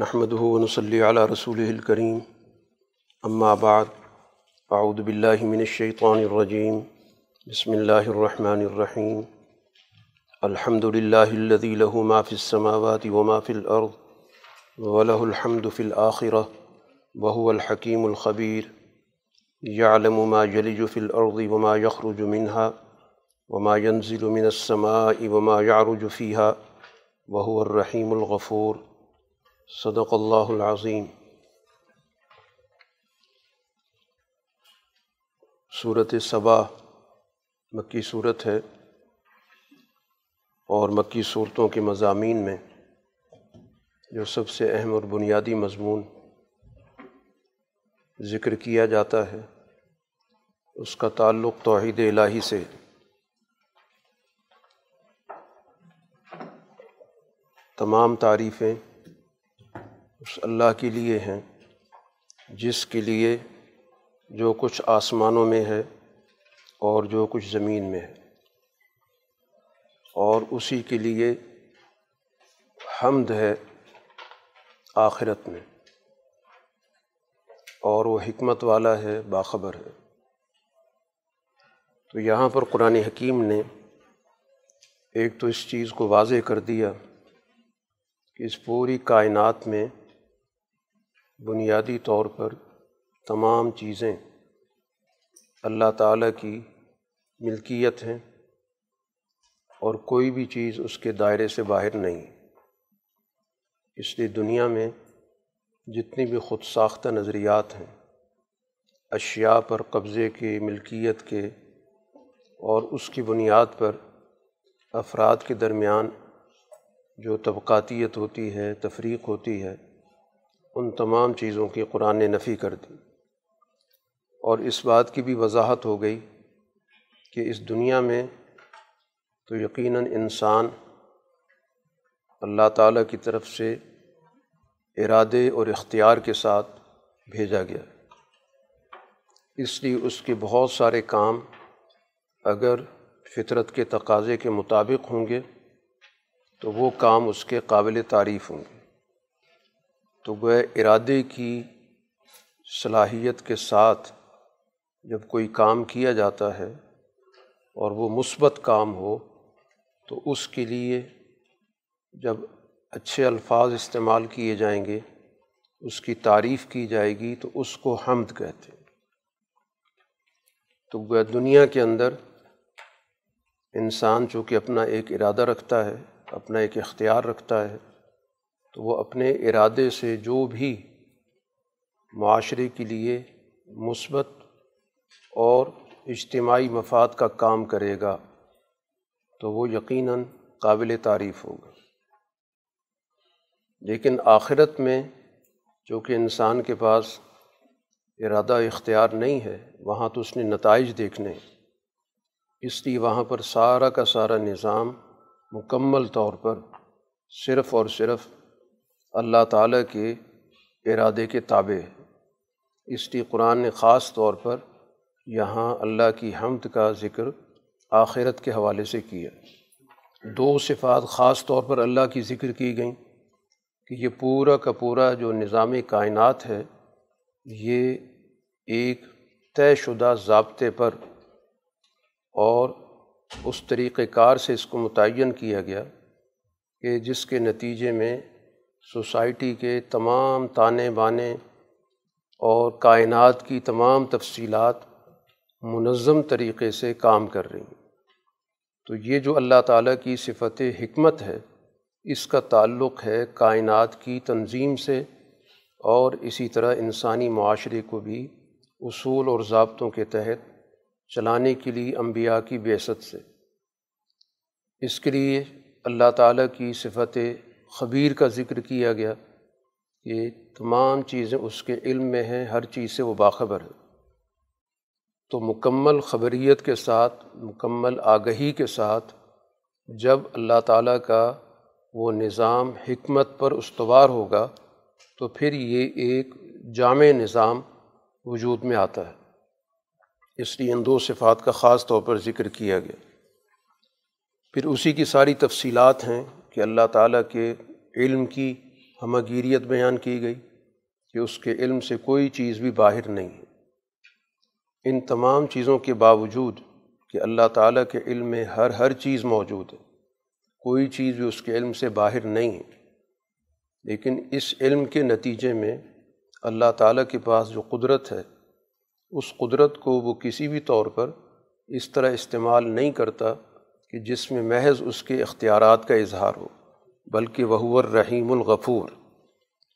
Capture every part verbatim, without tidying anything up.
نحمده ونصلي على رسوله الكريم اما بعد اعوذ بالله من الشيطان الرجيم بسم الله الرحمن الرحيم الحمد لله الذي له ما في السماوات وما في الارض وله الحمد في الاخره وهو الحكيم الخبير يعلم ما يلج في الارض وما يخرج منها وما ينزل من السماء وما يعرج فيها وهو الرحيم الغفور صدق اللہ العظیم۔ سورۃ سبا مکی سورت ہے اور مکی صورتوں کے مضامین میں جو سب سے اہم اور بنیادی مضمون ذکر کیا جاتا ہے اس کا تعلق توحید الہی سے۔ تمام تعریفیں اس اللہ کے لیے ہیں جس کے لیے جو کچھ آسمانوں میں ہے اور جو کچھ زمین میں ہے، اور اسی کے لیے حمد ہے آخرت میں، اور وہ حکمت والا ہے، باخبر ہے۔ تو یہاں پر قرآن حکیم نے ایک تو اس چیز کو واضح کر دیا کہ اس پوری کائنات میں بنیادی طور پر تمام چیزیں اللہ تعالیٰ کی ملکیت ہیں اور کوئی بھی چیز اس کے دائرے سے باہر نہیں۔ اس لیے دنیا میں جتنی بھی خود ساختہ نظریات ہیں اشیاء پر قبضے کے، ملکیت کے، اور اس کی بنیاد پر افراد کے درمیان جو طبقاتیت ہوتی ہے، تفریق ہوتی ہے، ان تمام چیزوں کی قرآن نے نفی کر دی، اور اس بات کی بھی وضاحت ہو گئی کہ اس دنیا میں تو یقیناً انسان اللہ تعالیٰ کی طرف سے ارادے اور اختیار کے ساتھ بھیجا گیا، اس لیے اس کے بہت سارے کام اگر فطرت کے تقاضے کے مطابق ہوں گے تو وہ کام اس کے قابل تعریف ہوں گے۔ تو گویا ارادے کی صلاحیت کے ساتھ جب کوئی کام کیا جاتا ہے اور وہ مثبت کام ہو تو اس کے لیے جب اچھے الفاظ استعمال کیے جائیں گے، اس کی تعریف کی جائے گی، تو اس کو حمد کہتے ہیں۔ تو گویا دنیا کے اندر انسان چونکہ اپنا ایک ارادہ رکھتا ہے، اپنا ایک اختیار رکھتا ہے، تو وہ اپنے ارادے سے جو بھی معاشرے کے لیے مثبت اور اجتماعی مفاد کا کام کرے گا تو وہ یقیناً قابل تعریف ہوگا۔ لیکن آخرت میں چونکہ انسان کے پاس ارادہ اختیار نہیں ہے، وہاں تو اس نے نتائج دیکھنے، اس لیے وہاں پر سارا کا سارا نظام مکمل طور پر صرف اور صرف اللہ تعالیٰ کے ارادے کے تابع ہے۔ اس لیے قرآن نے خاص طور پر یہاں اللہ کی حمد کا ذکر آخرت کے حوالے سے کیا۔ دو صفات خاص طور پر اللہ کی ذکر کی گئیں کہ یہ پورا کا پورا جو نظام کائنات ہے یہ ایک طے شدہ ضابطے پر اور اس طریقہ کار سے اس کو متعین کیا گیا کہ جس کے نتیجے میں سوسائٹی کے تمام تانے بانے اور کائنات کی تمام تفصیلات منظم طریقے سے کام کر رہی ہیں۔ تو یہ جو اللہ تعالیٰ کی صفت حکمت ہے اس کا تعلق ہے کائنات کی تنظیم سے، اور اسی طرح انسانی معاشرے کو بھی اصول اور ضابطوں کے تحت چلانے کے لیے انبیاء کی بعثت سے۔ اس کے لیے اللہ تعالیٰ کی صفت خبیر کا ذکر کیا گیا کہ تمام چیزیں اس کے علم میں ہیں، ہر چیز سے وہ باخبر ہے۔ تو مکمل خبریت کے ساتھ، مکمل آگہی کے ساتھ جب اللہ تعالیٰ کا وہ نظام حکمت پر استوار ہوگا تو پھر یہ ایک جامع نظام وجود میں آتا ہے۔ اس لیے ان دو صفات کا خاص طور پر ذکر کیا گیا۔ پھر اسی کی ساری تفصیلات ہیں کہ اللہ تعالیٰ کے علم کی ہمہ گیریت بیان کی گئی کہ اس کے علم سے کوئی چیز بھی باہر نہیں ہے۔ ان تمام چیزوں کے باوجود کہ اللہ تعالیٰ کے علم میں ہر ہر چیز موجود ہے، کوئی چیز بھی اس کے علم سے باہر نہیں ہے، لیکن اس علم کے نتیجے میں اللہ تعالیٰ کے پاس جو قدرت ہے اس قدرت کو وہ کسی بھی طور پر اس طرح استعمال نہیں کرتا کہ جس میں محض اس کے اختیارات کا اظہار ہو، بلکہ وہو الرحیم الغفور،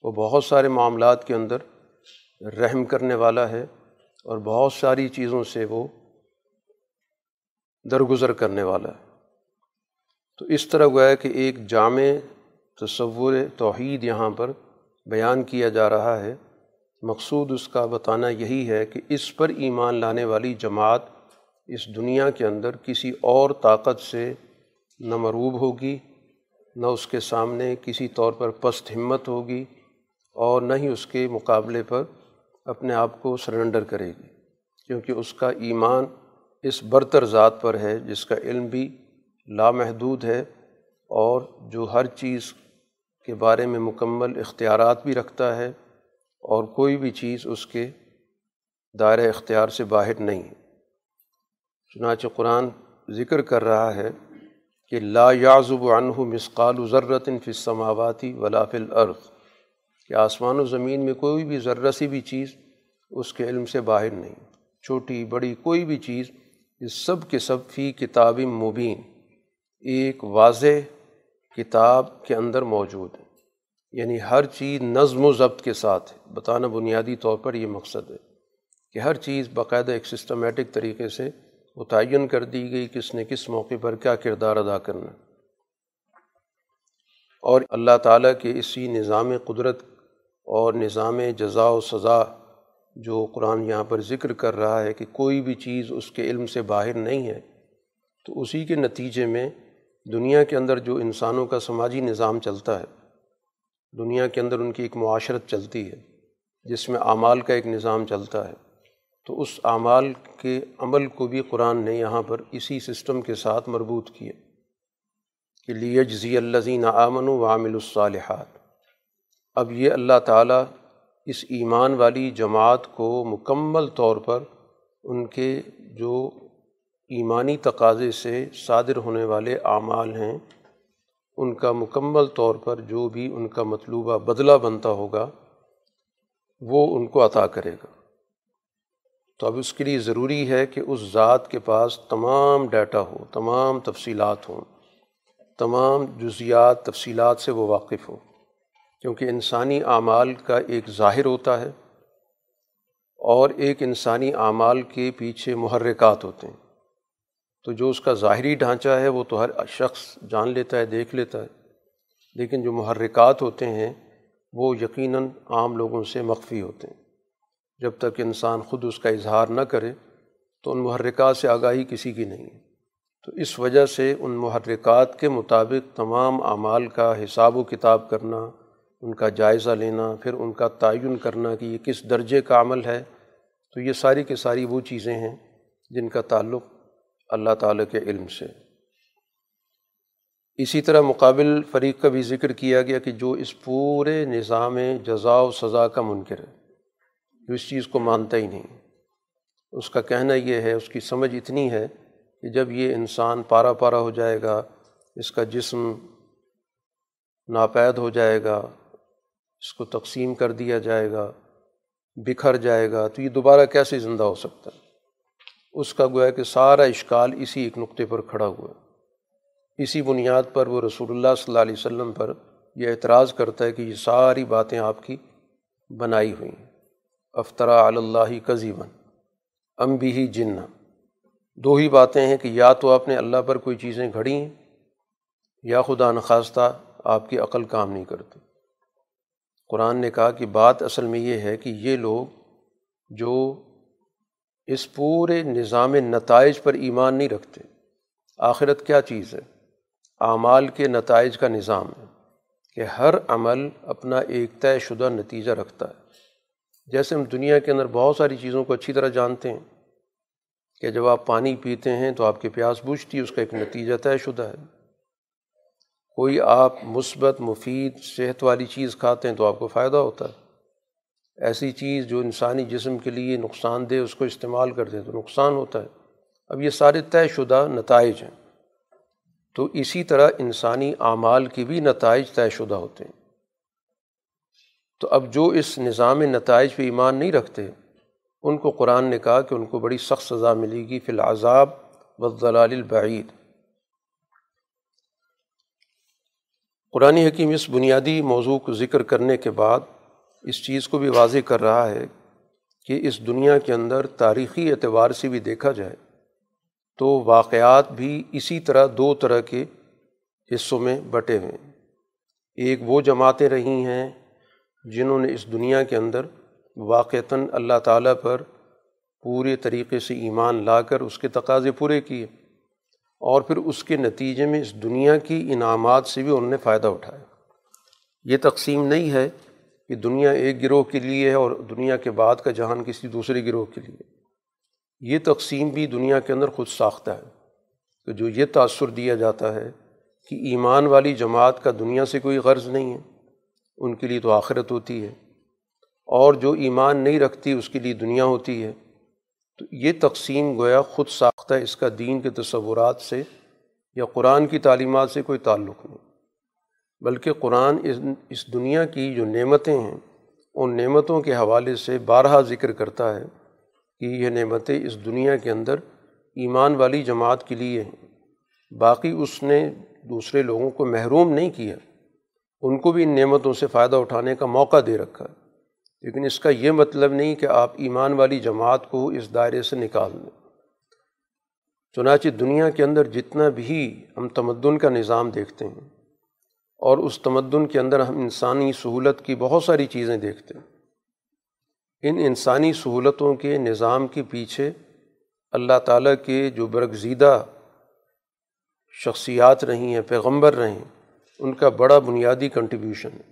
وہ بہت سارے معاملات کے اندر رحم کرنے والا ہے اور بہت ساری چیزوں سے وہ درگزر کرنے والا ہے۔ تو اس طرح گویا کہ ایک جامع تصور توحید یہاں پر بیان کیا جا رہا ہے۔ مقصود اس کا بتانا یہی ہے کہ اس پر ایمان لانے والی جماعت اس دنیا کے اندر کسی اور طاقت سے نہ مروب ہوگی، نہ اس کے سامنے کسی طور پر پست ہمت ہوگی، اور نہ ہی اس کے مقابلے پر اپنے آپ کو سرنڈر کرے گی، کیونکہ اس کا ایمان اس برتر ذات پر ہے جس کا علم بھی لامحدود ہے اور جو ہر چیز کے بارے میں مکمل اختیارات بھی رکھتا ہے، اور کوئی بھی چیز اس کے دائرہ اختیار سے باہر نہیں ہے۔ چنانچہ قرآن ذکر کر رہا ہے کہ لا یعزب عنہ مثقال ذرۃ فی السماوات ولا فی الارض، کہ آسمان و زمین میں کوئی بھی ذرہ سی بھی چیز اس کے علم سے باہر نہیں، چھوٹی بڑی کوئی بھی چیز، یہ سب کے سب فی کتاب مبین، ایک واضح کتاب کے اندر موجود ہے، یعنی ہر چیز نظم و ضبط کے ساتھ ہے۔ بتانا بنیادی طور پر یہ مقصد ہے کہ ہر چیز باقاعدہ ایک سسٹمیٹک طریقے سے متعین کر دی گئی، کس نے کس موقع پر کیا کردار ادا کرنا، اور اللہ تعالیٰ کے اسی نظام قدرت اور نظام جزا و سزا جو قرآن یہاں پر ذکر کر رہا ہے کہ کوئی بھی چیز اس کے علم سے باہر نہیں ہے، تو اسی کے نتیجے میں دنیا کے اندر جو انسانوں کا سماجی نظام چلتا ہے، دنیا کے اندر ان کی ایک معاشرت چلتی ہے جس میں اعمال کا ایک نظام چلتا ہے، تو اس اعمال کے عمل کو بھی قرآن نے یہاں پر اسی سسٹم کے ساتھ مربوط کیا کہ لیجزی الذین آمنوا وعملوا الصالحات۔ اب یہ اللہ تعالیٰ اس ایمان والی جماعت کو مکمل طور پر ان کے جو ایمانی تقاضے سے صادر ہونے والے اعمال ہیں ان کا مکمل طور پر جو بھی ان کا مطلوبہ بدلہ بنتا ہوگا وہ ان کو عطا کرے گا۔ تو اب اس کے لیے ضروری ہے کہ اس ذات کے پاس تمام ڈیٹا ہو، تمام تفصیلات ہوں، تمام جزیات تفصیلات سے وہ واقف ہو، کیونکہ انسانی اعمال کا ایک ظاہر ہوتا ہے اور ایک انسانی اعمال کے پیچھے محرکات ہوتے ہیں۔ تو جو اس کا ظاہری ڈھانچہ ہے وہ تو ہر شخص جان لیتا ہے، دیکھ لیتا ہے، لیکن جو محرکات ہوتے ہیں وہ یقیناً عام لوگوں سے مخفی ہوتے ہیں۔ جب تک انسان خود اس کا اظہار نہ کرے تو ان محرکات سے آگاہی کسی کی نہیں ہے، تو اس وجہ سے ان محرکات کے مطابق تمام اعمال کا حساب و کتاب کرنا، ان کا جائزہ لینا، پھر ان کا تعین کرنا کہ یہ کس درجے کا عمل ہے، تو یہ ساری کے ساری وہ چیزیں ہیں جن کا تعلق اللہ تعالیٰ کے علم سے۔ اسی طرح مقابل فریق کا بھی ذکر کیا گیا کہ جو اس پورے نظام جزا و سزا کا منکر ہے، جو اس چیز کو مانتا ہی نہیں۔ اس کا کہنا یہ ہے، اس کی سمجھ اتنی ہے کہ جب یہ انسان پارا پارا ہو جائے گا، اس کا جسم ناپید ہو جائے گا، اس کو تقسیم کر دیا جائے گا، بکھر جائے گا، تو یہ دوبارہ کیسے زندہ ہو سکتا ہے؟ اس کا گویا کہ سارا اشکال اسی ایک نقطے پر کھڑا ہوا ہے۔ اسی بنیاد پر وہ رسول اللہ صلی اللہ علیہ وسلم پر یہ اعتراض کرتا ہے کہ یہ ساری باتیں آپ کی بنائی ہوئی ہیں۔ افترا علی اللہ کذبا ام بہ جنہ، دو ہی باتیں ہیں کہ یا تو آپ نے اللہ پر کوئی چیزیں گھڑی ہیں، یا خدا نخواستہ آپ کی عقل کام نہیں کرتی۔ قرآن نے کہا کہ بات اصل میں یہ ہے کہ یہ لوگ جو اس پورے نظام نتائج پر ایمان نہیں رکھتے، آخرت کیا چیز ہے، اعمال کے نتائج کا نظام ہے کہ ہر عمل اپنا ایک طے شدہ نتیجہ رکھتا ہے۔ جیسے ہم دنیا کے اندر بہت ساری چیزوں کو اچھی طرح جانتے ہیں کہ جب آپ پانی پیتے ہیں تو آپ کی پیاس بجھتی ہے، اس کا ایک نتیجہ طے شدہ ہے۔ کوئی آپ مثبت مفید صحت والی چیز کھاتے ہیں تو آپ کو فائدہ ہوتا ہے، ایسی چیز جو انسانی جسم کے لیے نقصان دہ اس کو استعمال کرتے ہیں تو نقصان ہوتا ہے۔ اب یہ سارے طے شدہ نتائج ہیں، تو اسی طرح انسانی اعمال کی بھی نتائج طے شدہ ہوتے ہیں۔ تو اب جو اس نظام نتائج پہ ایمان نہیں رکھتے ان کو قرآن نے کہا کہ ان کو بڑی سخت سزا ملے گی، فی العذاب والضلال البعید۔ قرآن حکیم اس بنیادی موضوع کو ذکر کرنے کے بعد اس چیز کو بھی واضح کر رہا ہے کہ اس دنیا کے اندر تاریخی اعتبار سے بھی دیکھا جائے تو واقعات بھی اسی طرح دو طرح کے حصوں میں بٹے ہوئے ہیں۔ ایک وہ جماعتیں رہی ہیں جنہوں نے اس دنیا کے اندر واقعتاً اللہ تعالیٰ پر پورے طریقے سے ایمان لا کر اس کے تقاضے پورے کیے، اور پھر اس کے نتیجے میں اس دنیا کی انعامات سے بھی انہوں نے فائدہ اٹھایا۔ یہ تقسیم نہیں ہے کہ دنیا ایک گروہ کے لیے ہے اور دنیا کے بعد کا جہان کسی دوسرے گروہ کے لیے، یہ تقسیم بھی دنیا کے اندر خود ساختہ ہے۔ تو جو یہ تاثر دیا جاتا ہے کہ ایمان والی جماعت کا دنیا سے کوئی غرض نہیں ہے، ان کے لیے تو آخرت ہوتی ہے، اور جو ایمان نہیں رکھتی اس کے لیے دنیا ہوتی ہے، تو یہ تقسیم گویا خود ساختہ، اس کا دین کے تصورات سے یا قرآن کی تعلیمات سے کوئی تعلق نہیں، بلکہ قرآن اس دنیا کی جو نعمتیں ہیں ان نعمتوں کے حوالے سے بارہا ذکر کرتا ہے کہ یہ نعمتیں اس دنیا کے اندر ایمان والی جماعت کے لیے ہیں، باقی اس نے دوسرے لوگوں کو محروم نہیں کیا، ان کو بھی ان نعمتوں سے فائدہ اٹھانے کا موقع دے رکھا ہے، لیکن اس کا یہ مطلب نہیں کہ آپ ایمان والی جماعت کو اس دائرے سے نکال دیں۔ چنانچہ دنیا کے اندر جتنا بھی ہم تمدن کا نظام دیکھتے ہیں اور اس تمدن کے اندر ہم انسانی سہولت کی بہت ساری چیزیں دیکھتے ہیں، ان انسانی سہولتوں کے نظام کے پیچھے اللہ تعالیٰ کے جو برگزیدہ شخصیات رہی ہیں، پیغمبر رہے ہیں، ان کا بڑا بنیادی کنٹریبیوشن ہے۔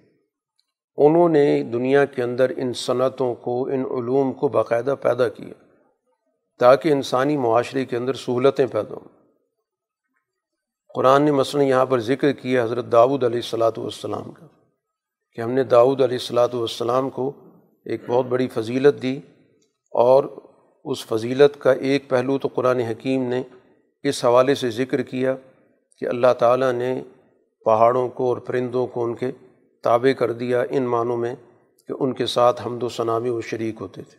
انہوں نے دنیا کے اندر ان صنعتوں کو، ان علوم کو باقاعدہ پیدا کیا تاکہ انسانی معاشرے کے اندر سہولتیں پیدا ہوں۔ قرآن نے مثلا یہاں پر ذکر کیا حضرت داؤد علیہ الصلاۃ والسلام کا کہ ہم نے داؤد علیہ الصلاۃ والسلام کو ایک بہت بڑی فضیلت دی، اور اس فضیلت کا ایک پہلو تو قرآن حکیم نے اس حوالے سے ذکر کیا کہ اللہ تعالیٰ نے پہاڑوں کو اور پرندوں کو ان کے تابع کر دیا، ان معنوں میں کہ ان کے ساتھ حمد و ثنا میں وہ شریک ہوتے تھے۔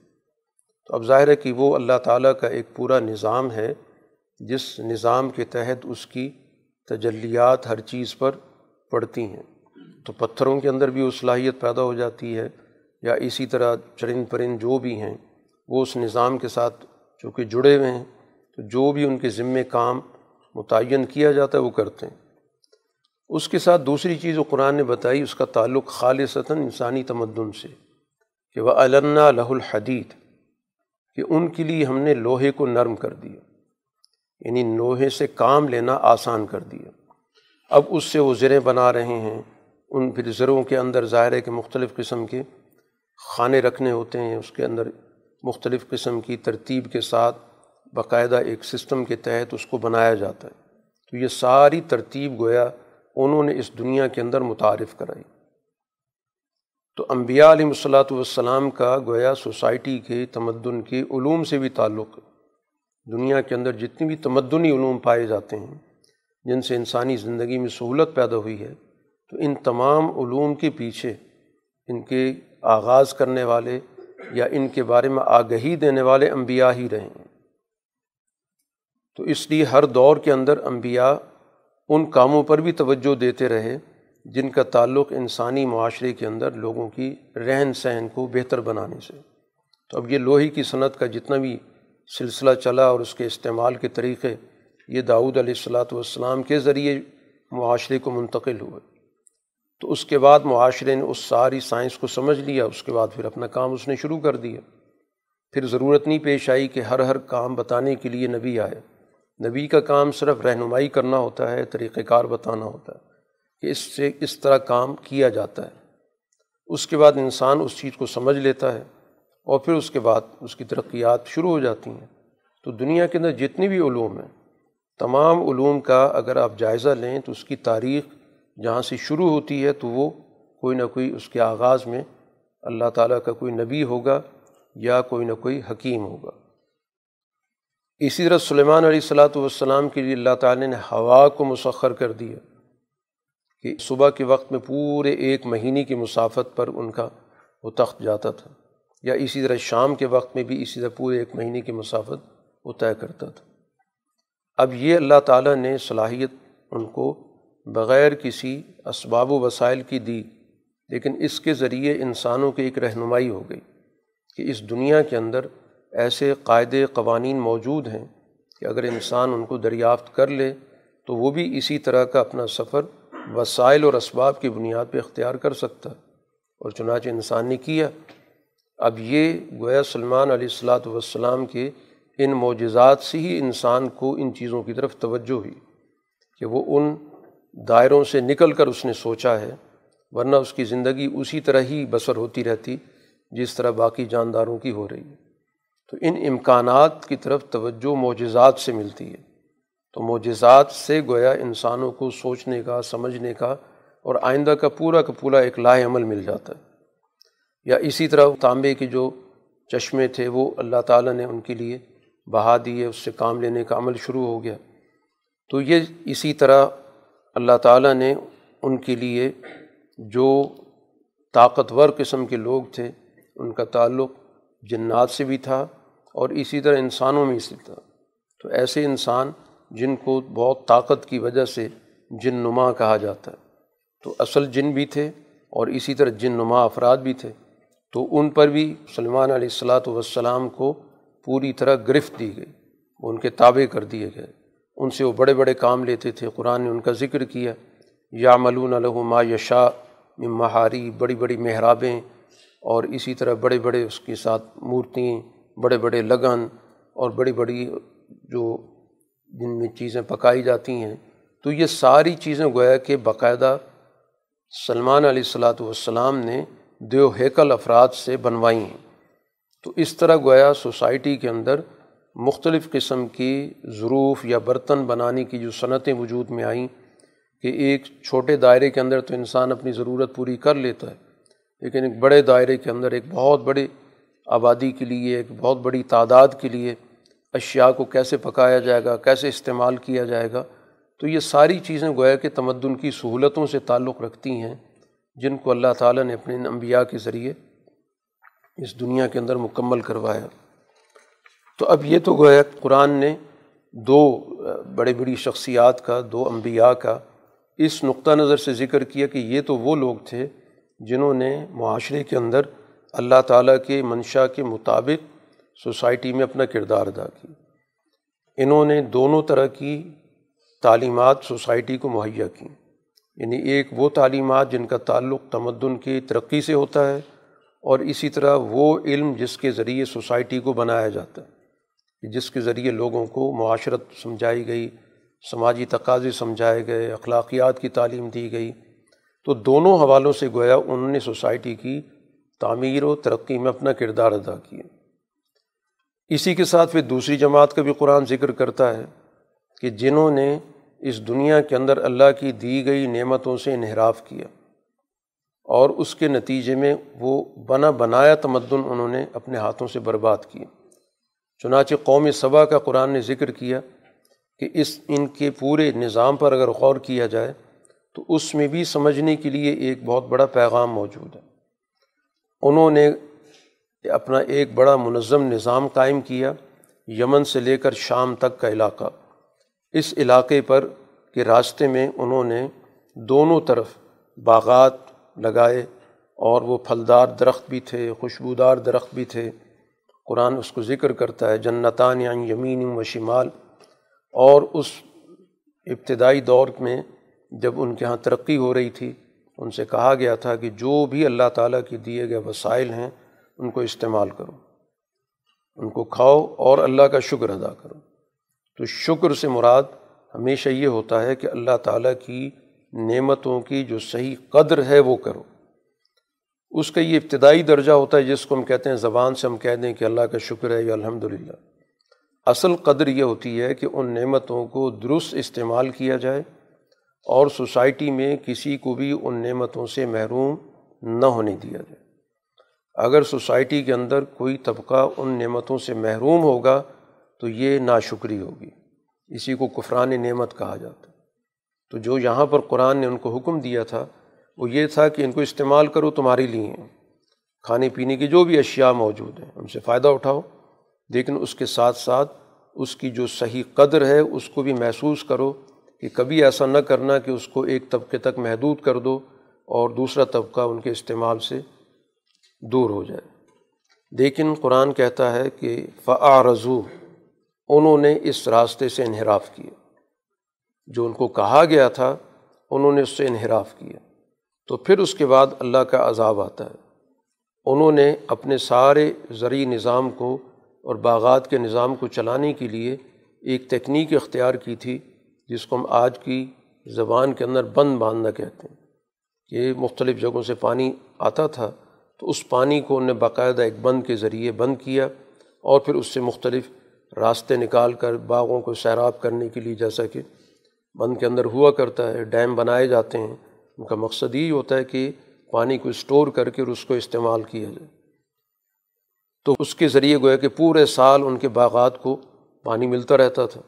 تو اب ظاہر ہے کہ وہ اللہ تعالیٰ کا ایک پورا نظام ہے جس نظام کے تحت اس کی تجلیات ہر چیز پر پڑتی ہیں، تو پتھروں کے اندر بھی وہ صلاحیت پیدا ہو جاتی ہے، یا اسی طرح چرند پرند جو بھی ہیں وہ اس نظام کے ساتھ چونکہ جڑے ہوئے ہیں تو جو بھی ان کے ذمے کام متعین کیا جاتا ہے وہ کرتے ہیں۔ اس کے ساتھ دوسری چیز جو قرآن نے بتائی اس کا تعلق خالصتاً انسانی تمدن سے کہ وَأَلَنَّا لَهُ الْحَدِيدَ، کہ ان کے لیے ہم نے لوہے کو نرم کر دیا، یعنی لوہے سے کام لینا آسان کر دیا۔ اب اس سے وہ زریں بنا رہے ہیں، ان پھر زروں کے اندر ظاہر ہے کہ مختلف قسم کے خانے رکھنے ہوتے ہیں، اس کے اندر مختلف قسم کی ترتیب کے ساتھ باقاعدہ ایک سسٹم کے تحت اس کو بنایا جاتا ہے۔ تو یہ ساری ترتیب گویا انہوں نے اس دنیا کے اندر متعارف کرائی۔ تو انبیاء علیہ الصلاۃ والسلام کا گویا سوسائٹی کے تمدن کے علوم سے بھی تعلق، دنیا کے اندر جتنی بھی تمدنی علوم پائے جاتے ہیں جن سے انسانی زندگی میں سہولت پیدا ہوئی ہے، تو ان تمام علوم کے پیچھے ان کے آغاز کرنے والے یا ان کے بارے میں آگہی دینے والے انبیاء ہی رہے ہیں۔ تو اس لیے ہر دور کے اندر انبیاء ان کاموں پر بھی توجہ دیتے رہے جن کا تعلق انسانی معاشرے کے اندر لوگوں کی رہن سہن کو بہتر بنانے سے۔ تو اب یہ لوہی کی صنعت کا جتنا بھی سلسلہ چلا اور اس کے استعمال کے طریقے، یہ داؤد علیہ الصلاۃ والسلام کے ذریعے معاشرے کو منتقل ہوئے۔ تو اس کے بعد معاشرے نے اس ساری سائنس کو سمجھ لیا، اس کے بعد پھر اپنا کام اس نے شروع کر دیا، پھر ضرورت نہیں پیش آئی کہ ہر ہر کام بتانے کے لیے نبی آئے۔ نبی کا کام صرف رہنمائی کرنا ہوتا ہے، طریقہ کار بتانا ہوتا ہے کہ اس سے اس طرح کام کیا جاتا ہے۔ اس کے بعد انسان اس چیز کو سمجھ لیتا ہے اور پھر اس کے بعد اس کی ترقیات شروع ہو جاتی ہیں۔ تو دنیا کے اندر جتنی بھی علوم ہیں، تمام علوم کا اگر آپ جائزہ لیں تو اس کی تاریخ جہاں سے شروع ہوتی ہے تو وہ کوئی نہ کوئی اس کے آغاز میں اللہ تعالیٰ کا کوئی نبی ہوگا یا کوئی نہ کوئی حکیم ہوگا۔ اسی طرح سلیمان علیہ الصلاۃ والسلام کے لیے اللہ تعالیٰ نے ہوا کو مسخر کر دیا کہ صبح کے وقت میں پورے ایک مہینے کی مسافت پر ان کا وہ تخت جاتا تھا، یا اسی طرح شام کے وقت میں بھی اسی طرح پورے ایک مہینے کی مسافت وہ طے کرتا تھا۔ اب یہ اللہ تعالیٰ نے صلاحیت ان کو بغیر کسی اسباب و وسائل کی دی، لیکن اس کے ذریعے انسانوں کی ایک رہنمائی ہو گئی کہ اس دنیا کے اندر ایسے قاعدے قوانین موجود ہیں کہ اگر انسان ان کو دریافت کر لے تو وہ بھی اسی طرح کا اپنا سفر وسائل اور اسباب کی بنیاد پہ اختیار کر سکتا، اور چنانچہ انسان نے کیا۔ اب یہ گویا سلیمان علیہ الصلاۃ والسلام کے ان معجزات سے ہی انسان کو ان چیزوں کی طرف توجہ ہوئی کہ وہ ان دائروں سے نکل کر اس نے سوچا ہے، ورنہ اس کی زندگی اسی طرح ہی بسر ہوتی رہتی جس طرح باقی جانداروں کی ہو رہی ہے۔ تو ان امکانات کی طرف توجہ معجزات سے ملتی ہے، تو معجزات سے گویا انسانوں کو سوچنے کا، سمجھنے کا اور آئندہ کا پورا کا پورا ایک لاہ عمل مل جاتا ہے۔ یا اسی طرح تانبے کے جو چشمے تھے وہ اللہ تعالیٰ نے ان کے لیے بہا دیے، اس سے کام لینے کا عمل شروع ہو گیا۔ تو یہ اسی طرح اللہ تعالیٰ نے ان کے لیے جو طاقتور قسم کے لوگ تھے ان کا تعلق جنات سے بھی تھا اور اسی طرح انسانوں میں سے تھا۔ تو ایسے انسان جن کو بہت طاقت کی وجہ سے جن نما کہا جاتا ہے، تو اصل جن بھی تھے اور اسی طرح جن نما افراد بھی تھے، تو ان پر بھی سلیمان علیہ الصلاۃ والسلام کو پوری طرح گرفت دی گئی، ان کے تابع کر دیے گئے، ان سے وہ بڑے بڑے کام لیتے تھے۔ قرآن نے ان کا ذکر کیا، یعملون لہ ما یشاء من محاری، بڑی بڑی محرابیں اور اسی طرح بڑے بڑے اس کے ساتھ مورتیں، بڑے بڑے لگن اور بڑی بڑی جو جن میں چیزیں پکائی جاتی ہیں۔ تو یہ ساری چیزیں گویا کہ باقاعدہ سلمان علیہ الصلاۃ والسلام نے دیو ہیکل افراد سے بنوائی ہیں۔ تو اس طرح گویا سوسائٹی کے اندر مختلف قسم کی ظروف یا برتن بنانے کی جو صنعتیں وجود میں آئیں کہ ایک چھوٹے دائرے کے اندر تو انسان اپنی ضرورت پوری کر لیتا ہے، لیکن ایک بڑے دائرے کے اندر ایک بہت بڑے آبادی کے لیے، ایک بہت بڑی تعداد کے لیے اشیاء کو کیسے پکایا جائے گا، کیسے استعمال کیا جائے گا۔ تو یہ ساری چیزیں گویا کہ تمدن کی سہولتوں سے تعلق رکھتی ہیں جن کو اللہ تعالیٰ نے اپنے انبیاء کے ذریعے اس دنیا کے اندر مکمل کروایا۔ تو اب یہ تو گویا قرآن نے دو بڑے بڑی شخصیات کا، دو انبیاء کا اس نقطہ نظر سے ذکر کیا کہ یہ تو وہ لوگ تھے جنہوں نے معاشرے کے اندر اللہ تعالیٰ کے منشا کے مطابق سوسائٹی میں اپنا کردار ادا کیا۔ انہوں نے دونوں طرح کی تعلیمات سوسائٹی کو مہیا کی، یعنی ایک وہ تعلیمات جن کا تعلق تمدن کی ترقی سے ہوتا ہے، اور اسی طرح وہ علم جس کے ذریعے سوسائٹی کو بنایا جاتا ہے، جس کے ذریعے لوگوں کو معاشرت سمجھائی گئی، سماجی تقاضے سمجھائے گئے، اخلاقیات کی تعلیم دی گئی۔ تو دونوں حوالوں سے گویا انہوں نے سوسائٹی کی تعمیر و ترقی میں اپنا کردار ادا کیا۔ اسی کے ساتھ پھر دوسری جماعت کا بھی قرآن ذکر کرتا ہے کہ جنہوں نے اس دنیا کے اندر اللہ کی دی گئی نعمتوں سے انحراف کیا، اور اس کے نتیجے میں وہ بنا بنایا تمدن انہوں نے اپنے ہاتھوں سے برباد کیا۔ چنانچہ قوم سبا کا قرآن نے ذکر کیا کہ اس ان کے پورے نظام پر اگر غور کیا جائے تو اس میں بھی سمجھنے کے لیے ایک بہت بڑا پیغام موجود ہے۔ انہوں نے اپنا ایک بڑا منظم نظام قائم کیا، یمن سے لے کر شام تک کا علاقہ۔ اس علاقے پر کے راستے میں انہوں نے دونوں طرف باغات لگائے، اور وہ پھلدار درخت بھی تھے، خوشبودار درخت بھی تھے، قرآن اس کو ذکر کرتا ہے، جنتان عن یمین و شمال۔ اور اس ابتدائی دور میں جب ان کے ہاں ترقی ہو رہی تھی، ان سے کہا گیا تھا کہ جو بھی اللہ تعالیٰ کے دیے گئے وسائل ہیں ان کو استعمال کرو، ان کو کھاؤ اور اللہ کا شکر ادا کرو۔ تو شکر سے مراد ہمیشہ یہ ہوتا ہے کہ اللہ تعالیٰ کی نعمتوں کی جو صحیح قدر ہے وہ کرو۔ اس کا یہ ابتدائی درجہ ہوتا ہے جس کو ہم کہتے ہیں، زبان سے ہم کہہ دیں کہ اللہ کا شکر ہے یا الحمدللہ۔ اصل قدر یہ ہوتی ہے کہ ان نعمتوں کو درست استعمال کیا جائے اور سوسائٹی میں کسی کو بھی ان نعمتوں سے محروم نہ ہونے دیا جائے۔ اگر سوسائٹی کے اندر کوئی طبقہ ان نعمتوں سے محروم ہوگا تو یہ ناشکری ہوگی، اسی کو کفران نعمت کہا جاتا ہے۔ تو جو یہاں پر قرآن نے ان کو حکم دیا تھا وہ یہ تھا کہ ان کو استعمال کرو تمہارے لیے، کھانے پینے کی جو بھی اشیاء موجود ہیں ان سے فائدہ اٹھاؤ، لیکن اس کے ساتھ ساتھ اس کی جو صحیح قدر ہے اس کو بھی محسوس کرو کہ کبھی ایسا نہ کرنا کہ اس کو ایک طبقے تک محدود کر دو اور دوسرا طبقہ ان کے استعمال سے دور ہو جائے۔ لیکن قرآن کہتا ہے کہ فَأَعْرَضُوا، انہوں نے اس راستے سے انحراف کیا، جو ان کو کہا گیا تھا انہوں نے اس سے انحراف کیا۔ تو پھر اس کے بعد اللہ کا عذاب آتا ہے، انہوں نے اپنے سارے زرعی نظام کو اور باغات کے نظام کو چلانے کے لیے ایک تکنیک اختیار کی تھی جس کو ہم آج کی زبان کے اندر بند باندھنا کہتے ہیں، کہ مختلف جگہوں سے پانی آتا تھا تو اس پانی کو انہوں نے باقاعدہ ایک بند کے ذریعے بند کیا اور پھر اس سے مختلف راستے نکال کر باغوں کو سیراب کرنے کے لیے، جیسا کہ بند کے اندر ہوا کرتا ہے، ڈیم بنائے جاتے ہیں، ان کا مقصد یہی ہوتا ہے کہ پانی کو اسٹور کر کے اور اس کو استعمال کیا جائے۔ تو اس کے ذریعے گویا کہ پورے سال ان کے باغات کو پانی ملتا رہتا تھا،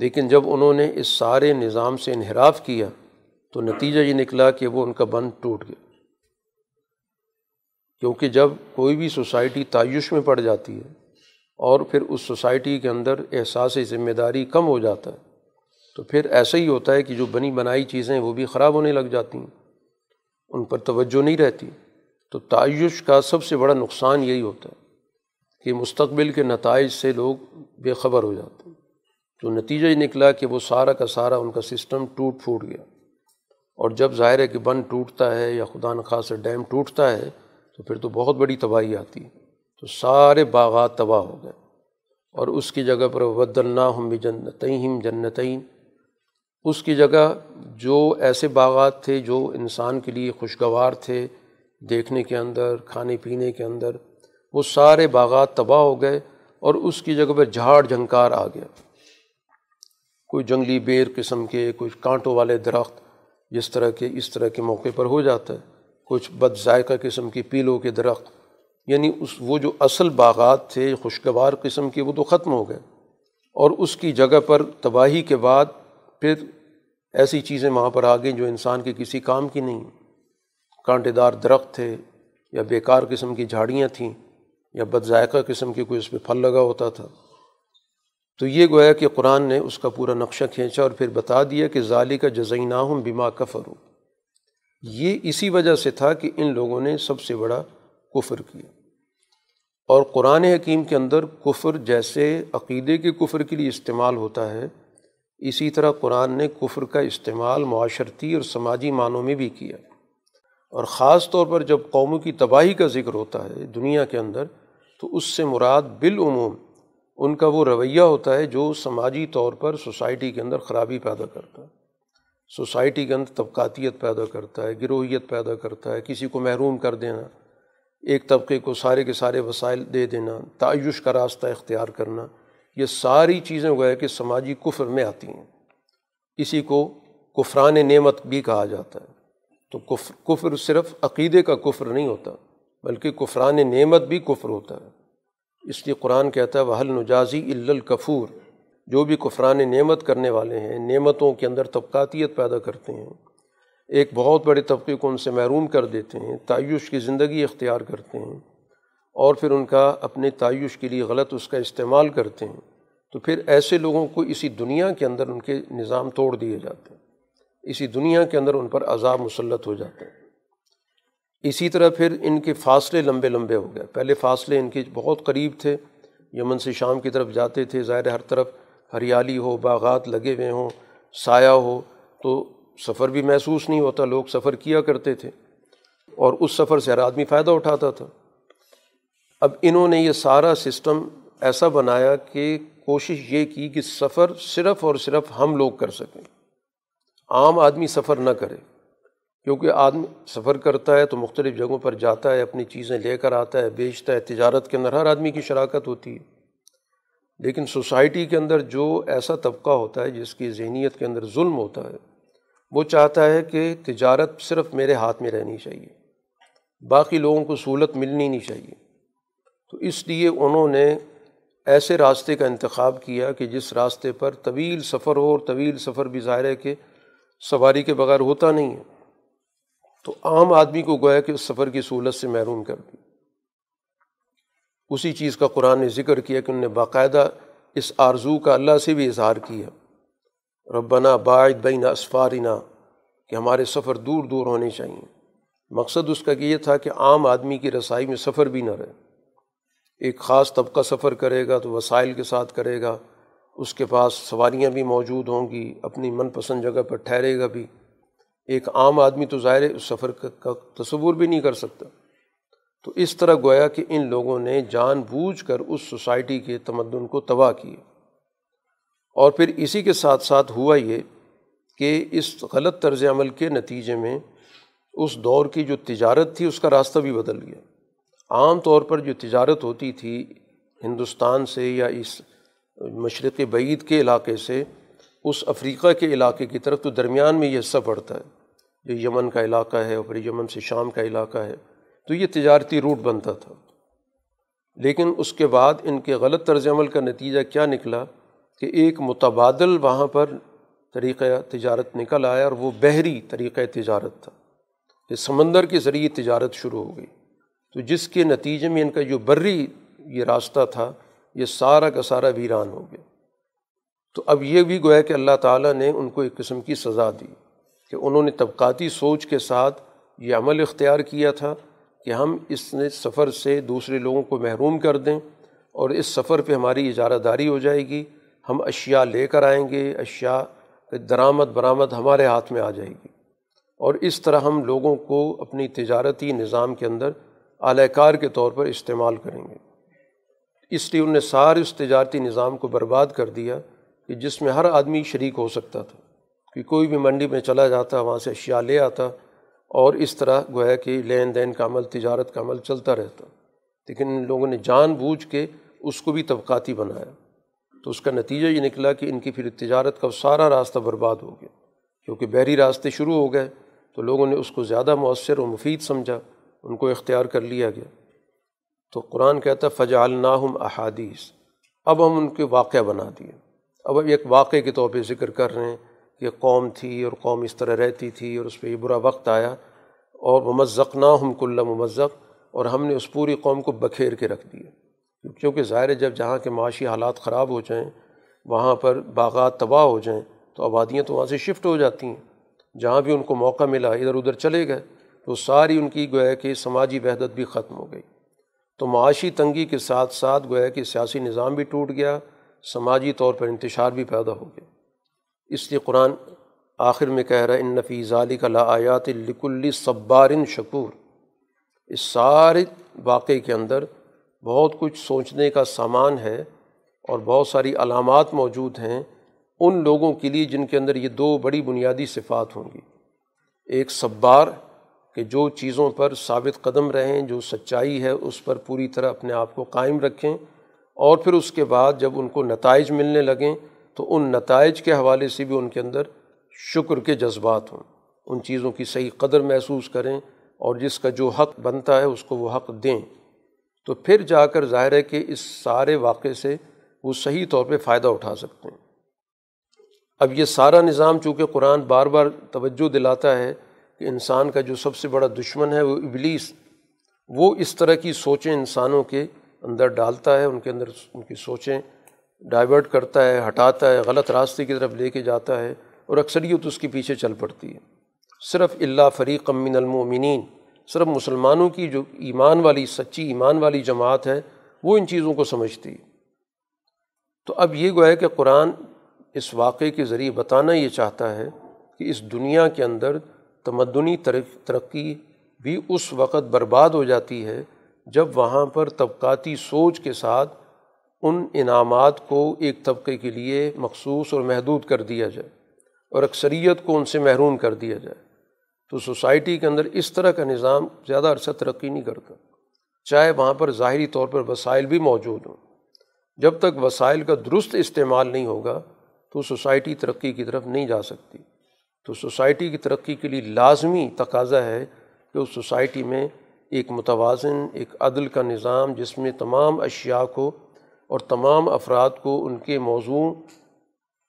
لیکن جب انہوں نے اس سارے نظام سے انحراف کیا تو نتیجہ یہ نکلا کہ وہ ان کا بند ٹوٹ گیا۔ کیونکہ جب کوئی بھی سوسائٹی تعیش میں پڑ جاتی ہے اور پھر اس سوسائٹی کے اندر احساس ذمہ داری کم ہو جاتا ہے تو پھر ایسا ہی ہوتا ہے کہ جو بنی بنائی چیزیں وہ بھی خراب ہونے لگ جاتی ہیں، ان پر توجہ نہیں رہتی۔ تو تعیش کا سب سے بڑا نقصان یہی ہوتا ہے کہ مستقبل کے نتائج سے لوگ بے خبر ہو جاتے ہیں۔ تو نتیجہ یہ نکلا کہ وہ سارا کا سارا ان کا سسٹم ٹوٹ پھوٹ گیا، اور جب ظاہر ہے کہ بند ٹوٹتا ہے یا خدا نخواستہ ڈیم ٹوٹتا ہے تو پھر تو بہت بڑی تباہی آتی ہے۔ تو سارے باغات تباہ ہو گئے، اور اس کی جگہ پر وَبَدَّلْنَاهُمْ بِجَنَّتَيْهِمْ جَنَّتَيْنِ، اس کی جگہ جو ایسے باغات تھے جو انسان کے لیے خوشگوار تھے دیکھنے کے اندر، کھانے پینے کے اندر، وہ سارے باغات تباہ ہو گئے، اور اس کی جگہ پر جھاڑ جھنکار آ گیا، کوئی جنگلی بیر قسم کے، کچھ کانٹوں والے درخت، جس طرح کے اس طرح کے موقع پر ہو جاتا ہے، کچھ بد ذائقہ قسم کی پیلوں کے درخت، یعنی اس وہ جو اصل باغات تھے خوشگوار قسم کے وہ تو ختم ہو گئے، اور اس کی جگہ پر تباہی کے بعد پھر ایسی چیزیں وہاں پر آ گئیں جو انسان کے کسی کام کی نہیں، کانٹے دار درخت تھے یا بیکار قسم کی جھاڑیاں تھیں یا بد ذائقہ قسم کے کوئی اس پہ پھل لگا ہوتا تھا۔ تو یہ گویا کہ قرآن نے اس کا پورا نقشہ کھینچا اور پھر بتا دیا کہ ذالک جزیناہم بما کفروا، یہ اسی وجہ سے تھا کہ ان لوگوں نے سب سے بڑا کفر کیا۔ اور قرآن حکیم کے اندر کفر جیسے عقیدے کے کفر کے لیے استعمال ہوتا ہے، اسی طرح قرآن نے کفر کا استعمال معاشرتی اور سماجی معنوں میں بھی کیا، اور خاص طور پر جب قوموں کی تباہی کا ذکر ہوتا ہے دنیا کے اندر تو اس سے مراد بالعموم ان کا وہ رویہ ہوتا ہے جو سماجی طور پر سوسائٹی کے اندر خرابی پیدا کرتا ہے، سوسائٹی کے اندر طبقاتیت پیدا کرتا ہے، گروہیت پیدا کرتا ہے، کسی کو محروم کر دینا، ایک طبقے کو سارے کے سارے وسائل دے دینا، تعیش کا راستہ اختیار کرنا، یہ ساری چیزیں گویا کہ سماجی کفر میں آتی ہیں۔ اسی کو کفران نعمت بھی کہا جاتا ہے۔ تو کفر کفر صرف عقیدے کا کفر نہیں ہوتا بلکہ کفران نعمت بھی کفر ہوتا ہے۔ اس لیے قرآن کہتا ہے وَهَلْ نُجَازِي إِلَّا الْكَفُورَ، جو بھی کفران نعمت کرنے والے ہیں، نعمتوں کے اندر طبقاتیت پیدا کرتے ہیں، ایک بہت بڑے طبقے کو ان سے محروم کر دیتے ہیں، تعیش کی زندگی اختیار کرتے ہیں اور پھر ان کا اپنے تعیش کے لیے غلط اس کا استعمال کرتے ہیں، تو پھر ایسے لوگوں کو اسی دنیا کے اندر ان کے نظام توڑ دیے جاتے ہیں، اسی دنیا کے اندر ان پر عذاب مسلط ہو جاتا ہے۔ اسی طرح پھر ان کے فاصلے لمبے لمبے ہو گئے، پہلے فاصلے ان کے بہت قریب تھے، یمن سے شام کی طرف جاتے تھے، ظاہر ہر طرف ہریالی ہو، باغات لگے ہوئے ہوں، سایہ ہو تو سفر بھی محسوس نہیں ہوتا، لوگ سفر کیا کرتے تھے اور اس سفر سے ہر آدمی فائدہ اٹھاتا تھا۔ اب انہوں نے یہ سارا سسٹم ایسا بنایا کہ کوشش یہ کی کہ سفر صرف اور صرف ہم لوگ کر سکیں، عام آدمی سفر نہ کرے، کیونکہ آدمی سفر کرتا ہے تو مختلف جگہوں پر جاتا ہے، اپنی چیزیں لے کر آتا ہے، بیچتا ہے، تجارت کے اندر ہر آدمی کی شراکت ہوتی ہے، لیکن سوسائٹی کے اندر جو ایسا طبقہ ہوتا ہے جس کی ذہنیت کے اندر ظلم ہوتا ہے وہ چاہتا ہے کہ تجارت صرف میرے ہاتھ میں رہنی چاہیے، باقی لوگوں کو سہولت ملنی نہیں چاہیے. تو اس لیے انہوں نے ایسے راستے کا انتخاب کیا کہ جس راستے پر طویل سفر ہو، اور طویل سفر بھی ظاہر ہے کہ سواری کے بغیر ہوتا نہیں ہے، تو عام آدمی کو گویا کہ اس سفر کی سہولت سے محروم کر دی. اسی چیز کا قرآن نے ذکر کیا کہ انہوں نے باقاعدہ اس آرزو کا اللہ سے بھی اظہار کیا، ربنا باعد بین اسفارنا، کہ ہمارے سفر دور دور ہونے چاہیے. مقصد اس کا کہ یہ تھا کہ عام آدمی کی رسائی میں سفر بھی نہ رہے. ایک خاص طبقہ سفر کرے گا تو وسائل کے ساتھ کرے گا، اس کے پاس سواریاں بھی موجود ہوں گی، اپنی من پسند جگہ پر ٹھہرے گا بھی. ایک عام آدمی تو ظاہر ہے اس سفر کا تصور بھی نہیں کر سکتا. تو اس طرح گویا کہ ان لوگوں نے جان بوجھ کر اس سوسائٹی کے تمدن کو تباہ کیا. اور پھر اسی کے ساتھ ساتھ ہوا یہ کہ اس غلط طرز عمل کے نتیجے میں اس دور کی جو تجارت تھی اس کا راستہ بھی بدل گیا. عام طور پر جو تجارت ہوتی تھی ہندوستان سے یا اس مشرق بعید کے علاقے سے اس افریقہ کے علاقے کی طرف، تو درمیان میں یہ حصہ پڑتا ہے جو یمن کا علاقہ ہے اور پھر یمن سے شام کا علاقہ ہے، تو یہ تجارتی روٹ بنتا تھا. لیکن اس کے بعد ان کے غلط طرز عمل کا نتیجہ کیا نکلا کہ ایک متبادل وہاں پر طریقہ تجارت نکل آیا، اور وہ بحری طریقہ تجارت تھا کہ سمندر کے ذریعے تجارت شروع ہو گئی. تو جس کے نتیجے میں ان کا جو بری یہ راستہ تھا یہ سارا کا سارا ویران ہو گیا. تو اب یہ بھی گویا کہ اللہ تعالیٰ نے ان کو ایک قسم کی سزا دی کہ انہوں نے طبقاتی سوچ کے ساتھ یہ عمل اختیار کیا تھا کہ ہم اس نے سفر سے دوسرے لوگوں کو محروم کر دیں، اور اس سفر پہ ہماری اجارہ داری ہو جائے گی، ہم اشیاء لے کر آئیں گے، اشیاء درآمد برآمد ہمارے ہاتھ میں آ جائے گی، اور اس طرح ہم لوگوں کو اپنی تجارتی نظام کے اندر اعلی کار کے طور پر استعمال کریں گے. اس لیے انہوں نے سارے اس تجارتی نظام کو برباد کر دیا کہ جس میں ہر آدمی شریک ہو سکتا تھا، کہ کوئی بھی منڈی میں چلا جاتا، وہاں سے اشیاء لے آتا، اور اس طرح گویا کہ لین دین کا عمل، تجارت کا عمل چلتا رہتا. لیکن ان لوگوں نے جان بوجھ کے اس کو بھی طبقاتی بنایا. تو اس کا نتیجہ یہ نکلا کہ ان کی پھر تجارت کا سارا راستہ برباد ہو گیا، کیونکہ بحری راستے شروع ہو گئے تو لوگوں نے اس کو زیادہ مؤثر و مفید سمجھا، ان کو اختیار کر لیا گیا. تو قرآن کہتا فجعلناہم احادیث، اب ہم ان کے واقعہ بنا دیے. اب ایک واقعے کے طور پہ ذکر کر رہے ہیں کہ قوم تھی اور قوم اس طرح رہتی تھی، اور اس پہ یہ برا وقت آیا، اور ممزقناہم کل ممزق، اور ہم نے اس پوری قوم کو بکھیر کے رکھ دیا. کیونکہ ظاہر ہے جب جہاں کے معاشی حالات خراب ہو جائیں، وہاں پر باغات تباہ ہو جائیں، تو آبادیاں تو وہاں سے شفٹ ہو جاتی ہیں، جہاں بھی ان کو موقع ملا ادھر ادھر چلے گئے. تو ساری ان کی گویا کہ سماجی وحدت بھی ختم ہو گئی. تو معاشی تنگی کے ساتھ ساتھ گویا کہ سیاسی نظام بھی ٹوٹ گیا، سماجی طور پر انتشار بھی پیدا ہو گیا. اس لیے قرآن آخر میں کہہ رہا ہے ان فی ذالک لآیات لکل صبار شکور، اس سارے واقعے کے اندر بہت کچھ سوچنے کا سامان ہے، اور بہت ساری علامات موجود ہیں ان لوگوں کے لیے جن کے اندر یہ دو بڑی بنیادی صفات ہوں گی. ایک صبار، کہ جو چیزوں پر ثابت قدم رہیں، جو سچائی ہے اس پر پوری طرح اپنے آپ کو قائم رکھیں، اور پھر اس کے بعد جب ان کو نتائج ملنے لگیں تو ان نتائج کے حوالے سے بھی ان کے اندر شکر کے جذبات ہوں، ان چیزوں کی صحیح قدر محسوس کریں، اور جس کا جو حق بنتا ہے اس کو وہ حق دیں. تو پھر جا کر ظاہر ہے کہ اس سارے واقعے سے وہ صحیح طور پہ فائدہ اٹھا سکتے ہیں. اب یہ سارا نظام چونکہ قرآن بار بار توجہ دلاتا ہے کہ انسان کا جو سب سے بڑا دشمن ہے وہ ابلیس، وہ اس طرح کی سوچیں انسانوں کے اندر ڈالتا ہے، ان کے اندر ان کی سوچیں ڈائیورٹ کرتا ہے، ہٹاتا ہے، غلط راستے کی طرف لے کے جاتا ہے، اور اکثریت اس کے پیچھے چل پڑتی ہے. صرف الا فریقا من المؤمنین، صرف مسلمانوں کی جو ایمان والی سچی ایمان والی جماعت ہے وہ ان چیزوں کو سمجھتی ہے. تو اب یہ گویا کہ قرآن اس واقعے کے ذریعے بتانا یہ چاہتا ہے کہ اس دنیا کے اندر تمدنی ترقی بھی اس وقت برباد ہو جاتی ہے جب وہاں پر طبقاتی سوچ کے ساتھ ان انعامات کو ایک طبقے کے لیے مخصوص اور محدود کر دیا جائے، اور اکثریت کو ان سے محروم کر دیا جائے. تو سوسائٹی کے اندر اس طرح کا نظام زیادہ عرصہ ترقی نہیں کرتا، چاہے وہاں پر ظاہری طور پر وسائل بھی موجود ہوں. جب تک وسائل کا درست استعمال نہیں ہوگا تو سوسائٹی ترقی کی طرف نہیں جا سکتی. تو سوسائٹی کی ترقی کے لیے لازمی تقاضا ہے کہ اس سوسائٹی میں ایک متوازن، ایک عدل کا نظام جس میں تمام اشیاء کو اور تمام افراد کو ان کے موضوع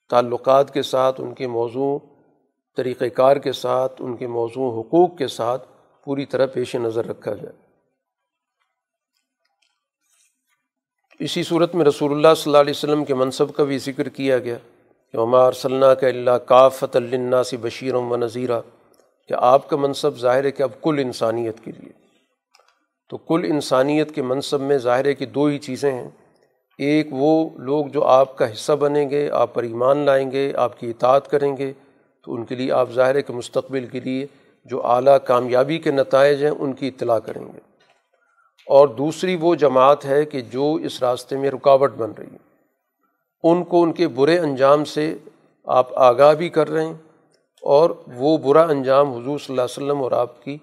تعلقات کے ساتھ، ان کے موضوع طریقہ کار کے ساتھ، ان کے موضوع حقوق کے ساتھ پوری طرح پیش نظر رکھا جائے۔ اسی صورت میں رسول اللہ صلی اللہ علیہ وسلم کے منصب کا بھی ذکر کیا گیا کہ وما ارسلناک الا کافۃ للناس بشیرا و نذیرا، کہ آپ کا منصب ظاہر ہے کہ اب کل انسانیت کے لیے، تو کل انسانیت کے منصب میں ظاہر ہے کہ دو ہی چیزیں ہیں، ایک وہ لوگ جو آپ کا حصہ بنیں گے، آپ پر ایمان لائیں گے، آپ کی اطاعت کریں گے، تو ان کے لیے آپ ظاہر ہے کہ مستقبل کے لیے جو اعلیٰ کامیابی کے نتائج ہیں ان کی اطلاع کریں گے، اور دوسری وہ جماعت ہے کہ جو اس راستے میں رکاوٹ بن رہی ہے، ان کو ان کے برے انجام سے آپ آگاہ بھی کر رہے ہیں، اور وہ برا انجام حضور صلی اللہ علیہ وسلم اور آپ کی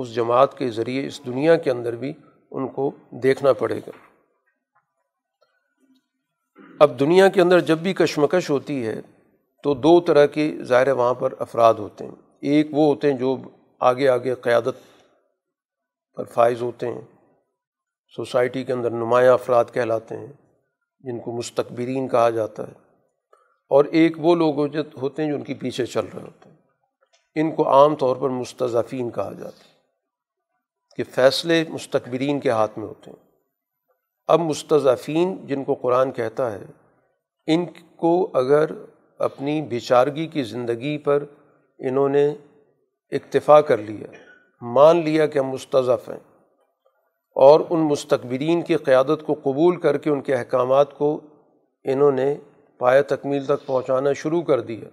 اس جماعت کے ذریعے اس دنیا کے اندر بھی ان کو دیکھنا پڑے گا۔ اب دنیا کے اندر جب بھی کشمکش ہوتی ہے تو دو طرح کے ظاہر وہاں پر افراد ہوتے ہیں، ایک وہ ہوتے ہیں جو آگے آگے قیادت پر فائز ہوتے ہیں، سوسائٹی کے اندر نمایاں افراد کہلاتے ہیں، جن کو مستکبرین کہا جاتا ہے، اور ایک وہ لوگ ہوتے ہیں جو ان کے پیچھے چل رہے ہوتے ہیں، ان کو عام طور پر مستضعفین کہا جاتا ہے کہ فیصلے مستکبرین کے ہاتھ میں ہوتے ہیں۔ اب مستضعفین جن کو قرآن کہتا ہے، ان کو اگر اپنی بیچارگی کی زندگی پر انہوں نے اکتفا کر لیا، مان لیا کہ ہم مستضعف ہیں، اور ان مستکبرین کی قیادت کو قبول کر کے ان کے احکامات کو انہوں نے پایہ تکمیل تک پہنچانا شروع کر دیا،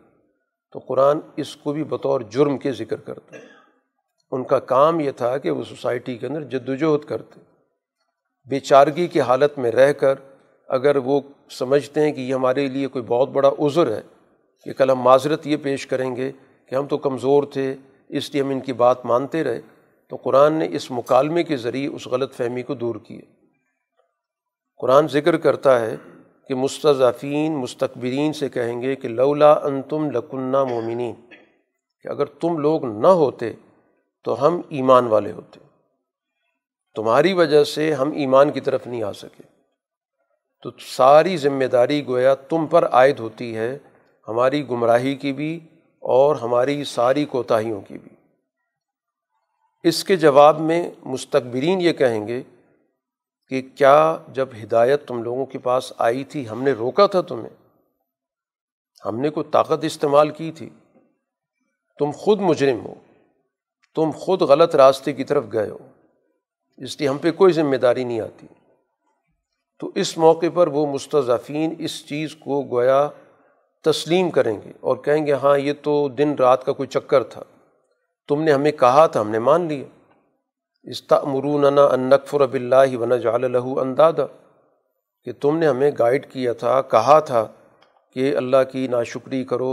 تو قرآن اس کو بھی بطور جرم کے ذکر کرتا ہے۔ ان کا کام یہ تھا کہ وہ سوسائٹی کے اندر جدوجہد کرتے، بیچارگی کی حالت میں رہ کر، اگر وہ سمجھتے ہیں کہ یہ ہمارے لیے کوئی بہت بڑا عذر ہے کہ کل ہم معذرت یہ پیش کریں گے کہ ہم تو کمزور تھے اس لیے ہم ان کی بات مانتے رہے، تو قرآن نے اس مکالمے کے ذریعے اس غلط فہمی کو دور کیا۔ قرآن ذکر کرتا ہے کہ مستضعفین مستکبرین سے کہیں گے کہ لولا انتم لکنا مومنین، کہ اگر تم لوگ نہ ہوتے تو ہم ایمان والے ہوتے، تمہاری وجہ سے ہم ایمان کی طرف نہیں آ سکے، تو ساری ذمہ داری گویا تم پر عائد ہوتی ہے، ہماری گمراہی کی بھی اور ہماری ساری کوتاہیوں کی بھی۔ اس کے جواب میں مستکبرین یہ کہیں گے کہ کیا جب ہدایت تم لوگوں کے پاس آئی تھی ہم نے روکا تھا تمہیں؟ ہم نے کوئی طاقت استعمال کی تھی؟ تم خود مجرم ہو، تم خود غلط راستے کی طرف گئے ہو، اس لیے ہم پہ کوئی ذمہ داری نہیں آتی۔ تو اس موقع پر وہ مستضعفین اس چیز کو گویا تسلیم کریں گے اور کہیں گے ہاں یہ تو دن رات کا کوئی چکر تھا، تم نے ہمیں کہا تھا ہم نے مان لیا، استأمروننا ان نکفر باللہ ونجعل لہ اندادا، کہ تم نے ہمیں گائیڈ کیا تھا، کہا تھا کہ اللہ کی ناشکری کرو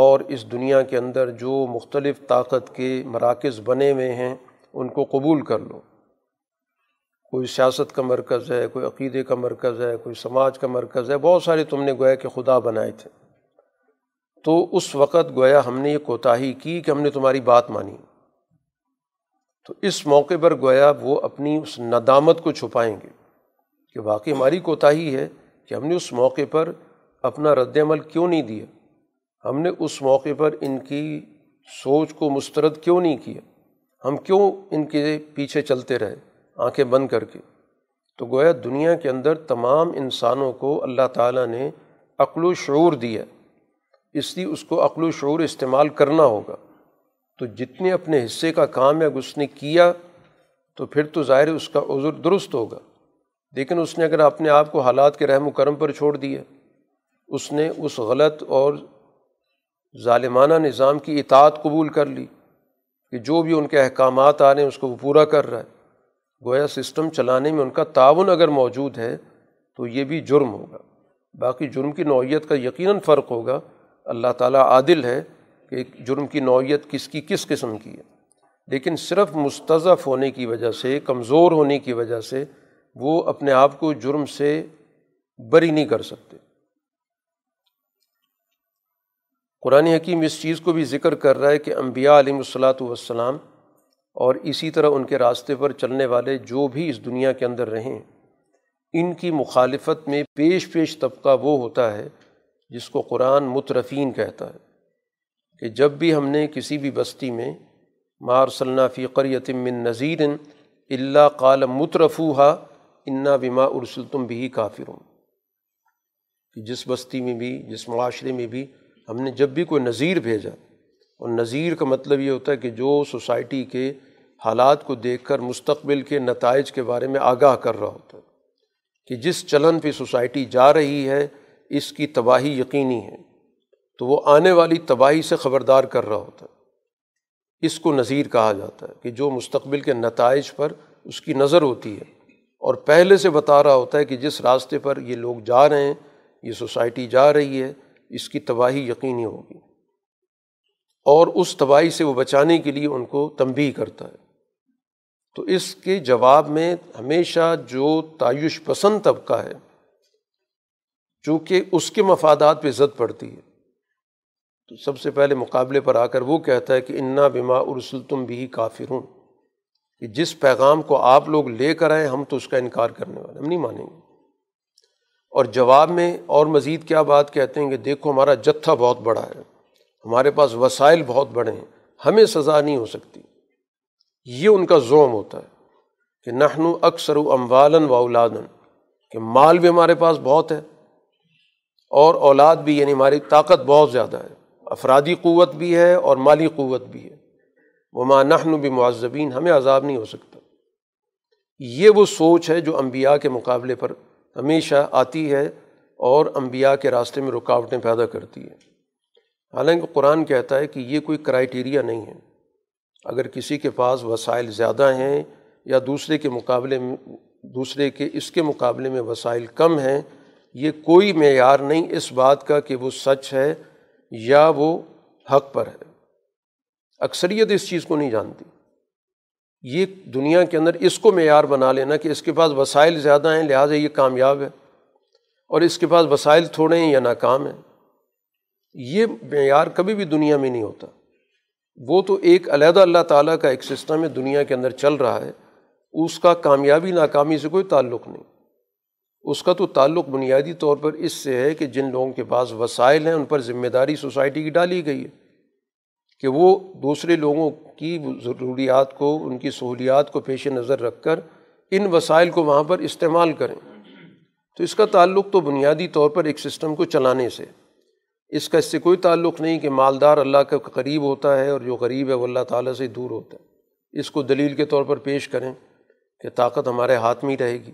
اور اس دنیا کے اندر جو مختلف طاقت کے مراکز بنے ہوئے ہیں ان کو قبول کر لو، کوئی سیاست کا مرکز ہے، کوئی عقیدے کا مرکز ہے، کوئی سماج کا مرکز ہے، بہت سارے تم نے گویا کہ خدا بنائے تھے، تو اس وقت گویا ہم نے یہ کوتاہی کی کہ ہم نے تمہاری بات مانی۔ تو اس موقع پر گویا وہ اپنی اس ندامت کو چھپائیں گے کہ واقعی ہماری کوتاہی ہے کہ ہم نے اس موقع پر اپنا رد عمل کیوں نہیں دیا، ہم نے اس موقع پر ان کی سوچ کو مسترد کیوں نہیں کیا، ہم کیوں ان کے پیچھے چلتے رہے آنکھیں بند کر کے۔ تو گویا دنیا کے اندر تمام انسانوں کو اللہ تعالیٰ نے عقل و شعور دیا، اس لیے اس کو عقل و شعور استعمال کرنا ہوگا، تو جتنے اپنے حصے کا کام ہے اگر اس نے کیا تو پھر تو ظاہر اس کا عذر درست ہوگا، لیکن اس نے اگر اپنے آپ کو حالات کے رحم و کرم پر چھوڑ دیا، اس نے اس غلط اور ظالمانہ نظام کی اطاعت قبول کر لی کہ جو بھی ان کے احکامات آ رہے ہیں اس کو وہ پورا کر رہا ہے، گویا سسٹم چلانے میں ان کا تعاون اگر موجود ہے تو یہ بھی جرم ہوگا۔ باقی جرم کی نوعیت کا یقیناً فرق ہوگا، اللہ تعالیٰ عادل ہے کہ جرم کی نوعیت کس کی کس قسم کی ہے، لیکن صرف مستضعف ہونے کی وجہ سے، کمزور ہونے کی وجہ سے وہ اپنے آپ کو جرم سے بری نہیں کر سکتے۔ قرآن حکیم اس چیز کو بھی ذکر کر رہا ہے کہ انبیاء علیہ الصلاۃ والسلام اور اسی طرح ان کے راستے پر چلنے والے جو بھی اس دنیا کے اندر رہیں، ان کی مخالفت میں پیش پیش طبقہ وہ ہوتا ہے جس کو قرآن مترفین کہتا ہے، کہ جب بھی ہم نے کسی بھی بستی میں ما ارسلنا فی قریۃ من نذیر الا قال مترفوہا انا بما ارسلتم به کافرون، کہ جس بستی میں بھی جس معاشرے میں بھی ہم نے جب بھی کوئی نذیر بھیجا، اور نذیر کا مطلب یہ ہوتا ہے کہ جو سوسائٹی کے حالات کو دیکھ کر مستقبل کے نتائج کے بارے میں آگاہ کر رہا ہوتا ہے کہ جس چلن پہ سوسائٹی جا رہی ہے اس کی تباہی یقینی ہے، تو وہ آنے والی تباہی سے خبردار کر رہا ہوتا ہے۔ اس کو نذیر کہا جاتا ہے کہ جو مستقبل کے نتائج پر اس کی نظر ہوتی ہے اور پہلے سے بتا رہا ہوتا ہے کہ جس راستے پر یہ لوگ جا رہے ہیں، یہ سوسائٹی جا رہی ہے، اس کی تباہی یقینی ہوگی، اور اس تباہی سے وہ بچانے کے لیے ان کو تنبیہ کرتا ہے۔ تو اس کے جواب میں ہمیشہ جو تعیش پسند طبقہ ہے، چونکہ اس کے مفادات پہ زد پڑتی ہے، تو سب سے پہلے مقابلے پر آ کر وہ کہتا ہے کہ انا بما ارسلتم به کافرون، کہ جس پیغام کو آپ لوگ لے کر آئے ہم تو اس کا انکار کرنے والے، ہم نہیں مانیں گے۔ اور جواب میں اور مزید کیا بات کہتے ہیں کہ دیکھو ہمارا جتھا بہت بڑا ہے، ہمارے پاس وسائل بہت بڑے ہیں، ہمیں سزا نہیں ہو سکتی۔ یہ ان کا زوم ہوتا ہے کہ نحن اکثر اموالا و اولادا، کہ مال بھی ہمارے پاس بہت ہے اور اولاد بھی، یعنی ہماری طاقت بہت زیادہ ہے، افرادی قوت بھی ہے اور مالی قوت بھی ہے۔ وما نحن بمعذبین، ہمیں عذاب نہیں ہو سکتا۔ یہ وہ سوچ ہے جو انبیاء کے مقابلے پر ہمیشہ آتی ہے اور انبیاء کے راستے میں رکاوٹیں پیدا کرتی ہے۔ حالانکہ قرآن کہتا ہے کہ یہ کوئی کرائیٹیریا نہیں ہے، اگر کسی کے پاس وسائل زیادہ ہیں یا دوسرے کے مقابلے میں دوسرے کے اس کے مقابلے میں وسائل کم ہیں، یہ کوئی معیار نہیں اس بات کا کہ وہ سچ ہے یا وہ حق پر ہے۔ اکثریت اس چیز کو نہیں جانتی، یہ دنیا کے اندر اس کو معیار بنا لینا کہ اس کے پاس وسائل زیادہ ہیں لہٰذا یہ کامیاب ہے، اور اس کے پاس وسائل تھوڑے ہیں یا ناکام ہے، یہ معیار کبھی بھی دنیا میں نہیں ہوتا۔ وہ تو ایک علیحدہ اللہ تعالیٰ کا ایک سسٹم ہے دنیا کے اندر چل رہا ہے، اس کا کامیابی ناکامی سے کوئی تعلق نہیں، اس کا تو تعلق بنیادی طور پر اس سے ہے کہ جن لوگوں کے پاس وسائل ہیں ان پر ذمہ داری سوسائٹی کی ڈالی گئی ہے کہ وہ دوسرے لوگوں کی ضروریات کو، ان کی سہولیات کو پیش نظر رکھ کر ان وسائل کو وہاں پر استعمال کریں۔ تو اس کا تعلق تو بنیادی طور پر ایک سسٹم کو چلانے سے، اس کا اس سے کوئی تعلق نہیں کہ مالدار اللہ کے قریب ہوتا ہے اور جو غریب ہے وہ اللہ تعالیٰ سے دور ہوتا ہے۔ اس کو دلیل کے طور پر پیش کریں کہ طاقت ہمارے ہاتھ میں ہی رہے گی،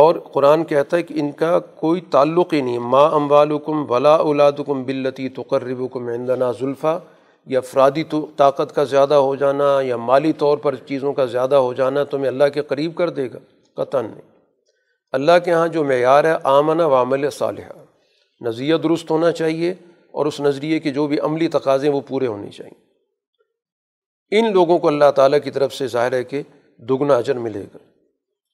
اور قرآن کہتا ہے کہ ان کا کوئی تعلق ہی نہیں۔ ما اموالکم ولا اولادکم باللتی تقربکم عندنا زلفیٰ، یا افرادی طاقت کا زیادہ ہو جانا یا مالی طور پر چیزوں کا زیادہ ہو جانا تمہیں اللہ کے قریب کر دے گا، قطعاً نہیں۔ اللہ کے ہاں جو معیار ہے آمنہ وعمل صالحہ، نظریہ درست ہونا چاہیے اور اس نظریے کے جو بھی عملی تقاضے وہ پورے ہونے چاہیے۔ ان لوگوں کو اللہ تعالیٰ کی طرف سے ظاہر ہے کہ دگنا اجر ملے گا۔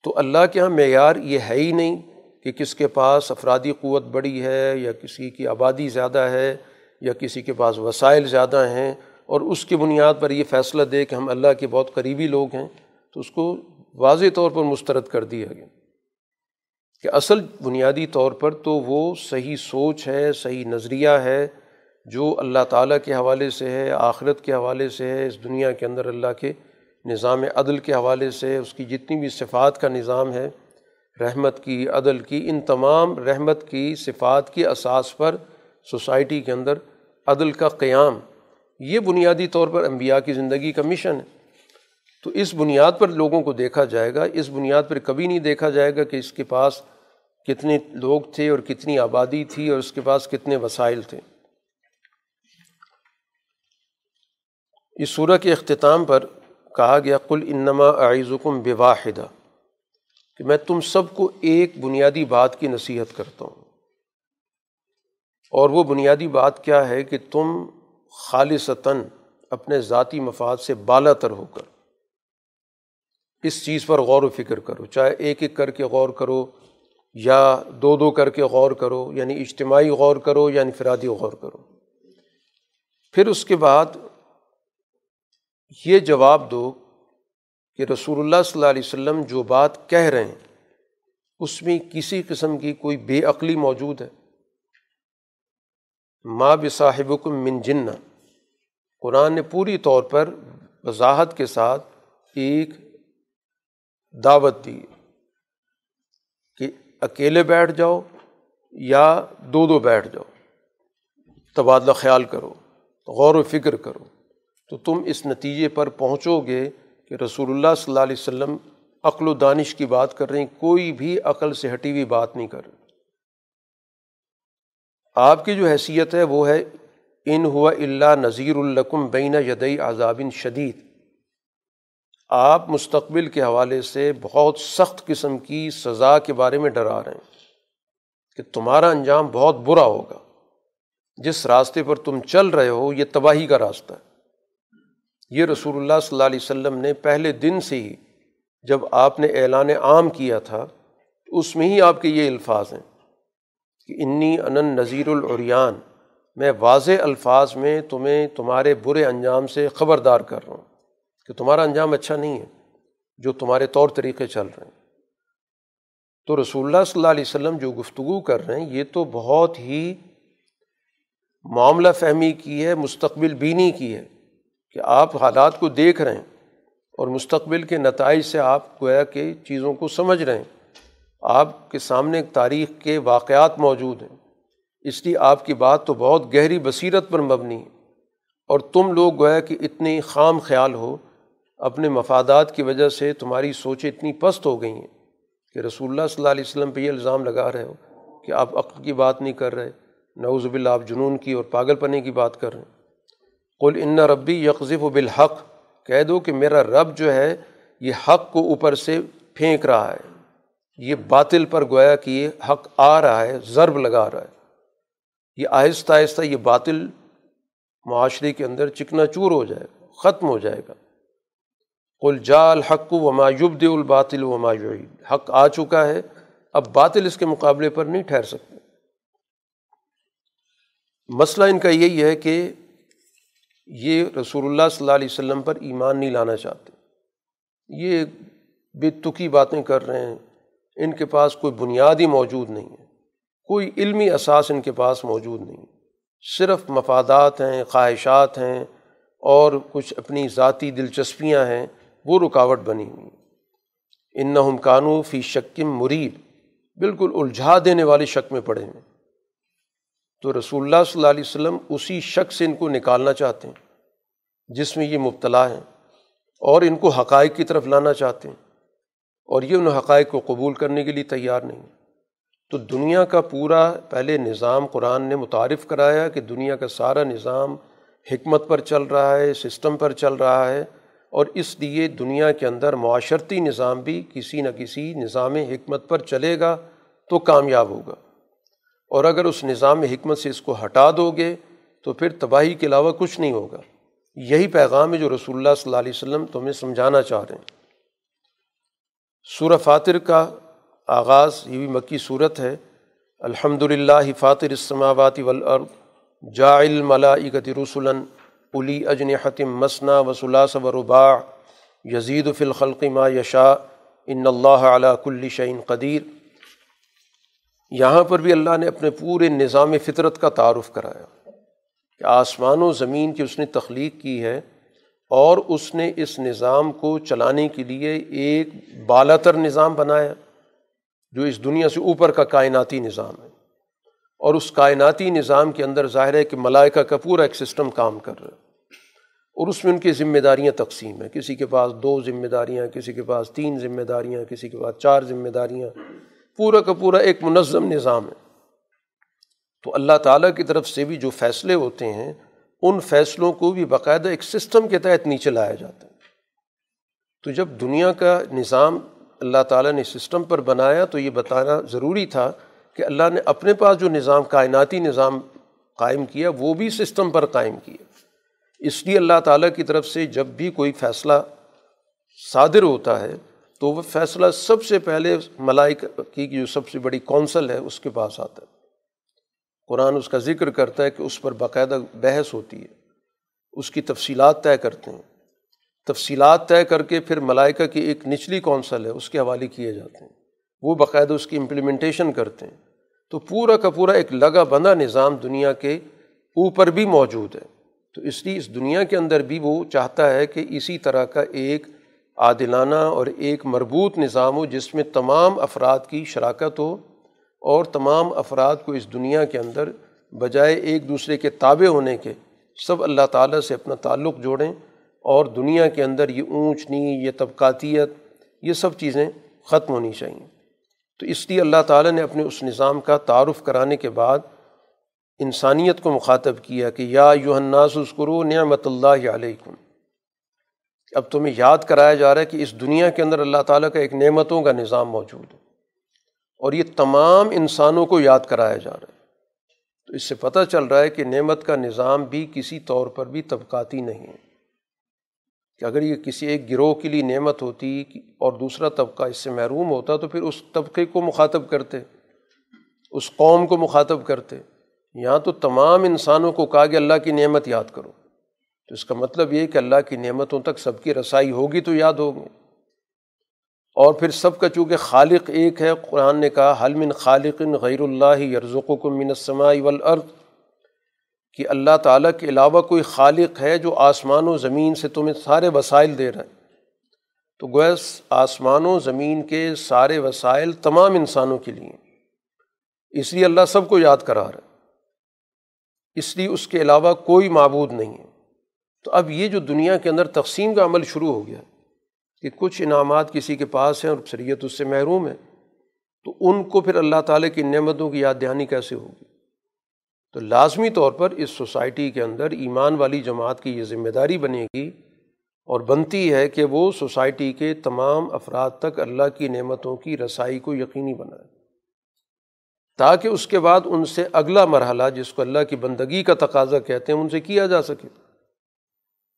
تو اللہ کے ہاں معیار یہ ہے ہی نہیں کہ کس کے پاس افرادی قوت بڑی ہے یا کسی کی آبادی زیادہ ہے یا کسی کے پاس وسائل زیادہ ہیں، اور اس کی بنیاد پر یہ فیصلہ دے کہ ہم اللہ کے بہت قریبی لوگ ہیں، تو اس کو واضح طور پر مسترد کر دیا گیا کہ اصل بنیادی طور پر تو وہ صحیح سوچ ہے، صحیح نظریہ ہے جو اللہ تعالیٰ کے حوالے سے ہے، آخرت کے حوالے سے ہے، اس دنیا کے اندر اللہ کے نظام عدل کے حوالے سے، اس کی جتنی بھی صفات کا نظام ہے، رحمت کی، عدل کی، ان تمام رحمت کی صفات کی اساس پر سوسائٹی کے اندر عدل کا قیام، یہ بنیادی طور پر انبیاء کی زندگی کا مشن ہے۔ تو اس بنیاد پر لوگوں کو دیکھا جائے گا، اس بنیاد پر کبھی نہیں دیکھا جائے گا کہ اس کے پاس کتنے لوگ تھے اور کتنی آبادی تھی اور اس کے پاس کتنے وسائل تھے۔ اس سورہ کے اختتام پر کہا گیا قل انما اعظکم بواحدہ، کہ میں تم سب کو ایک بنیادی بات کی نصیحت کرتا ہوں، اور وہ بنیادی بات کیا ہے کہ تم خالصتاً اپنے ذاتی مفاد سے بالا تر ہو کر اس چیز پر غور و فکر کرو، چاہے ایک ایک کر کے غور کرو یا دو دو کر کے غور کرو، یعنی اجتماعی غور کرو یا انفرادی غور کرو۔ پھر اس کے بعد یہ جواب دو کہ رسول اللہ صلی اللہ علیہ وسلم جو بات کہہ رہے ہیں اس میں کسی قسم کی کوئی بے عقلی موجود ہے؟ ما بصاحبکم من جنہ، قرآن نے پوری طور پر وضاحت کے ساتھ ایک دعوت دی کہ اکیلے بیٹھ جاؤ یا دو دو بیٹھ جاؤ، تبادلہ خیال کرو، غور و فکر کرو، تو تم اس نتیجے پر پہنچو گے کہ رسول اللہ صلی اللہ علیہ وسلم عقل و دانش کی بات کر رہے ہیں، کوئی بھی عقل سے ہٹی ہوئی بات نہیں کر رہے۔ آپ کی جو حیثیت ہے وہ ہے ان ہوا الا نذیر لکم بین یدی عذاب شدید، آپ مستقبل کے حوالے سے بہت سخت قسم کی سزا کے بارے میں ڈرا رہے ہیں کہ تمہارا انجام بہت برا ہوگا، جس راستے پر تم چل رہے ہو یہ تباہی کا راستہ ہے۔ یہ رسول اللہ صلی اللہ علیہ وسلم نے پہلے دن سے ہی جب آپ نے اعلان عام کیا تھا اس میں ہی آپ کے یہ الفاظ ہیں کہ انی انن نذیر العریان، میں واضح الفاظ میں تمہیں تمہارے برے انجام سے خبردار کر رہا ہوں کہ تمہارا انجام اچھا نہیں ہے جو تمہارے طور طریقے چل رہے ہیں۔ تو رسول اللہ صلی اللہ علیہ وسلم جو گفتگو کر رہے ہیں یہ تو بہت ہی معاملہ فہمی کی ہے، مستقبل بینی کی ہے کہ آپ حالات کو دیکھ رہے ہیں اور مستقبل کے نتائج سے آپ گویا کہ چیزوں کو سمجھ رہے ہیں، آپ کے سامنے تاریخ کے واقعات موجود ہیں، اس لیے آپ کی بات تو بہت گہری بصیرت پر مبنی ہے، اور تم لوگ گویا کہ اتنے خام خیال ہو، اپنے مفادات کی وجہ سے تمہاری سوچیں اتنی پست ہو گئی ہیں کہ رسول اللہ صلی اللہ علیہ وسلم پہ یہ الزام لگا رہے ہو کہ آپ عقل کی بات نہیں کر رہے، نعوذ باللہ آپ جنون کی اور پاگل پنے کی بات کر رہے ہیں۔ قل ان ربی یقذف بالحق، کہہ دو کہ میرا رب جو ہے یہ حق کو اوپر سے پھینک رہا ہے، یہ باطل پر گویا کہ یہ حق آ رہا ہے، ضرب لگا رہا ہے، یہ آہستہ آہستہ یہ باطل معاشرے کے اندر چکنا چور ہو جائے گا، ختم ہو جائے گا۔ قل جاء الحق وما یبدئ الباطل وما یعید، حق آ چکا ہے، اب باطل اس کے مقابلے پر نہیں ٹھہر سکتے۔ مسئلہ ان کا یہی ہے کہ یہ رسول اللہ صلی اللہ علیہ وسلم پر ایمان نہیں لانا چاہتے، یہ بے تکی باتیں کر رہے ہیں، ان کے پاس کوئی بنیاد ہی موجود نہیں ہے، کوئی علمی اساس ان کے پاس موجود نہیں، صرف مفادات ہیں، خواہشات ہیں، اور کچھ اپنی ذاتی دلچسپیاں ہیں، وہ رکاوٹ بنی ہوئی ہیں۔ انہم کانوا فی شک مریب، بالکل الجھا دینے والے شک میں پڑے ہیں۔ تو رسول اللہ صلی اللہ علیہ وسلم اسی شک سے ان کو نکالنا چاہتے ہیں جس میں یہ مبتلا ہیں، اور ان کو حقائق کی طرف لانا چاہتے ہیں، اور یہ ان حقائق کو قبول کرنے کے لیے تیار نہیں ہیں۔ تو دنیا کا پورا پہلے نظام قرآن نے متعارف کرایا کہ دنیا کا سارا نظام حکمت پر چل رہا ہے، سسٹم پر چل رہا ہے، اور اس لیے دنیا کے اندر معاشرتی نظام بھی کسی نہ کسی نظام حکمت پر چلے گا تو کامیاب ہوگا، اور اگر اس نظام حکمت سے اس کو ہٹا دو گے تو پھر تباہی کے علاوہ کچھ نہیں ہوگا۔ یہی پیغام ہے جو رسول اللہ صلی اللہ علیہ وسلم تمہیں سمجھانا چاہ رہے ہیں۔ سورہ فاطر کا آغاز، یہ بھی مکی صورت ہے، الحمدللہ فاطر السماوات والارض جاعل الملائکۃ رسلا اولی اجنحۃ مثنی وثلاث ورباع یزید فی الخلق ما یشاء ان اللہ علی کل شیء قدیر۔ یہاں پر بھی اللہ نے اپنے پورے نظام فطرت کا تعارف کرایا کہ آسمان و زمین کی اس نے تخلیق کی ہے، اور اس نے اس نظام کو چلانے کے لیے ایک بالا تر نظام بنایا جو اس دنیا سے اوپر کا کائناتی نظام ہے، اور اس کائناتی نظام کے اندر ظاہر ہے کہ ملائکہ کا پورا ایک سسٹم کام کر رہا ہے، اور اس میں ان کی ذمہ داریاں تقسیم ہیں، کسی کے پاس دو ذمہ داریاں، کسی کے پاس تین ذمہ داریاں، کسی کے پاس چار ذمہ داریاں، پورا کا پورا ایک منظم نظام ہے۔ تو اللہ تعالیٰ کی طرف سے بھی جو فیصلے ہوتے ہیں ان فیصلوں کو بھی باقاعدہ ایک سسٹم کے تحت نیچے لایا جاتا ہے۔ تو جب دنیا کا نظام اللہ تعالیٰ نے سسٹم پر بنایا تو یہ بتانا ضروری تھا کہ اللہ نے اپنے پاس جو نظام کائناتی نظام قائم کیا وہ بھی سسٹم پر قائم کیا، اس لیے اللہ تعالیٰ کی طرف سے جب بھی کوئی فیصلہ صادر ہوتا ہے تو وہ فیصلہ سب سے پہلے ملائکہ کی جو سب سے بڑی کونسل ہے اس کے پاس آتا ہے. قرآن اس کا ذکر کرتا ہے کہ اس پر باقاعدہ بحث ہوتی ہے، اس کی تفصیلات طے کرتے ہیں، تفصیلات طے کر کے پھر ملائکہ کی ایک نچلی کونسل ہے اس کے حوالے کیے جاتے ہیں، وہ باقاعدہ اس کی امپلیمنٹیشن کرتے ہیں. تو پورا کا پورا ایک لگا بندھا نظام دنیا کے اوپر بھی موجود ہے. تو اس لیے اس دنیا کے اندر بھی وہ چاہتا ہے کہ اسی طرح کا ایک عادلانہ اور ایک مربوط نظام ہو جس میں تمام افراد کی شراکت ہو اور تمام افراد کو اس دنیا کے اندر بجائے ایک دوسرے کے تابع ہونے کے سب اللہ تعالیٰ سے اپنا تعلق جوڑیں اور دنیا کے اندر یہ اونچ نیچ، یہ طبقاتیت، یہ سب چیزیں ختم ہونی چاہیے. تو اس لیے اللہ تعالیٰ نے اپنے اس نظام کا تعارف کرانے کے بعد انسانیت کو مخاطب کیا کہ یا ایھا الناس اذکروا نعمت اللہ علیکم. اب تمہیں یاد کرایا جا رہا ہے کہ اس دنیا کے اندر اللہ تعالیٰ کا ایک نعمتوں کا نظام موجود ہے اور یہ تمام انسانوں کو یاد کرایا جا رہا ہے. تو اس سے پتہ چل رہا ہے کہ نعمت کا نظام بھی کسی طور پر بھی طبقاتی نہیں ہے کہ اگر یہ کسی ایک گروہ کے لیے نعمت ہوتی اور دوسرا طبقہ اس سے محروم ہوتا تو پھر اس طبقے کو مخاطب کرتے، اس قوم کو مخاطب کرتے. یہاں تو تمام انسانوں کو کہا کہ اللہ کی نعمت یاد کرو. تو اس کا مطلب یہ ہے کہ اللہ کی نعمتوں تک سب کی رسائی ہوگی تو یاد ہوگی. اور پھر سب کا چونکہ خالق ایک ہے، قرآن نے کہا حل من خالق غیر اللہ یرزقکم من السماء والارض، کہ اللہ تعالیٰ کے علاوہ کوئی خالق ہے جو آسمان و زمین سے تمہیں سارے وسائل دے رہا ہے. تو گویا آسمان و زمین کے سارے وسائل تمام انسانوں کے لیے، اس لیے اللہ سب کو یاد کرا رہا ہے، اس لیے اس کے علاوہ کوئی معبود نہیں ہے. تو اب یہ جو دنیا کے اندر تقسیم کا عمل شروع ہو گیا کہ کچھ انعامات کسی کے پاس ہیں اور اکثریت اس سے محروم ہے، تو ان کو پھر اللہ تعالیٰ کی نعمتوں کی یاد دہانی کیسے ہوگی؟ تو لازمی طور پر اس سوسائٹی کے اندر ایمان والی جماعت کی یہ ذمہ داری بنے گی اور بنتی ہے کہ وہ سوسائٹی کے تمام افراد تک اللہ کی نعمتوں کی رسائی کو یقینی بنائے، تاکہ اس کے بعد ان سے اگلا مرحلہ جس کو اللہ کی بندگی کا تقاضا کہتے ہیں ان سے کیا جا سکے.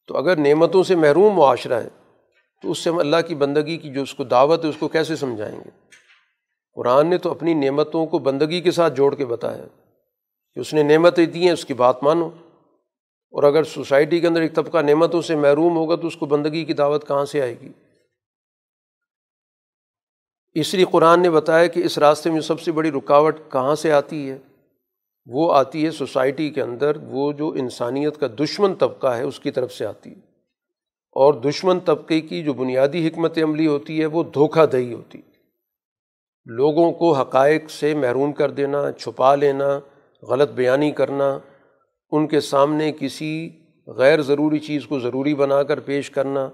تو اگر نعمتوں سے محروم معاشرہ ہے تو اس سے ہم اللہ کی بندگی کی جو اس کو دعوت ہے اس کو کیسے سمجھائیں گے؟ قرآن نے تو اپنی نعمتوں کو بندگی کے ساتھ جوڑ کے بتایا کہ اس نے نعمتیں دی ہیں، اس کی بات مانو. اور اگر سوسائٹی کے اندر ایک طبقہ نعمتوں سے محروم ہوگا تو اس کو بندگی کی دعوت کہاں سے آئے گی؟ اس لیے قرآن نے بتایا کہ اس راستے میں سب سے بڑی رکاوٹ کہاں سے آتی ہے؟ وہ آتی ہے سوسائٹی کے اندر، وہ جو انسانیت کا دشمن طبقہ ہے اس کی طرف سے آتی ہے. اور دشمن طبقے کی جو بنیادی حکمت عملی ہوتی ہے وہ دھوکہ دہی ہوتی، لوگوں کو حقائق سے محروم کر دینا، چھپا لینا، غلط بیانی کرنا، ان کے سامنے کسی غیر ضروری چیز کو ضروری بنا کر پیش کرنا،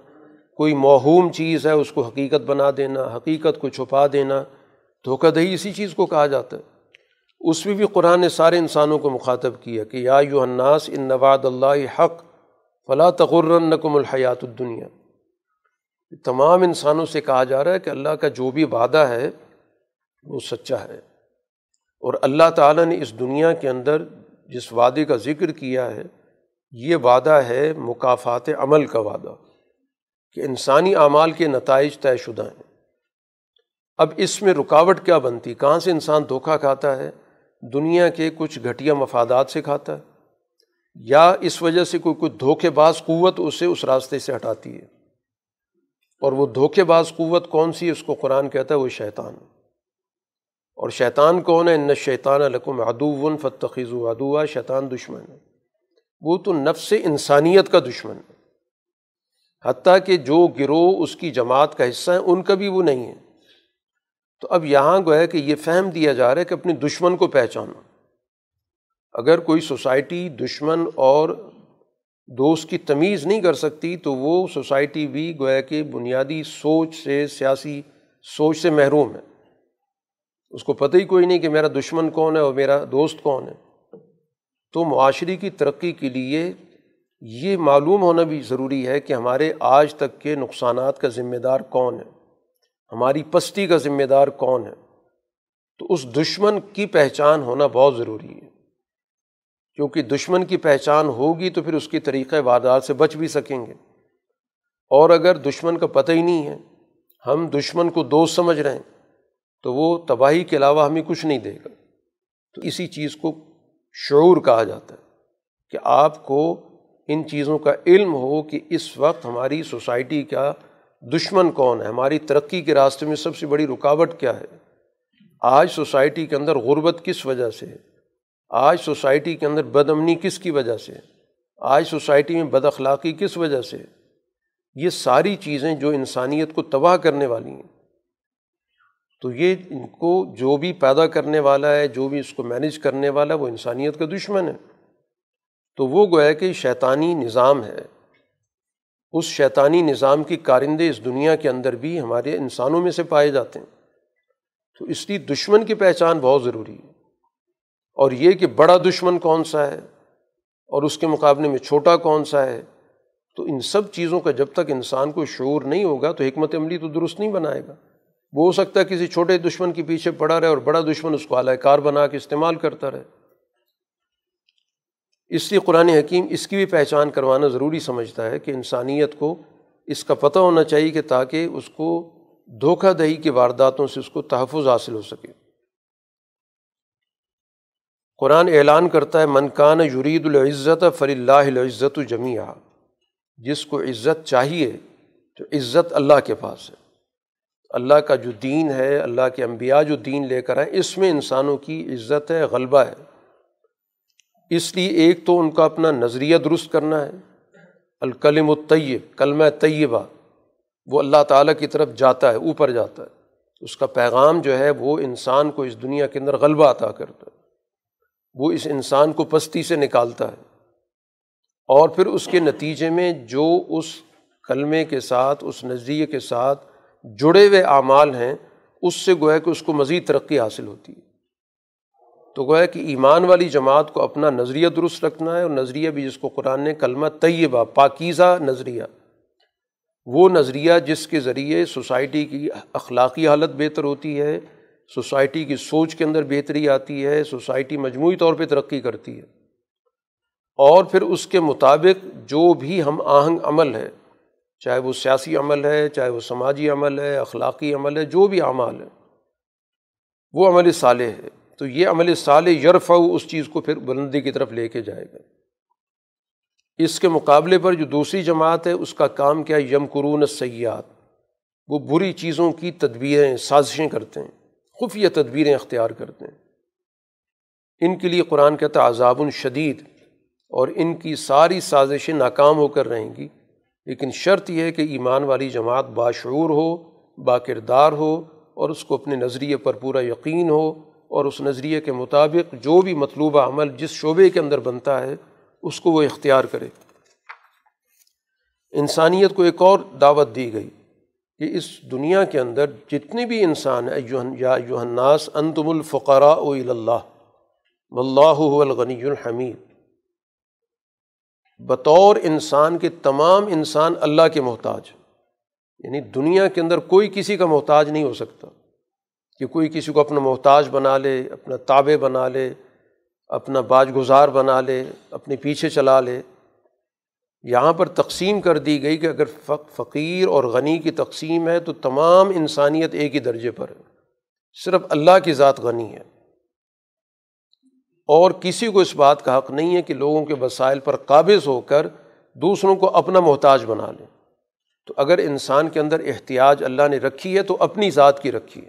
کوئی موہوم چیز ہے اس کو حقیقت بنا دینا، حقیقت کو چھپا دینا. دھوکہ دہی اسی چیز کو کہا جاتا ہے. اس میں بھی قرآن نے سارے انسانوں کو مخاطب کیا کہ یا ایھا الناس ان وعد اللہ حق فلا تغرنکم الحیات الدنیا. تمام انسانوں سے کہا جا رہا ہے کہ اللہ کا جو بھی وعدہ ہے وہ سچا ہے، اور اللہ تعالیٰ نے اس دنیا کے اندر جس وعدے کا ذکر کیا ہے یہ وعدہ ہے مکافات عمل کا وعدہ، کہ انسانی اعمال کے نتائج طے شدہ ہیں. اب اس میں رکاوٹ کیا بنتی؟ کہاں سے انسان دھوکہ کھاتا ہے؟ دنیا کے کچھ گھٹیا مفادات سے کھاتا ہے، یا اس وجہ سے کوئی کوئی دھوکے باز قوت اسے اس راستے سے ہٹاتی ہے. اور وہ دھوکے باز قوت کون سی ہے؟ اس کو قرآن کہتا ہے وہ شیطان. اور شیطان کون ہے؟ ان الشیطان لکم عدو فاتخذوا عدوا. شیطان دشمن ہے، وہ تو نفس انسانیت کا دشمن ہے، حتیٰ کہ جو گروہ اس کی جماعت کا حصہ ہیں ان کا بھی وہ نہیں ہے. تو اب یہاں گویا کہ یہ فہم دیا جا رہا ہے کہ اپنے دشمن کو پہچانو. اگر کوئی سوسائٹی دشمن اور دوست کی تمیز نہیں کر سکتی تو وہ سوسائٹی بھی گویا کہ بنیادی سوچ سے، سیاسی سوچ سے محروم ہے. اس کو پتہ ہی کوئی نہیں کہ میرا دشمن کون ہے اور میرا دوست کون ہے. تو معاشرے کی ترقی کے لیے یہ معلوم ہونا بھی ضروری ہے کہ ہمارے آج تک کے نقصانات کا ذمہ دار کون ہے، ہماری پستی کا ذمہ دار کون ہے. تو اس دشمن کی پہچان ہونا بہت ضروری ہے، کیونکہ دشمن کی پہچان ہوگی تو پھر اس کی طریقۂ واردات سے بچ بھی سکیں گے. اور اگر دشمن کا پتہ ہی نہیں ہے ہم دشمن کو دوست سمجھ رہے ہیں تو وہ تباہی کے علاوہ ہمیں کچھ نہیں دے گا. تو اسی چیز کو شعور کہا جاتا ہے کہ آپ کو ان چیزوں کا علم ہو کہ اس وقت ہماری سوسائٹی کا دشمن کون ہے، ہماری ترقی کے راستے میں سب سے بڑی رکاوٹ کیا ہے. آج سوسائٹی کے اندر غربت کس وجہ سے ہے، آج سوسائٹی کے اندر بدامنی کس کی وجہ سے ہے، آج سوسائٹی میں بد اخلاقی کس وجہ سے ہے. یہ ساری چیزیں جو انسانیت کو تباہ کرنے والی ہیں، تو یہ ان کو جو بھی پیدا کرنے والا ہے، جو بھی اس کو مینیج کرنے والا ہے، وہ انسانیت کا دشمن ہے. تو وہ گویا کہ شیطانی نظام ہے، اس شیطانی نظام کی کارندے اس دنیا کے اندر بھی ہمارے انسانوں میں سے پائے جاتے ہیں. تو اس لیے دشمن کی پہچان بہت ضروری ہے، اور یہ کہ بڑا دشمن کون سا ہے اور اس کے مقابلے میں چھوٹا کون سا ہے. تو ان سب چیزوں کا جب تک انسان کو شعور نہیں ہوگا تو حکمت عملی تو درست نہیں بنائے گا. وہ ہو سکتا ہے کسی چھوٹے دشمن کے پیچھے پڑا رہے اور بڑا دشمن اس کو اعلی کار بنا کے استعمال کرتا رہے. اس لیے قرآن حکیم اس کی بھی پہچان کروانا ضروری سمجھتا ہے کہ انسانیت کو اس کا پتہ ہونا چاہیے کہ تاکہ اس کو دھوکہ دہی کی وارداتوں سے اس کو تحفظ حاصل ہو سکے. قرآن اعلان کرتا ہے من کان یرید العزت فللہ العزت جمیعا، جس کو عزت چاہیے تو عزت اللہ کے پاس ہے. اللہ کا جو دین ہے، اللہ کے انبیاء جو دین لے کر آئے، اس میں انسانوں کی عزت ہے، غلبہ ہے. اس لیے ایک تو ان کا اپنا نظریہ درست کرنا ہے، الکلم الطیب، کلمہ طیبہ، وہ اللہ تعالیٰ کی طرف جاتا ہے، اوپر جاتا ہے. اس کا پیغام جو ہے وہ انسان کو اس دنیا کے اندر غلبہ عطا کرتا ہے، وہ اس انسان کو پستی سے نکالتا ہے. اور پھر اس کے نتیجے میں جو اس کلمے کے ساتھ، اس نظریے کے ساتھ جڑے ہوئے اعمال ہیں، اس سے گویا کہ اس کو مزید ترقی حاصل ہوتی ہے. تو گویا کہ ایمان والی جماعت کو اپنا نظریہ درست رکھنا ہے، اور نظریہ بھی جس کو قرآن نے کلمہ طیبہ، پاکیزہ نظریہ، وہ نظریہ جس کے ذریعے سوسائٹی کی اخلاقی حالت بہتر ہوتی ہے، سوسائٹی کی سوچ کے اندر بہتری آتی ہے، سوسائٹی مجموعی طور پہ ترقی کرتی ہے. اور پھر اس کے مطابق جو بھی ہم آہنگ عمل ہے، چاہے وہ سیاسی عمل ہے، چاہے وہ سماجی عمل ہے، اخلاقی عمل ہے، جو بھی اعمال ہے، وہ عمل صالح ہے. تو یہ عمل صالح یرفع، اس چیز کو پھر بلندی کی طرف لے کے جائے گا. اس کے مقابلے پر جو دوسری جماعت ہے، اس کا کام کیا ہے، یمکرون السیئات، وہ بری چیزوں کی تدبیریں، سازشیں کرتے ہیں، خفیہ تدبیریں اختیار کرتے ہیں. ان کے لیے قرآن کہتا ہے عذاب شدید، اور ان کی ساری سازشیں ناکام ہو کر رہیں گی. لیکن شرط یہ ہے کہ ایمان والی جماعت باشعور ہو، باکردار ہو، اور اس کو اپنے نظریے پر پورا یقین ہو، اور اس نظریے کے مطابق جو بھی مطلوبہ عمل جس شعبے کے اندر بنتا ہے اس کو وہ اختیار کرے. انسانیت کو ایک اور دعوت دی گئی کہ اس دنیا کے اندر جتنے بھی انسان ہیں، یا ایھا الناس انتم الفقراء الی اللہ واللہ ھو الغنی الحمید، بطور انسان کے تمام انسان اللہ کے محتاج. یعنی دنیا کے اندر کوئی کسی کا محتاج نہیں ہو سکتا کہ کوئی کسی کو اپنا محتاج بنا لے، اپنا تابع بنا لے، اپنا باج گزار بنا لے، اپنے پیچھے چلا لے. یہاں پر تقسیم کر دی گئی کہ اگر فقیر اور غنی کی تقسیم ہے تو تمام انسانیت ایک ہی درجے پر ہے، صرف اللہ کی ذات غنی ہے. اور کسی کو اس بات کا حق نہیں ہے کہ لوگوں کے وسائل پر قابض ہو کر دوسروں کو اپنا محتاج بنا لیں. تو اگر انسان کے اندر احتیاج اللہ نے رکھی ہے تو اپنی ذات کی رکھی ہے.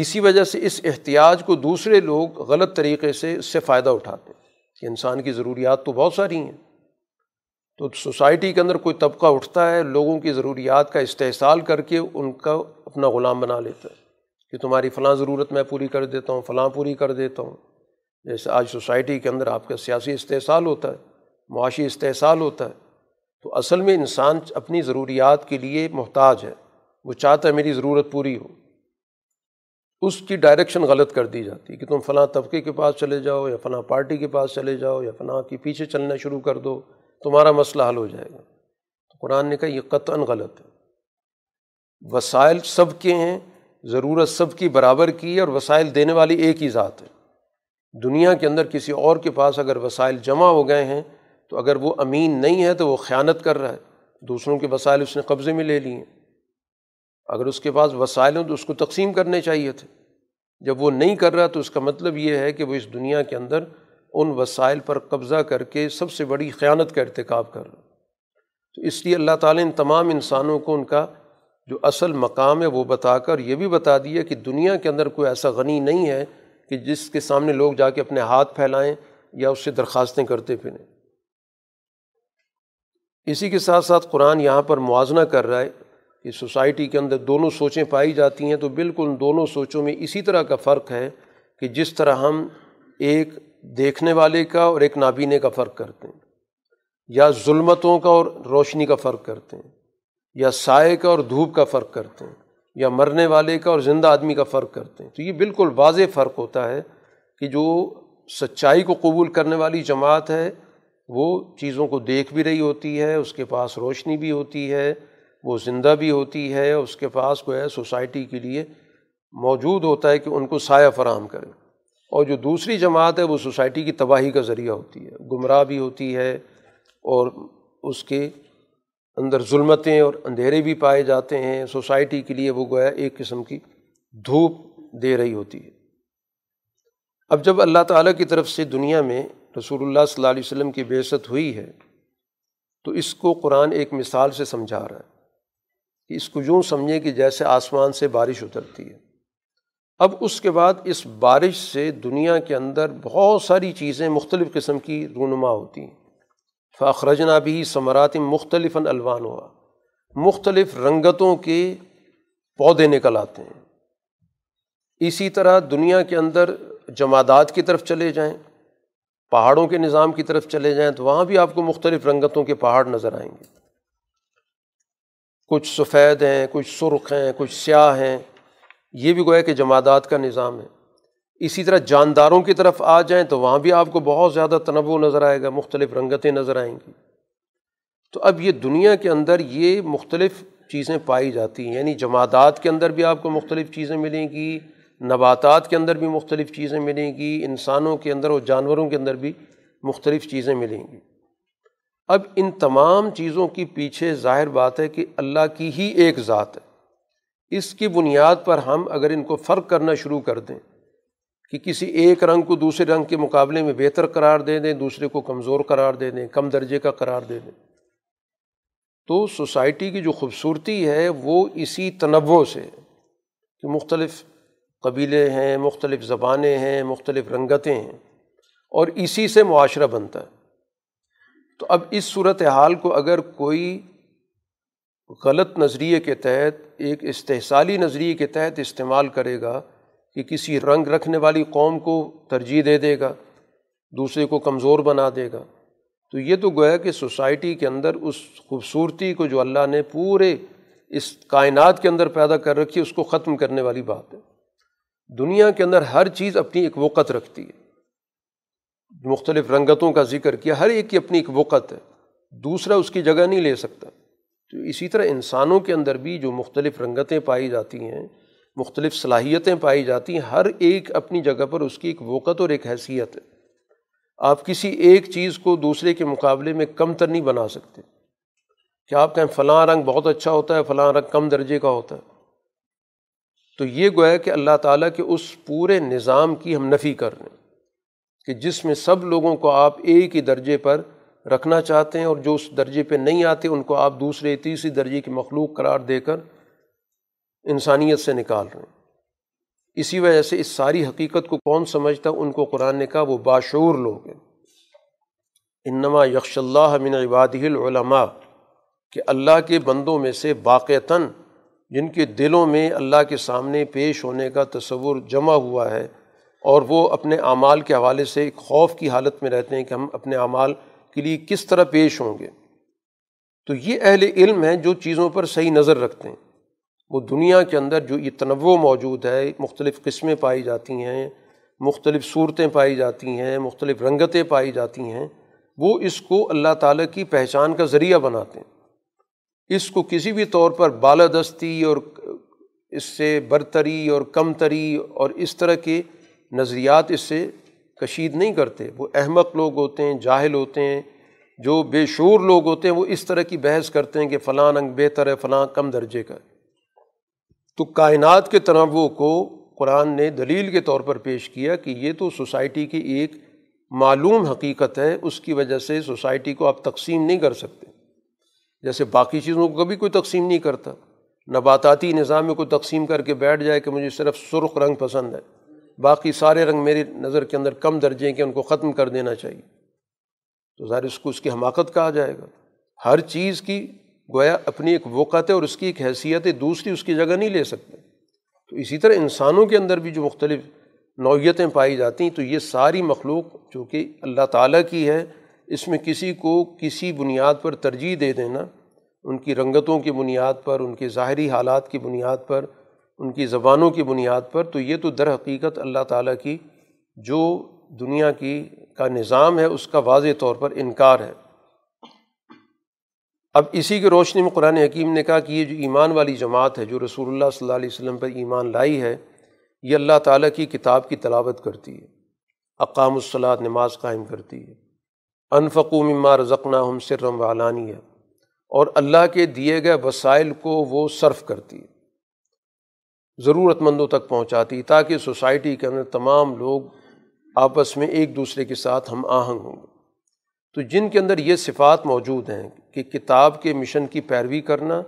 اسی وجہ سے اس احتیاج کو دوسرے لوگ غلط طریقے سے اس سے فائدہ اٹھاتے ہیں کہ انسان کی ضروریات تو بہت ساری ہیں. تو سوسائٹی کے اندر کوئی طبقہ اٹھتا ہے، لوگوں کی ضروریات کا استحصال کر کے ان کا اپنا غلام بنا لیتا ہے کہ تمہاری فلاں ضرورت میں پوری کر دیتا ہوں، فلاں پوری کر دیتا ہوں. جیسے آج سوسائٹی کے اندر آپ کا سیاسی استحصال ہوتا ہے، معاشی استحصال ہوتا ہے. تو اصل میں انسان اپنی ضروریات کے لیے محتاج ہے، وہ چاہتا ہے میری ضرورت پوری ہو. اس کی ڈائریکشن غلط کر دی جاتی ہے کہ تم فلاں طبقے کے پاس چلے جاؤ، یا فلاں پارٹی کے پاس چلے جاؤ، یا فلاں کے پیچھے چلنا شروع کر دو، تمہارا مسئلہ حل ہو جائے گا. قرآن نے کہا یہ قطعاً غلط ہے. وسائل سب کے ہیں، ضرورت سب کی برابر کی ہے، اور وسائل دینے والی ایک ہی ذات ہے. دنیا کے اندر کسی اور کے پاس اگر وسائل جمع ہو گئے ہیں تو اگر وہ امین نہیں ہے تو وہ خیانت کر رہا ہے، دوسروں کے وسائل اس نے قبضے میں لے لیے ہیں. اگر اس کے پاس وسائل ہوں تو اس کو تقسیم کرنے چاہیے تھے، جب وہ نہیں کر رہا تو اس کا مطلب یہ ہے کہ وہ اس دنیا کے اندر ان وسائل پر قبضہ کر کے سب سے بڑی خیانت کا ارتکاب کر رہا۔ تو اس لیے اللہ تعالیٰ ان تمام انسانوں کو ان کا جو اصل مقام ہے وہ بتا کر یہ بھی بتا دیا کہ دنیا کے اندر کوئی ایسا غنی نہیں ہے کہ جس کے سامنے لوگ جا کے اپنے ہاتھ پھیلائیں یا اس سے درخواستیں کرتے پھریں۔ اسی کے ساتھ ساتھ قرآن یہاں پر موازنہ کر رہا ہے کہ سوسائٹی کے اندر دونوں سوچیں پائی جاتی ہیں، تو بالکل ان دونوں سوچوں میں اسی طرح کا فرق ہے کہ جس طرح ہم ایک دیکھنے والے کا اور ایک نابینے کا فرق کرتے ہیں، یا ظلمتوں کا اور روشنی کا فرق کرتے ہیں، یا سائے کا اور دھوپ کا فرق کرتے ہیں، یا مرنے والے کا اور زندہ آدمی کا فرق کرتے ہیں۔ تو یہ بالکل واضح فرق ہوتا ہے کہ جو سچائی کو قبول کرنے والی جماعت ہے وہ چیزوں کو دیکھ بھی رہی ہوتی ہے، اس کے پاس روشنی بھی ہوتی ہے، وہ زندہ بھی ہوتی ہے، اس کے پاس کوئی سوسائٹی کے لیے موجود ہوتا ہے کہ ان کو سایہ فراہم کرے، اور جو دوسری جماعت ہے وہ سوسائٹی کی تباہی کا ذریعہ ہوتی ہے، گمراہ بھی ہوتی ہے اور اس کے اندر ظلمتیں اور اندھیرے بھی پائے جاتے ہیں، سوسائٹی کے لیے وہ گویا ایک قسم کی دھوپ دے رہی ہوتی ہے۔ اب جب اللہ تعالیٰ کی طرف سے دنیا میں رسول اللہ صلی اللہ علیہ وسلم کی بعثت ہوئی ہے تو اس کو قرآن ایک مثال سے سمجھا رہا ہے کہ اس کو یوں سمجھے کہ جیسے آسمان سے بارش اترتی ہے، اب اس کے بعد اس بارش سے دنیا کے اندر بہت ساری چیزیں مختلف قسم کی رونما ہوتی ہیں۔ فَأَخْرَجْنَا بِهِ ثَمَرَاتٍ مُخْتَلِفًا أَلْوَانُهَا، مختلف رنگتوں کے پودے نکل آتے ہیں۔ اسی طرح دنیا کے اندر جمادات کی طرف چلے جائیں، پہاڑوں کے نظام کی طرف چلے جائیں تو وہاں بھی آپ کو مختلف رنگتوں کے پہاڑ نظر آئیں گے، کچھ سفید ہیں، کچھ سرخ ہیں، کچھ سیاہ ہیں، یہ بھی گویا کہ جمادات کا نظام ہے۔ اسی طرح جانداروں کی طرف آ جائیں تو وہاں بھی آپ کو بہت زیادہ تنوع نظر آئے گا، مختلف رنگتیں نظر آئیں گی۔ تو اب یہ دنیا کے اندر یہ مختلف چیزیں پائی جاتی ہیں، یعنی جمادات کے اندر بھی آپ کو مختلف چیزیں ملیں گی، نباتات کے اندر بھی مختلف چیزیں ملیں گی، انسانوں کے اندر اور جانوروں کے اندر بھی مختلف چیزیں ملیں گی۔ اب ان تمام چیزوں کی پیچھے ظاہر بات ہے کہ اللہ کی ہی ایک ذات ہے، اس کی بنیاد پر ہم اگر ان کو فرق کرنا شروع کر دیں کہ کسی ایک رنگ کو دوسرے رنگ کے مقابلے میں بہتر قرار دے دیں، دوسرے کو کمزور قرار دے دیں، کم درجے کا قرار دے دیں، تو سوسائٹی کی جو خوبصورتی ہے وہ اسی تنوع سے ہے کہ مختلف قبیلے ہیں، مختلف زبانیں ہیں، مختلف رنگتیں ہیں، اور اسی سے معاشرہ بنتا ہے۔ تو اب اس صورتحال کو اگر کوئی غلط نظریے کے تحت، ایک استحصالی نظریے کے تحت استعمال کرے گا کہ کسی رنگ رکھنے والی قوم کو ترجیح دے دے گا، دوسرے کو کمزور بنا دے گا، تو یہ تو گویا کہ سوسائٹی کے اندر اس خوبصورتی کو جو اللہ نے پورے اس کائنات کے اندر پیدا کر رکھی ہے اس کو ختم کرنے والی بات ہے۔ دنیا کے اندر ہر چیز اپنی ایک وقت رکھتی ہے، مختلف رنگتوں کا ذکر کیا، ہر ایک کی اپنی ایک وقت ہے، دوسرا اس کی جگہ نہیں لے سکتا۔ تو اسی طرح انسانوں کے اندر بھی جو مختلف رنگتیں پائی جاتی ہیں، مختلف صلاحیتیں پائی جاتی ہیں، ہر ایک اپنی جگہ پر اس کی ایک وقت اور ایک حیثیت ہے۔ آپ کسی ایک چیز کو دوسرے کے مقابلے میں کم تر نہیں بنا سکتے کہ آپ کہیں فلاں رنگ بہت اچھا ہوتا ہے، فلاں رنگ کم درجے کا ہوتا ہے۔ تو یہ گویا کہ اللہ تعالیٰ کے اس پورے نظام کی ہم نفی کر رہے ہیں کہ جس میں سب لوگوں کو آپ ایک ہی درجے پر رکھنا چاہتے ہیں، اور جو اس درجے پہ نہیں آتے ان کو آپ دوسرے تیسری درجے کی مخلوق قرار دے کر انسانیت سے نکال رہے ہیں۔ اسی وجہ سے اس ساری حقیقت کو کون سمجھتا، ان کو قرآن نے کہا وہ باشعور لوگ ہیں۔ انما یخشى اللہ من عبادہ العلماء، کہ اللہ کے بندوں میں سے واقعتاً جن کے دلوں میں اللہ کے سامنے پیش ہونے کا تصور جمع ہوا ہے اور وہ اپنے اعمال کے حوالے سے ایک خوف کی حالت میں رہتے ہیں کہ ہم اپنے اعمال کے لیے کس طرح پیش ہوں گے، تو یہ اہل علم ہیں جو چیزوں پر صحیح نظر رکھتے ہیں۔ وہ دنیا کے اندر جو یہ تنوع موجود ہے، مختلف قسمیں پائی جاتی ہیں، مختلف صورتیں پائی جاتی ہیں، مختلف رنگتیں پائی جاتی ہیں، وہ اس کو اللہ تعالیٰ کی پہچان کا ذریعہ بناتے ہیں۔ اس کو کسی بھی طور پر بالادستی اور اس سے برتری اور کمتری اور اس طرح کے نظریات اس سے کشید نہیں کرتے۔ وہ احمق لوگ ہوتے ہیں، جاہل ہوتے ہیں، جو بے شعور لوگ ہوتے ہیں، وہ اس طرح کی بحث کرتے ہیں کہ فلاں رنگ بہتر ہے، فلاں کم درجے کا ہے۔ تو کائنات کے تنوع کو قرآن نے دلیل کے طور پر پیش کیا کہ یہ تو سوسائٹی کی ایک معلوم حقیقت ہے، اس کی وجہ سے سوسائٹی کو آپ تقسیم نہیں کر سکتے، جیسے باقی چیزوں کو کبھی کوئی تقسیم نہیں کرتا۔ نباتاتی نظام میں کوئی تقسیم کر کے بیٹھ جائے کہ مجھے صرف سرخ رنگ پسند ہے، باقی سارے رنگ میری نظر کے اندر کم درجے ہیں کہ ان کو ختم کر دینا چاہیے، تو ظاہر اس کو اس کی حماقت کہا جائے گا۔ ہر چیز کی گویا اپنی ایک وقت ہے اور اس کی ایک حیثیت ہے، دوسری اس کی جگہ نہیں لے سکتے۔ تو اسی طرح انسانوں کے اندر بھی جو مختلف نوعیتیں پائی جاتی ہیں، تو یہ ساری مخلوق جو کہ اللہ تعالیٰ کی ہے، اس میں کسی کو کسی بنیاد پر ترجیح دے دینا، ان کی رنگتوں کی بنیاد پر، ان کے ظاہری حالات کی بنیاد پر، ان کی زبانوں کی بنیاد پر، تو یہ تو در حقیقت اللہ تعالیٰ کی جو دنیا کی کا نظام ہے اس کا واضح طور پر انکار ہے۔ اب اسی کی روشنی میں قرآن حکیم نے کہا کہ یہ جو ایمان والی جماعت ہے جو رسول اللہ صلی اللہ علیہ وسلم پر ایمان لائی ہے، یہ اللہ تعالیٰ کی کتاب کی تلاوت کرتی ہے، اقام الصلاۃ نماز قائم کرتی ہے، انفقوا مما رزقناہم سرا وعلانیہ، اور اللہ کے دیے گئے وسائل کو وہ صرف کرتی ہے، ضرورت مندوں تک پہنچاتی، تاکہ سوسائٹی کے اندر تمام لوگ آپس میں ایک دوسرے کے ساتھ ہم آہنگ ہوں گے۔ تو جن کے اندر یہ صفات موجود ہیں کہ کتاب کے مشن کی پیروی کرنا،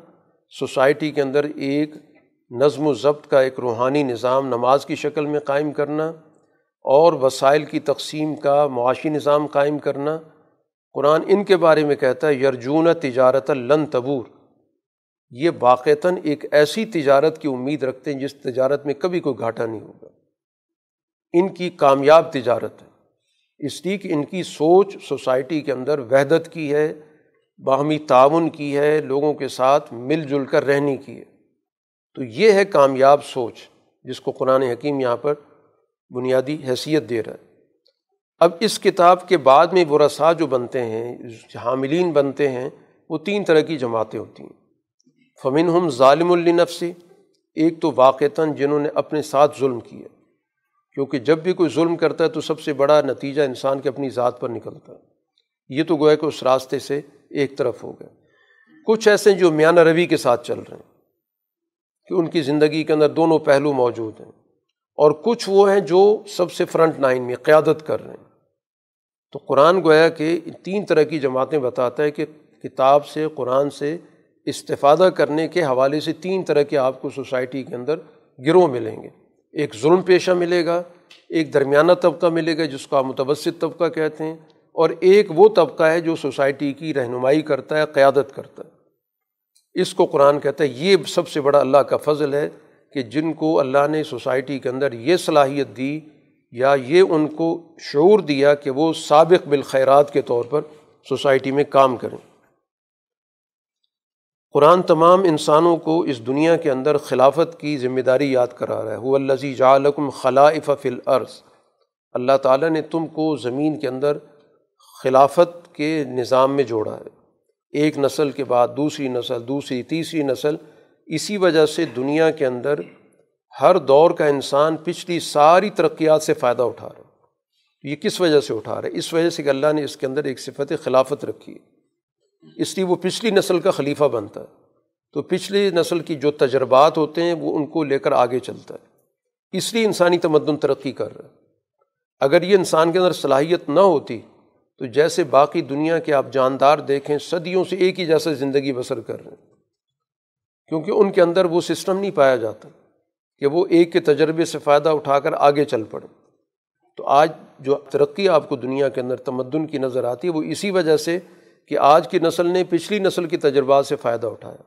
سوسائٹی کے اندر ایک نظم و ضبط کا ایک روحانی نظام نماز کی شکل میں قائم کرنا، اور وسائل کی تقسیم کا معاشی نظام قائم کرنا، قرآن ان کے بارے میں کہتا ہے یرجون تجارت لن تبور، یہ واقعتاً ایک ایسی تجارت کی امید رکھتے ہیں جس تجارت میں کبھی کوئی گھاٹا نہیں ہوگا، ان کی کامیاب تجارت ہے، اس لیے کہ ان کی سوچ سوسائٹی کے اندر وحدت کی ہے، باہمی تعاون کی ہے، لوگوں کے ساتھ مل جل کر رہنے کی ہے۔ تو یہ ہے کامیاب سوچ جس کو قرآن حکیم یہاں پر بنیادی حیثیت دے رہا ہے۔ اب اس کتاب کے بعد میں ورثاء جو بنتے ہیں، حاملین بنتے ہیں، وہ تین طرح کی جماعتیں ہوتی ہیں۔ فمنہم ظالم لنفسہ، ایک تو واقعتاً جنہوں نے اپنے ساتھ ظلم کیا، کیونکہ جب بھی کوئی ظلم کرتا ہے تو سب سے بڑا نتیجہ انسان کے اپنی ذات پر نکلتا ہے، یہ تو گویا کہ اس راستے سے ایک طرف ہو گئے۔ کچھ ایسے جو میانہ روی کے ساتھ چل رہے ہیں کہ ان کی زندگی کے اندر دونوں پہلو موجود ہیں، اور کچھ وہ ہیں جو سب سے فرنٹ لائن میں قیادت کر رہے ہیں۔ تو قرآن گویا کہ تین طرح کی جماعتیں بتاتا ہے کہ کتاب سے، قرآن سے استفادہ کرنے کے حوالے سے تین طرح کے آپ کو سوسائٹی کے اندر گروہ ملیں گے۔ ایک ظلم پیشہ ملے گا، ایک درمیانہ طبقہ ملے گا جس کو آپ متوسط طبقہ کہتے ہیں، اور ایک وہ طبقہ ہے جو سوسائٹی کی رہنمائی کرتا ہے، قیادت کرتا ہے۔ اس کو قرآن کہتا ہے یہ سب سے بڑا اللہ کا فضل ہے کہ جن کو اللہ نے سوسائٹی کے اندر یہ صلاحیت دی، یا یہ ان کو شعور دیا کہ وہ سابق بالخیرات کے طور پر سوسائٹی میں کام کریں۔ قرآن تمام انسانوں کو اس دنیا کے اندر خلافت کی ذمہ داری یاد کرا رہا ہے، هو الذی جعلکم خلائف فی الارض، اللہ تعالیٰ نے تم کو زمین کے اندر خلافت کے نظام میں جوڑا ہے، ایک نسل کے بعد دوسری نسل، دوسری تیسری نسل۔ اسی وجہ سے دنیا کے اندر ہر دور کا انسان پچھلی ساری ترقیات سے فائدہ اٹھا رہا ہے۔ یہ کس وجہ سے اٹھا رہا ہے؟ اس وجہ سے کہ اللہ نے اس کے اندر ایک صفت خلافت رکھی ہے، اس لیے وہ پچھلی نسل کا خلیفہ بنتا ہے، تو پچھلی نسل کی جو تجربات ہوتے ہیں وہ ان کو لے کر آگے چلتا ہے، اس لیے انسانی تمدن ترقی کر رہا ہے۔ اگر یہ انسان کے اندر صلاحیت نہ ہوتی تو جیسے باقی دنیا کے آپ جاندار دیکھیں صدیوں سے ایک ہی جیسا زندگی بسر کر رہے ہیں، کیونکہ ان کے اندر وہ سسٹم نہیں پایا جاتا کہ وہ ایک کے تجربے سے فائدہ اٹھا کر آگے چل پڑے۔ تو آج جو ترقی آپ کو دنیا کے اندر تمدن کی نظر آتی ہے وہ اسی وجہ سے کہ آج کی نسل نے پچھلی نسل کے تجربات سے فائدہ اٹھایا،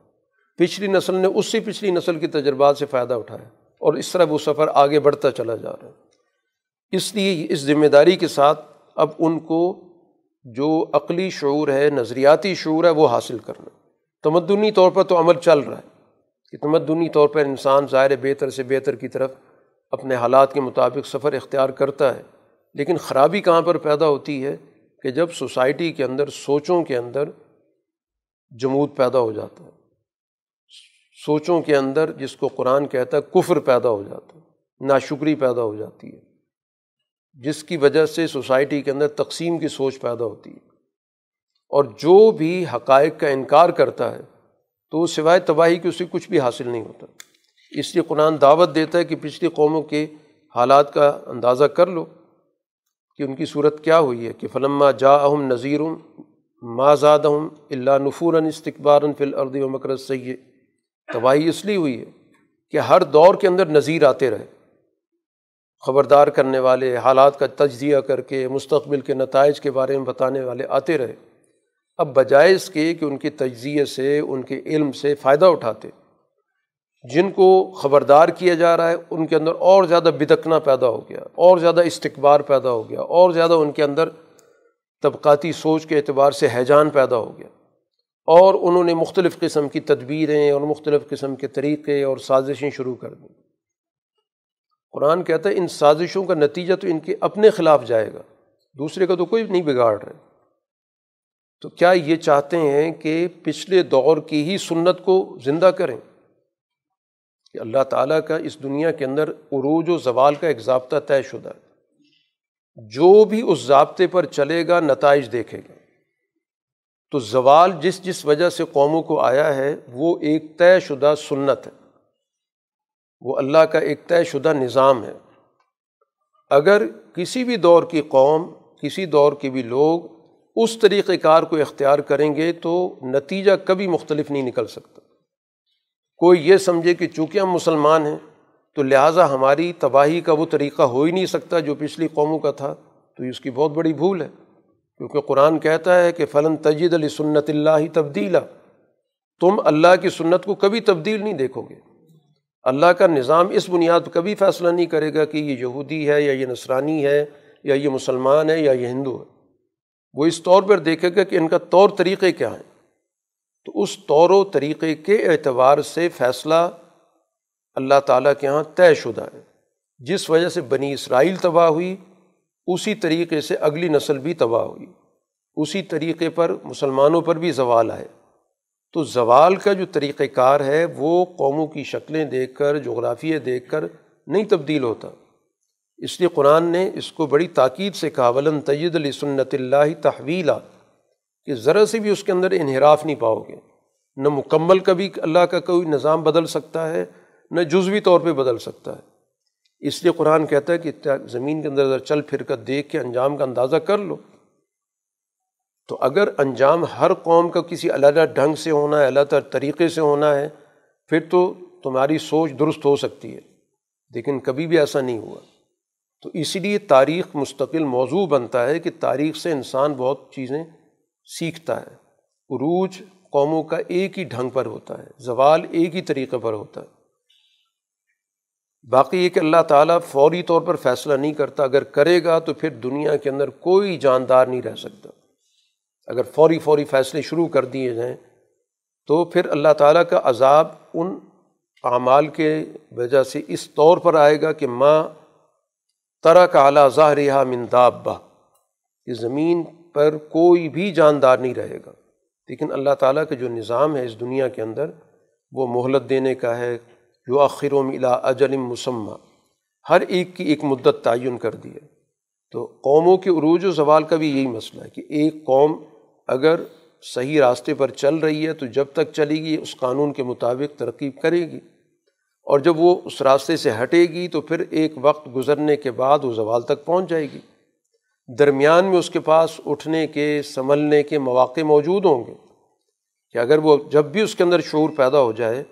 پچھلی نسل نے اس سے پچھلی نسل کے تجربات سے فائدہ اٹھایا، اور اس طرح وہ سفر آگے بڑھتا چلا جا رہا ہے۔ اس لیے اس ذمہ داری کے ساتھ اب ان کو جو عقلی شعور ہے، نظریاتی شعور ہے، وہ حاصل کرنا۔ تمدنی طور پر تو عمل چل رہا ہے کہ تمدنی طور پر انسان ظاہر بہتر سے بہتر کی طرف اپنے حالات کے مطابق سفر اختیار کرتا ہے، لیکن خرابی کہاں پر پیدا ہوتی ہے کہ جب سوسائٹی کے اندر سوچوں کے اندر جمود پیدا ہو جاتا ہے، سوچوں کے اندر جس کو قرآن کہتا ہے کفر پیدا ہو جاتا ہے، ناشکری پیدا ہو جاتی ہے، جس کی وجہ سے سوسائٹی کے اندر تقسیم کی سوچ پیدا ہوتی ہے، اور جو بھی حقائق کا انکار کرتا ہے تو سوائے تباہی کے اسے کچھ بھی حاصل نہیں ہوتا۔ اس لیے قرآن دعوت دیتا ہے کہ پچھلی قوموں کے حالات کا اندازہ کر لو کہ ان کی صورت کیا ہوئی ہے، کہ فلما جاءہم نذیر ما زادہم الا نفورا استکبارا فی الارض ومکر السیء۔ تباہی اس لیے ہوئی ہے کہ ہر دور کے اندر نذیر آتے رہے، خبردار کرنے والے، حالات کا تجزیہ کر کے مستقبل کے نتائج کے بارے میں بتانے والے آتے رہے۔ اب بجائے اس کے کہ ان کے تجزیے سے، ان کے علم سے فائدہ اٹھاتے، جن کو خبردار کیا جا رہا ہے ان کے اندر اور زیادہ بدکنا پیدا ہو گیا، اور زیادہ استکبار پیدا ہو گیا، اور زیادہ ان کے اندر طبقاتی سوچ کے اعتبار سے ہیجان پیدا ہو گیا، اور انہوں نے مختلف قسم کی تدبیریں اور مختلف قسم کے طریقے اور سازشیں شروع کر دیں۔ قرآن کہتا ہے ان سازشوں کا نتیجہ تو ان کے اپنے خلاف جائے گا، دوسرے کا تو کوئی نہیں بگاڑ رہے۔ تو کیا یہ چاہتے ہیں کہ پچھلے دور کی ہی سنت کو زندہ کریں؟ کہ اللہ تعالیٰ کا اس دنیا کے اندر عروج و زوال کا ایک ضابطہ طے شدہ ہے، جو بھی اس ضابطے پر چلے گا نتائج دیکھے گا۔ تو زوال جس جس وجہ سے قوموں کو آیا ہے وہ ایک طے شدہ سنت ہے، وہ اللہ کا ایک طے شدہ نظام ہے۔ اگر کسی بھی دور کی قوم، کسی دور کے بھی لوگ اس طریقہ کار کو اختیار کریں گے تو نتیجہ کبھی مختلف نہیں نکل سکتا۔ کوئی یہ سمجھے کہ چونکہ ہم مسلمان ہیں تو لہٰذا ہماری تباہی کا وہ طریقہ ہو ہی نہیں سکتا جو پچھلی قوموں کا تھا، تو اس کی بہت بڑی بھول ہے، کیونکہ قرآن کہتا ہے کہ فلن تجد لسنت اللہ تبدیلا، تم اللہ کی سنت کو کبھی تبدیل نہیں دیکھو گے۔ اللہ کا نظام اس بنیاد پر کبھی فیصلہ نہیں کرے گا کہ یہ یہودی ہے یا یہ نصرانی ہے یا یہ مسلمان ہے یا یہ ہندو ہے، وہ اس طور پر دیکھے گا کہ ان کا طور طریقے کیا ہیں، تو اس طور و طریقے کے اعتبار سے فیصلہ اللہ تعالیٰ کے ہاں طے شدہ ہے۔ جس وجہ سے بنی اسرائیل تباہ ہوئی، اسی طریقے سے اگلی نسل بھی تباہ ہوئی، اسی طریقے پر مسلمانوں پر بھی زوال آئے۔ تو زوال کا جو طریقہ کار ہے وہ قوموں کی شکلیں دیکھ کر، جغرافیے دیکھ کر نہیں تبدیل ہوتا۔ اس لیے قرآن نے اس کو بڑی تاکید سے کہا وَلَن تَجِدَ لِسُنَّتِ اللَّهِ تَحْوِیلًا، کہ ذرا سے بھی اس کے اندر انحراف نہیں پاؤ گے، نہ مکمل کبھی اللہ کا کوئی نظام بدل سکتا ہے، نہ جزوی طور پہ بدل سکتا ہے۔ اس لیے قرآن کہتا ہے کہ زمین کے اندر چل پھر کر دیکھ کے انجام کا اندازہ کر لو۔ تو اگر انجام ہر قوم کا کسی علیحدہ ڈھنگ سے ہونا ہے، علیحدہ طریقے سے ہونا ہے، پھر تو تمہاری سوچ درست ہو سکتی ہے، لیکن کبھی بھی ایسا نہیں ہوا۔ تو اسی لیے تاریخ مستقل موضوع بنتا ہے کہ تاریخ سے انسان بہت چیزیں سیکھتا ہے۔ عروج قوموں کا ایک ہی ڈھنگ پر ہوتا ہے، زوال ایک ہی طریقے پر ہوتا ہے۔ باقی یہ کہ اللہ تعالیٰ فوری طور پر فیصلہ نہیں کرتا، اگر کرے گا تو پھر دنیا کے اندر کوئی جاندار نہیں رہ سکتا۔ اگر فوری فوری فیصلے شروع کر دیے جائیں تو پھر اللہ تعالیٰ کا عذاب ان اعمال کے وجہ سے اس طور پر آئے گا کہ ما ترک علی ظہرہا من دابہ، کہ زمین پر کوئی بھی جاندار نہیں رہے گا۔ لیکن اللہ تعالیٰ کا جو نظام ہے اس دنیا کے اندر وہ مہلت دینے کا ہے، یؤخرہم الی اجل مسمی، ہر ایک کی ایک مدت تعین کر دی ہے۔ تو قوموں کے عروج و زوال کا بھی یہی مسئلہ ہے کہ ایک قوم اگر صحیح راستے پر چل رہی ہے تو جب تک چلے گی اس قانون کے مطابق ترقی کرے گی، اور جب وہ اس راستے سے ہٹے گی تو پھر ایک وقت گزرنے کے بعد وہ زوال تک پہنچ جائے گی۔ درمیان میں اس کے پاس اٹھنے کے، سنبھلنے کے مواقع موجود ہوں گے، کہ اگر وہ جب بھی اس کے اندر شعور پیدا ہو جائے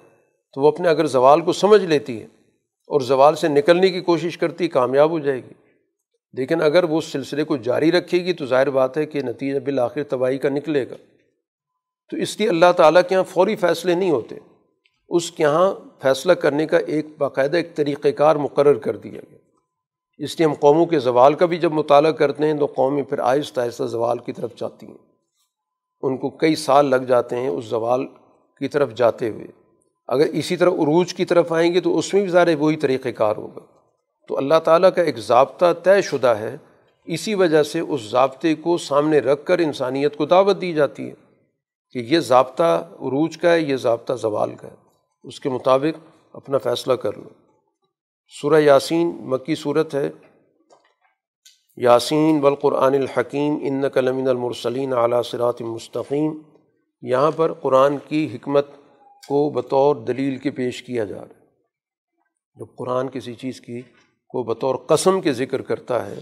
تو وہ اپنے اگر زوال کو سمجھ لیتی ہے اور زوال سے نکلنے کی کوشش کرتی، کامیاب ہو جائے گی۔ لیکن اگر وہ اس سلسلے کو جاری رکھے گی تو ظاہر بات ہے کہ نتیجہ بالآخر تباہی کا نکلے گا۔ تو اس لیے اللہ تعالیٰ کے ہاں فوری فیصلے نہیں ہوتے، اس کے ہاں فیصلہ کرنے کا ایک باقاعدہ ایک طریقہ کار مقرر کر دیا گیا۔ اس لیے ہم قوموں کے زوال کا بھی جب مطالعہ کرتے ہیں تو قومیں پھر آہستہ آہستہ زوال کی طرف جاتی ہیں، ان کو کئی سال لگ جاتے ہیں اس زوال کی طرف جاتے ہوئے۔ اگر اسی طرح عروج کی طرف آئیں گے تو اس میں بھی ظاہر وہی طریقہ کار ہوگا۔ تو اللہ تعالیٰ کا ایک ضابطہ طے شدہ ہے، اسی وجہ سے اس ضابطے کو سامنے رکھ کر انسانیت کو دعوت دی جاتی ہے کہ یہ ضابطہ عروج کا ہے، یہ ضابطہ زوال کا ہے، اس کے مطابق اپنا فیصلہ کر لو۔ سورہ یاسین مکی صورت ہے، یاسین والقرآن الحکیم انک لمن المرسلین علی صراط مستقیم۔ یہاں پر قرآن کی حکمت کو بطور دلیل کے پیش کیا جا رہا ہے۔ جب قرآن کسی چیز کی کو بطور قسم کے ذکر کرتا ہے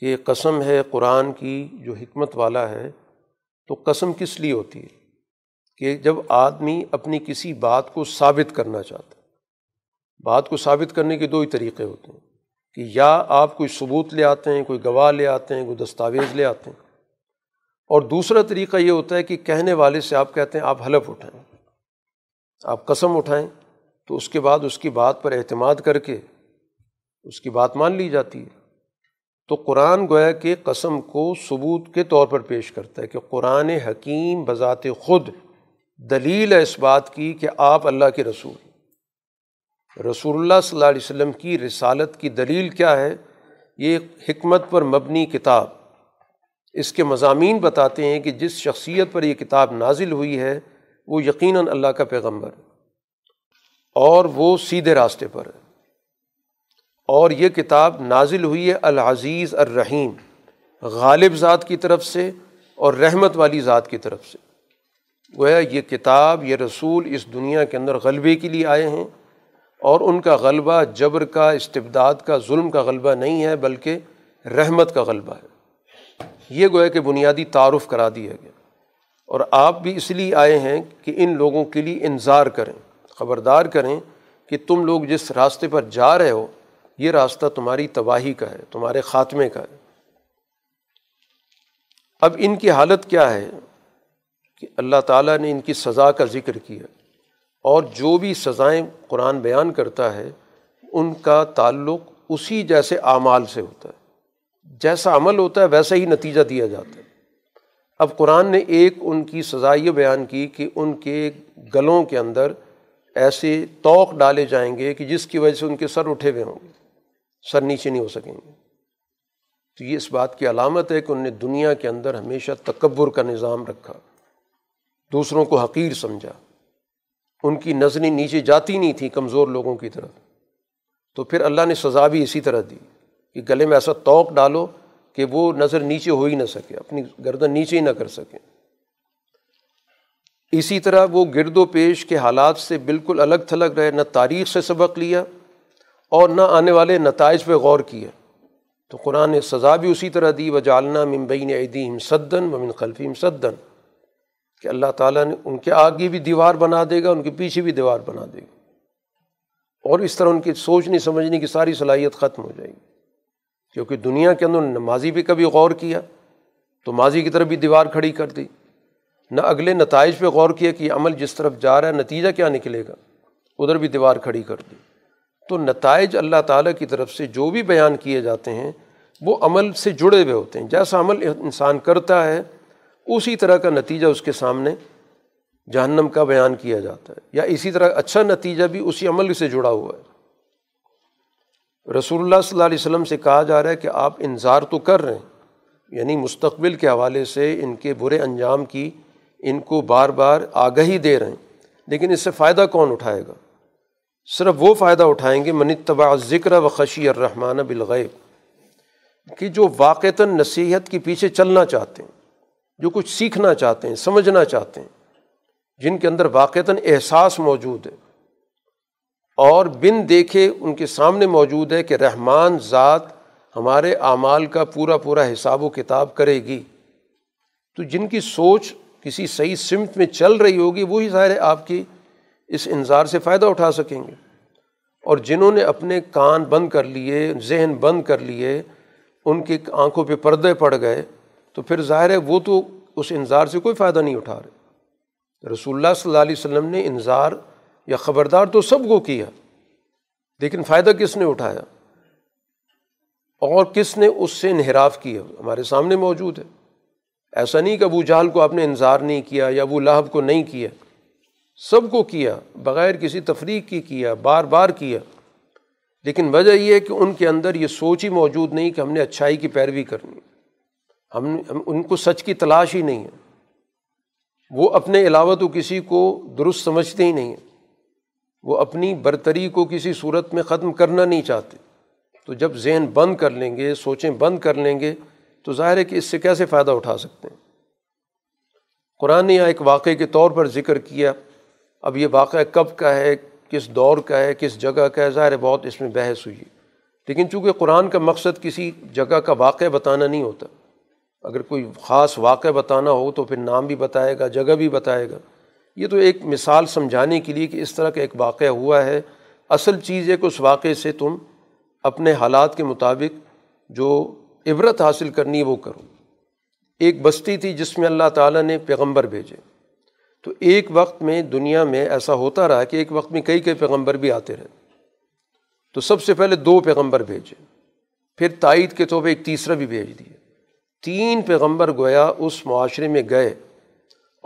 کہ یہ قسم ہے قرآن کی جو حکمت والا ہے، تو قسم کس لیے ہوتی ہے؟ کہ جب آدمی اپنی کسی بات کو ثابت کرنا چاہتا ہے۔ بات کو ثابت کرنے کے دو ہی طریقے ہوتے ہیں، کہ یا آپ کوئی ثبوت لے آتے ہیں، کوئی گواہ لے آتے ہیں، کوئی دستاویز لے آتے ہیں، اور دوسرا طریقہ یہ ہوتا ہے کہ کہنے والے سے آپ کہتے ہیں آپ حلف اٹھائیں، آپ قسم اٹھائیں، تو اس کے بعد اس کی بات پر اعتماد کر کے اس کی بات مان لی جاتی ہے۔ تو قرآن گویا کہ قسم کو ثبوت کے طور پر پیش کرتا ہے کہ قرآن حکیم بذات خود دلیل ہے اس بات کی کہ آپ اللہ کے رسول رسول اللہ صلی اللہ علیہ وسلم کی رسالت کی دلیل کیا ہے؟ یہ حکمت پر مبنی کتاب، اس کے مضامین بتاتے ہیں کہ جس شخصیت پر یہ کتاب نازل ہوئی ہے وہ یقیناً اللہ کا پیغمبر ہے اور وہ سیدھے راستے پر ہے، اور یہ کتاب نازل ہوئی ہے العزیز الرحیم، غالب ذات کی طرف سے اور رحمت والی ذات کی طرف سے۔ گویا یہ کتاب، یہ رسول اس دنیا کے اندر غلبے کے لیے آئے ہیں، اور ان کا غلبہ جبر کا، استبداد کا، ظلم کا غلبہ نہیں ہے بلکہ رحمت کا غلبہ ہے۔ یہ گویا کہ بنیادی تعارف کرا دیا گیا، اور آپ بھی اس لیے آئے ہیں کہ ان لوگوں کے لیے انذار کریں، خبردار کریں کہ تم لوگ جس راستے پر جا رہے ہو یہ راستہ تمہاری تباہی کا ہے، تمہارے خاتمے کا ہے۔ اب ان کی حالت کیا ہے کہ اللہ تعالیٰ نے ان کی سزا کا ذکر کیا، اور جو بھی سزائیں قرآن بیان کرتا ہے ان کا تعلق اسی جیسے اعمال سے ہوتا ہے، جیسا عمل ہوتا ہے ویسا ہی نتیجہ دیا جاتا ہے۔ اب قرآن نے ایک ان کی سزا یہ بیان کی کہ ان کے گلوں کے اندر ایسے طوق ڈالے جائیں گے کہ جس کی وجہ سے ان کے سر اٹھے ہوئے ہوں گے، سر نیچے نہیں ہو سکیں گے۔ تو یہ اس بات کی علامت ہے کہ انہوں نے دنیا کے اندر ہمیشہ تکبر کا نظام رکھا، دوسروں کو حقیر سمجھا، ان کی نظریں نیچے جاتی نہیں تھیں کمزور لوگوں کی طرف۔ تو پھر اللہ نے سزا بھی اسی طرح دی کہ گلے میں ایسا طوق ڈالو کہ وہ نظر نیچے ہو ہی نہ سکے، اپنی گردن نیچے ہی نہ کر سکیں۔ اسی طرح وہ گرد و پیش کے حالات سے بالکل الگ تھلگ رہے، نہ تاریخ سے سبق لیا اور نہ آنے والے نتائج پہ غور کیا۔ تو قرآن نے سزا بھی اسی طرح دی، وَجَعَلْنَا مِن بَيْنِ أَيْدِيهِمْ سَدًّا وَمِن خَلْفِهِمْ سَدًّا، کہ اللہ تعالیٰ نے ان کے آگے بھی دیوار بنا دے گا، ان کے پیچھے بھی دیوار بنا دے گا، اور اس طرح ان کی سوچنے سمجھنے کی ساری صلاحیت ختم ہو جائے گی۔ کیونکہ دنیا کے اندر نے ماضی پہ کبھی غور کیا تو ماضی کی طرف بھی دیوار کھڑی کر دی، نہ اگلے نتائج پہ غور کیا کہ یہ عمل جس طرف جا رہا ہے نتیجہ کیا نکلے گا، ادھر بھی دیوار کھڑی کر دی۔ تو نتائج اللہ تعالیٰ کی طرف سے جو بھی بیان کیے جاتے ہیں وہ عمل سے جڑے ہوئے ہوتے ہیں، جیسا عمل انسان کرتا ہے اسی طرح کا نتیجہ اس کے سامنے جہنم کا بیان کیا جاتا ہے، یا اسی طرح اچھا نتیجہ بھی اسی عمل سے جڑا ہوا ہے۔ رسول اللہ صلی اللہ علیہ وسلم سے کہا جا رہا ہے کہ آپ انذار تو کر رہے ہیں، یعنی مستقبل کے حوالے سے ان کے برے انجام کی ان کو بار بار آگہی دے رہے ہیں، لیکن اس سے فائدہ کون اٹھائے گا؟ صرف وہ فائدہ اٹھائیں گے من اتبع الذکر وخشی الرحمن بالغیب، کہ جو واقعتاً نصیحت کے پیچھے چلنا چاہتے ہیں، جو کچھ سیکھنا چاہتے ہیں، سمجھنا چاہتے ہیں، جن کے اندر واقعتاً احساس موجود ہے اور بن دیکھے ان کے سامنے موجود ہے کہ رحمان ذات ہمارے اعمال کا پورا پورا حساب و کتاب کرے گی۔ تو جن کی سوچ کسی صحیح سمت میں چل رہی ہوگی وہی ظاہر ہے آپ کی اس انذار سے فائدہ اٹھا سکیں گے، اور جنہوں نے اپنے کان بند کر لیے، ذہن بند کر لیے، ان کی آنکھوں پہ پردے پڑ گئے، تو پھر ظاہر ہے وہ تو اس انذار سے کوئی فائدہ نہیں اٹھا رہے۔ رسول اللہ صلی اللہ علیہ وسلم نے انذار یا خبردار تو سب کو کیا، لیکن فائدہ کس نے اٹھایا اور کس نے اس سے انحراف کیا ہمارے سامنے موجود ہے۔ ایسا نہیں کہ ابو جہل کو آپ نے انذار نہیں کیا یا ابو لہب کو نہیں کیا، سب کو کیا، بغیر کسی تفریق کی کیا، بار بار کیا، لیکن وجہ یہ ہے کہ ان کے اندر یہ سوچ ہی موجود نہیں کہ ہم نے اچھائی کی پیروی کرنی، ہم, ہم ان کو سچ کی تلاش ہی نہیں ہے، وہ اپنے علاوہ تو کسی کو درست سمجھتے ہی نہیں ہیں، وہ اپنی برتری کو کسی صورت میں ختم کرنا نہیں چاہتے۔ تو جب ذہن بند کر لیں گے، سوچیں بند کر لیں گے، تو ظاہر ہے کہ اس سے کیسے فائدہ اٹھا سکتے ہیں۔ قرآن نے یہاں ایک واقعے کے طور پر ذکر کیا، اب یہ واقعہ کب کا ہے، کس دور کا ہے، کس جگہ کا ہے، ظاہر بہت اس میں بحث ہوئی، لیکن چونکہ قرآن کا مقصد کسی جگہ کا واقعہ بتانا نہیں ہوتا، اگر کوئی خاص واقعہ بتانا ہو تو پھر نام بھی بتائے گا، جگہ بھی بتائے گا، یہ تو ایک مثال سمجھانے کے لیے کہ اس طرح کا ایک واقعہ ہوا ہے، اصل چیز ہے کہ اس واقعے سے تم اپنے حالات کے مطابق جو عبرت حاصل کرنی ہے وہ کرو۔ ایک بستی تھی جس میں اللہ تعالیٰ نے پیغمبر بھیجے، تو ایک وقت میں دنیا میں ایسا ہوتا رہا کہ ایک وقت میں کئی کئی پیغمبر بھی آتے رہے، تو سب سے پہلے دو پیغمبر بھیجے، پھر تائید کے طور پہ ایک تیسرا بھی بھیج دیا، تین پیغمبر گویا اس معاشرے میں گئے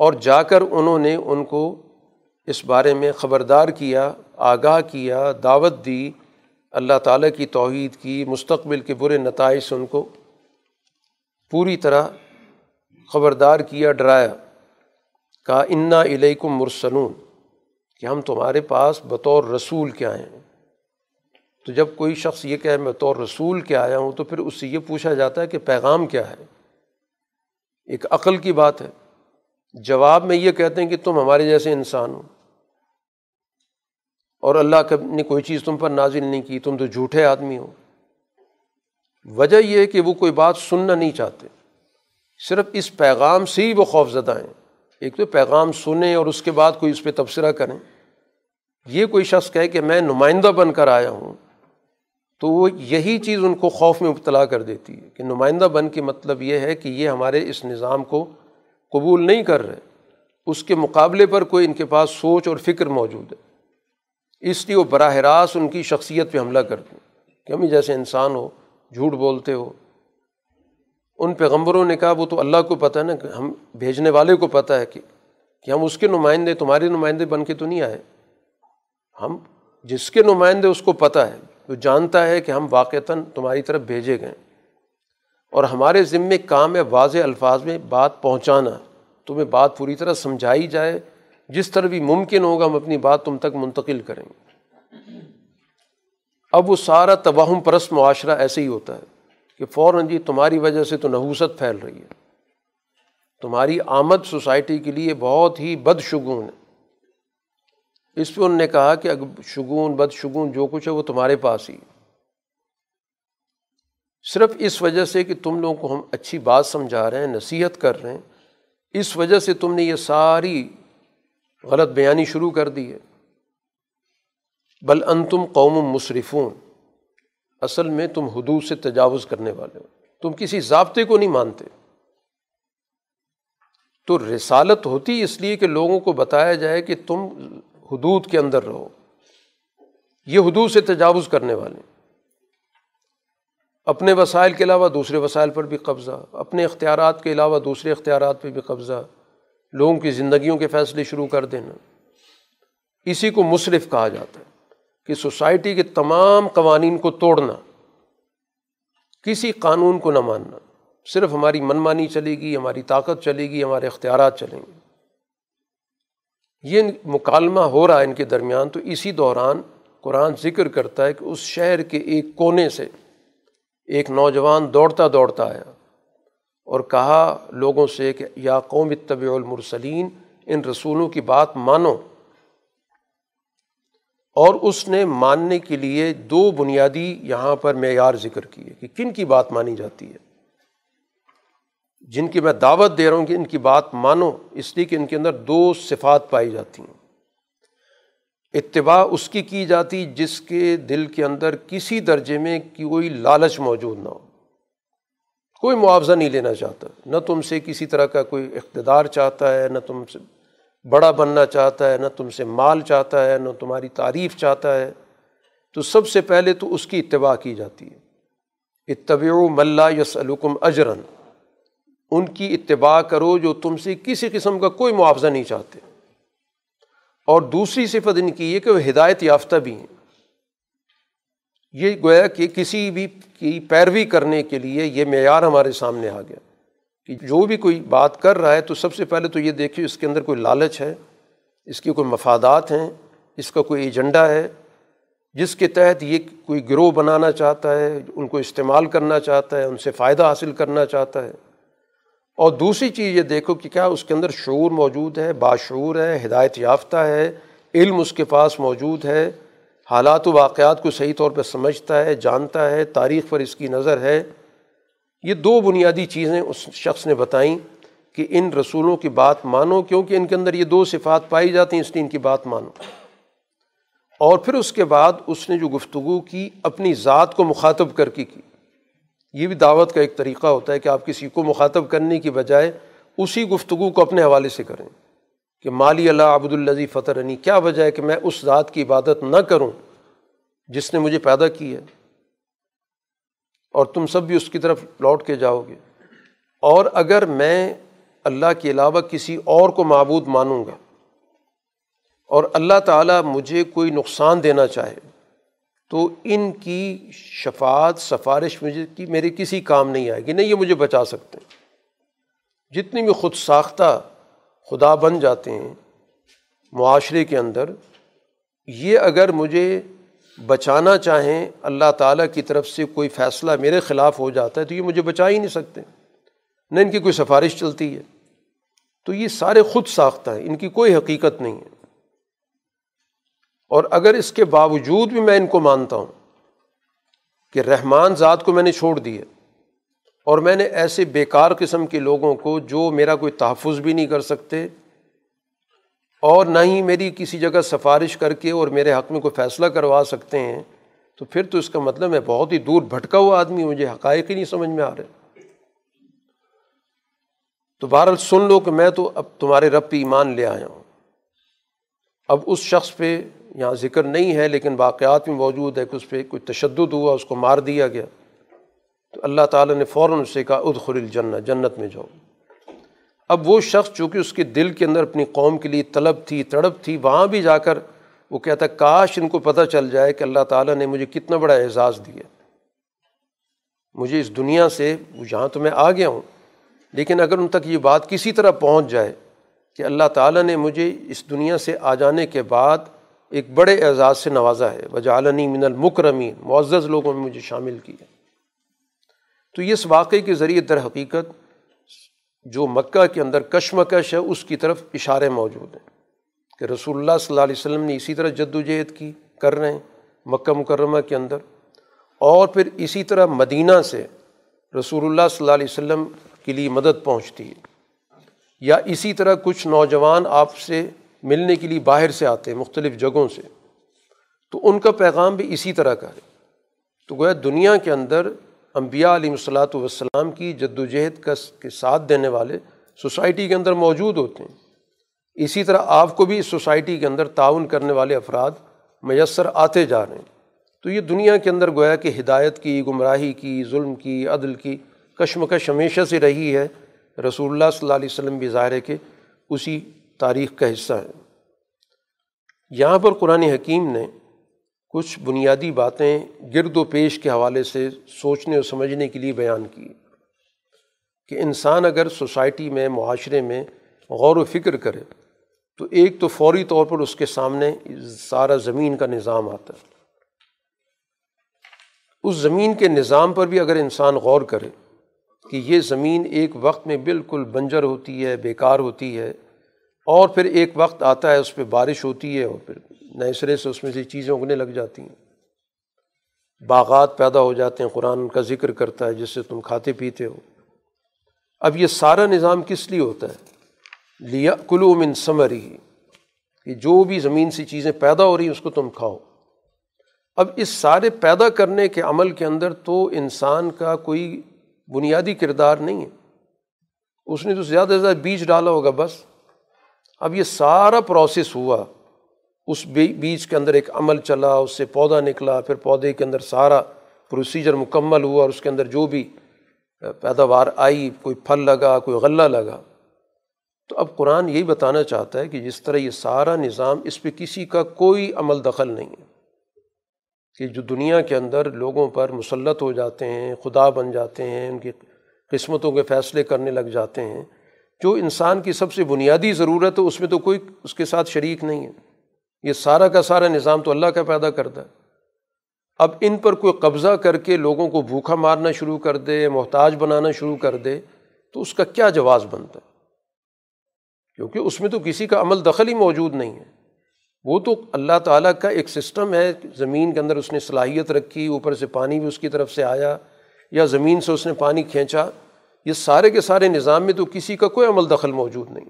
اور جا کر انہوں نے ان کو اس بارے میں خبردار کیا، آگاہ کیا، دعوت دی اللہ تعالیٰ کی توحید کی، مستقبل کے برے نتائج سے ان کو پوری طرح خبردار کیا، ڈرایا، کہا انا الیکم مرسلون، کہ ہم تمہارے پاس بطور رسول کے آئے ہیں۔ تو جب کوئی شخص یہ کہے میں بطور رسول کے آیا ہوں تو پھر اس سے یہ پوچھا جاتا ہے کہ پیغام کیا ہے، ایک عقل کی بات ہے، جواب میں یہ کہتے ہیں کہ تم ہمارے جیسے انسان ہو اور اللہ نے کوئی چیز تم پر نازل نہیں کی، تم تو جھوٹے آدمی ہو۔ وجہ یہ ہے کہ وہ کوئی بات سننا نہیں چاہتے، صرف اس پیغام سے ہی وہ خوف زدہ ہیں، ایک تو پیغام سنیں اور اس کے بعد کوئی اس پہ تبصرہ کریں۔ یہ کوئی شخص کہے کہ میں نمائندہ بن کر آیا ہوں تو وہ یہی چیز ان کو خوف میں مبتلا کر دیتی ہے کہ نمائندہ بن کے مطلب یہ ہے کہ یہ ہمارے اس نظام کو قبول نہیں کر رہے، اس کے مقابلے پر کوئی ان کے پاس سوچ اور فکر موجود ہے، اس لیے وہ براہ راست ان کی شخصیت پہ حملہ کرتے ہیں کہ ہم جیسے انسان ہو، جھوٹ بولتے ہو۔ ان پیغمبروں نے کہا وہ تو اللہ کو پتہ ہے نا، ہم بھیجنے والے کو پتہ ہے کہ کہ ہم اس کے نمائندے، تمہارے نمائندے بن کے تو نہیں آئے، ہم جس کے نمائندے اس کو پتہ ہے، وہ جانتا ہے کہ ہم واقعتاً تمہاری طرف بھیجے گئے اور ہمارے ذمے کام ہے واضح الفاظ میں بات پہنچانا، تمہیں بات پوری طرح سمجھائی جائے، جس طرح بھی ممکن ہوگا ہم اپنی بات تم تک منتقل کریں گے۔ اب وہ سارا توہم پرست معاشرہ ایسے ہی ہوتا ہے کہ فوراً جی تمہاری وجہ سے تو نحوست پھیل رہی ہے، تمہاری آمد سوسائٹی کے لیے بہت ہی بدشگون ہے۔ اس پہ انہوں نے کہا کہ شگون بدشگون جو کچھ ہے وہ تمہارے پاس ہی، صرف اس وجہ سے کہ تم لوگوں کو ہم اچھی بات سمجھا رہے ہیں، نصیحت کر رہے ہیں، اس وجہ سے تم نے یہ ساری غلط بیانی شروع کر دی ہے۔ بل انتم قوم مسرفون، اصل میں تم حدود سے تجاوز کرنے والے ہو، تم کسی ضابطے کو نہیں مانتے۔ تو رسالت ہوتی اس لیے کہ لوگوں کو بتایا جائے کہ تم حدود کے اندر رہو، یہ حدود سے تجاوز کرنے والے ہیں، اپنے وسائل کے علاوہ دوسرے وسائل پر بھی قبضہ، اپنے اختیارات کے علاوہ دوسرے اختیارات پہ بھی قبضہ، لوگوں کی زندگیوں کے فیصلے شروع کر دینا، اسی کو مسرف کہا جاتا ہے کہ سوسائٹی کے تمام قوانین کو توڑنا، کسی قانون کو نہ ماننا، صرف ہماری منمانی چلے گی، ہماری طاقت چلے گی، ہمارے اختیارات چلیں گے۔ یہ مکالمہ ہو رہا ہے ان کے درمیان، تو اسی دوران قرآن ذکر کرتا ہے کہ اس شہر کے ایک کونے سے ایک نوجوان دوڑتا دوڑتا آیا اور کہا لوگوں سے کہ یا قوم اتبعوا المرسلین، ان رسولوں کی بات مانو۔ اور اس نے ماننے کے لیے دو بنیادی یہاں پر معیار ذکر کیے کہ کن کی بات مانی جاتی ہے، جن کی میں دعوت دے رہا ہوں کہ ان کی بات مانو، اس لیے کہ ان کے اندر دو صفات پائی جاتی ہیں۔ اتباع اس کی کی جاتی جس کے دل کے اندر کسی درجے میں کوئی لالچ موجود نہ ہو، کوئی معاوضہ نہیں لینا چاہتا، نہ تم سے کسی طرح کا کوئی اقتدار چاہتا ہے، نہ تم سے بڑا بننا چاہتا ہے، نہ تم سے مال چاہتا ہے، نہ تمہاری تعریف چاہتا ہے۔ تو سب سے پہلے تو اس کی اتباع کی جاتی ہے، اتبعوا من لا یسألکم اجرا، ان کی اتباع کرو جو تم سے کسی قسم کا کوئی معاوضہ نہیں چاہتے۔ اور دوسری صفت ان کی یہ کہ وہ ہدایت یافتہ بھی ہیں، یہ گویا کہ کسی بھی کی پیروی کرنے کے لیے یہ معیار ہمارے سامنے آ گیا کہ جو بھی کوئی بات کر رہا ہے تو سب سے پہلے تو یہ دیکھیے اس کے اندر کوئی لالچ ہے، اس کے کوئی مفادات ہیں، اس کا کوئی ایجنڈا ہے جس کے تحت یہ کوئی گروہ بنانا چاہتا ہے، ان کو استعمال کرنا چاہتا ہے، ان سے فائدہ حاصل کرنا چاہتا ہے۔ اور دوسری چیز یہ دیکھو کہ کیا اس کے اندر شعور موجود ہے، باشعور ہے، ہدایت یافتہ ہے، علم اس کے پاس موجود ہے، حالات و واقعات کو صحیح طور پر سمجھتا ہے، جانتا ہے، تاریخ پر اس کی نظر ہے۔ یہ دو بنیادی چیزیں اس شخص نے بتائیں کہ ان رسولوں کی بات مانو، کیونکہ ان کے اندر یہ دو صفات پائی جاتی ہیں، اس لیے ان کی بات مانو۔ اور پھر اس کے بعد اس نے جو گفتگو کی اپنی ذات کو مخاطب کر کے کی۔ یہ بھی دعوت کا ایک طریقہ ہوتا ہے کہ آپ کسی کو مخاطب کرنے کی بجائے اسی گفتگو کو اپنے حوالے سے کریں کہ مالی اللہ عبد الذی فطرنی، کیا وجہ ہے کہ میں اس ذات کی عبادت نہ کروں جس نے مجھے پیدا کی ہے، اور تم سب بھی اس کی طرف لوٹ کے جاؤ گے۔ اور اگر میں اللہ کے علاوہ کسی اور کو معبود مانوں گا اور اللہ تعالیٰ مجھے کوئی نقصان دینا چاہے تو ان کی شفاعت سفارش مجھے کی میرے کسی کام نہیں آئے گی، نہیں یہ مجھے بچا سکتے ہیں۔ جتنی بھی خود ساختہ خدا بن جاتے ہیں معاشرے کے اندر، یہ اگر مجھے بچانا چاہیں اللہ تعالیٰ کی طرف سے کوئی فیصلہ میرے خلاف ہو جاتا ہے تو یہ مجھے بچا ہی نہیں سکتے، نہ ان کی کوئی سفارش چلتی ہے۔ تو یہ سارے خود ساختہ ہیں، ان کی کوئی حقیقت نہیں ہے۔ اور اگر اس کے باوجود بھی میں ان کو مانتا ہوں کہ رحمان ذات کو میں نے چھوڑ دی ہے، اور میں نے ایسے بیکار قسم کے لوگوں کو جو میرا کوئی تحفظ بھی نہیں کر سکتے اور نہ ہی میری کسی جگہ سفارش کر کے اور میرے حق میں کوئی فیصلہ کروا سکتے ہیں، تو پھر تو اس کا مطلب میں بہت ہی دور بھٹکا ہوا آدمی، مجھے حقائق ہی نہیں سمجھ میں آ رہے۔ تو بہرحال سن لو کہ میں تو اب تمہارے رب پہ ایمان لے آیا ہوں۔ اب اس شخص پہ یہاں ذکر نہیں ہے لیکن واقعات میں موجود ہے کہ اس پہ کوئی تشدد ہوا، اس کو مار دیا گیا، تو اللہ تعالیٰ نے فوراً اسے کہا ادخل الجنہ، جنت میں جاؤ۔ اب وہ شخص جو کہ اس کے دل کے اندر اپنی قوم کے لیے طلب تھی، تڑپ تھی، وہاں بھی جا کر وہ کہتا ہے کاش ان کو پتہ چل جائے کہ اللہ تعالیٰ نے مجھے کتنا بڑا اعزاز دیا، مجھے اس دنیا سے یہاں تو میں آ گیا ہوں لیکن اگر ان تک یہ بات کسی طرح پہنچ جائے کہ اللہ تعالیٰ نے مجھے اس دنیا سے آ جانے کے بعد ایک بڑے اعزاز سے نوازا ہے، وجعلنی من المکرمین، معزز لوگوں میں مجھے شامل کیا۔ تو یہ اس واقعے کے ذریعے در حقیقت جو مکہ کے اندر کشمکش ہے اس کی طرف اشارے موجود ہیں کہ رسول اللہ صلی اللہ علیہ وسلم نے اسی طرح جد و جہد کی کر رہے ہیں مکہ مکرمہ کے اندر، اور پھر اسی طرح مدینہ سے رسول اللہ صلی اللہ علیہ وسلم کے لیے مدد پہنچتی ہے، یا اسی طرح کچھ نوجوان آپ سے ملنے کے لیے باہر سے آتے ہیں مختلف جگہوں سے، تو ان کا پیغام بھی اسی طرح کا ہے۔ تو گویا دنیا کے اندر انبیاء علیہ الصلاۃ والسلام کی جدوجہد کے ساتھ دینے والے سوسائٹی کے اندر موجود ہوتے ہیں، اسی طرح آپ کو بھی اس سوسائٹی کے اندر تعاون کرنے والے افراد میسر آتے جا رہے ہیں۔ تو یہ دنیا کے اندر گویا کہ ہدایت کی، گمراہی کی، ظلم کی، عدل کی کشمکش ہمیشہ سے رہی ہے۔ رسول اللہ صلی اللہ علیہ وسلم بھی ظاہر ہے کہ اسی تاریخ کا حصہ ہے۔ یہاں پر قرآن حکیم نے کچھ بنیادی باتیں گرد و پیش کے حوالے سے سوچنے اور سمجھنے کے لیے بیان کی کہ انسان اگر سوسائٹی میں، معاشرے میں غور و فکر کرے تو ایک تو فوری طور پر اس کے سامنے سارا زمین کا نظام آتا ہے۔ اس زمین کے نظام پر بھی اگر انسان غور کرے کہ یہ زمین ایک وقت میں بالکل بنجر ہوتی ہے، بیکار ہوتی ہے، اور پھر ایک وقت آتا ہے اس پہ بارش ہوتی ہے اور پھر نئے سرے سے اس میں سے چیزیں اگنے لگ جاتی ہیں، باغات پیدا ہو جاتے ہیں، قرآن کا ذکر کرتا ہے جس سے تم کھاتے پیتے ہو۔ اب یہ سارا نظام کس لیے ہوتا ہے؟ لیأکلوا من ثمرہ، کہ جو بھی زمین سے چیزیں پیدا ہو رہی ہیں اس کو تم کھاؤ۔ اب اس سارے پیدا کرنے کے عمل کے اندر تو انسان کا کوئی بنیادی کردار نہیں ہے، اس نے تو زیادہ سے زیادہ بیج ڈالا ہوگا بس۔ اب یہ سارا پروسیس ہوا، اس بیج کے اندر ایک عمل چلا، اس سے پودا نکلا، پھر پودے کے اندر سارا پروسیجر مکمل ہوا اور اس کے اندر جو بھی پیداوار آئی، کوئی پھل لگا، کوئی غلہ لگا۔ تو اب قرآن یہی بتانا چاہتا ہے کہ جس طرح یہ سارا نظام، اس پہ کسی کا کوئی عمل دخل نہیں ہے، کہ جو دنیا کے اندر لوگوں پر مسلط ہو جاتے ہیں، خدا بن جاتے ہیں، ان کی قسمتوں کے فیصلے کرنے لگ جاتے ہیں۔ جو انسان کی سب سے بنیادی ضرورت ہے اس میں تو کوئی اس کے ساتھ شریک نہیں ہے، یہ سارا کا سارا نظام تو اللہ کا پیدا کرتا ہے۔ اب ان پر کوئی قبضہ کر کے لوگوں کو بھوکا مارنا شروع کر دے، محتاج بنانا شروع کر دے، تو اس کا کیا جواز بنتا ہے؟ کیونکہ اس میں تو کسی کا عمل دخل ہی موجود نہیں ہے، وہ تو اللہ تعالیٰ کا ایک سسٹم ہے، زمین کے اندر اس نے صلاحیت رکھی، اوپر سے پانی بھی اس کی طرف سے آیا یا زمین سے اس نے پانی کھینچا، یہ سارے کے سارے نظام میں تو کسی کا کوئی عمل دخل موجود نہیں۔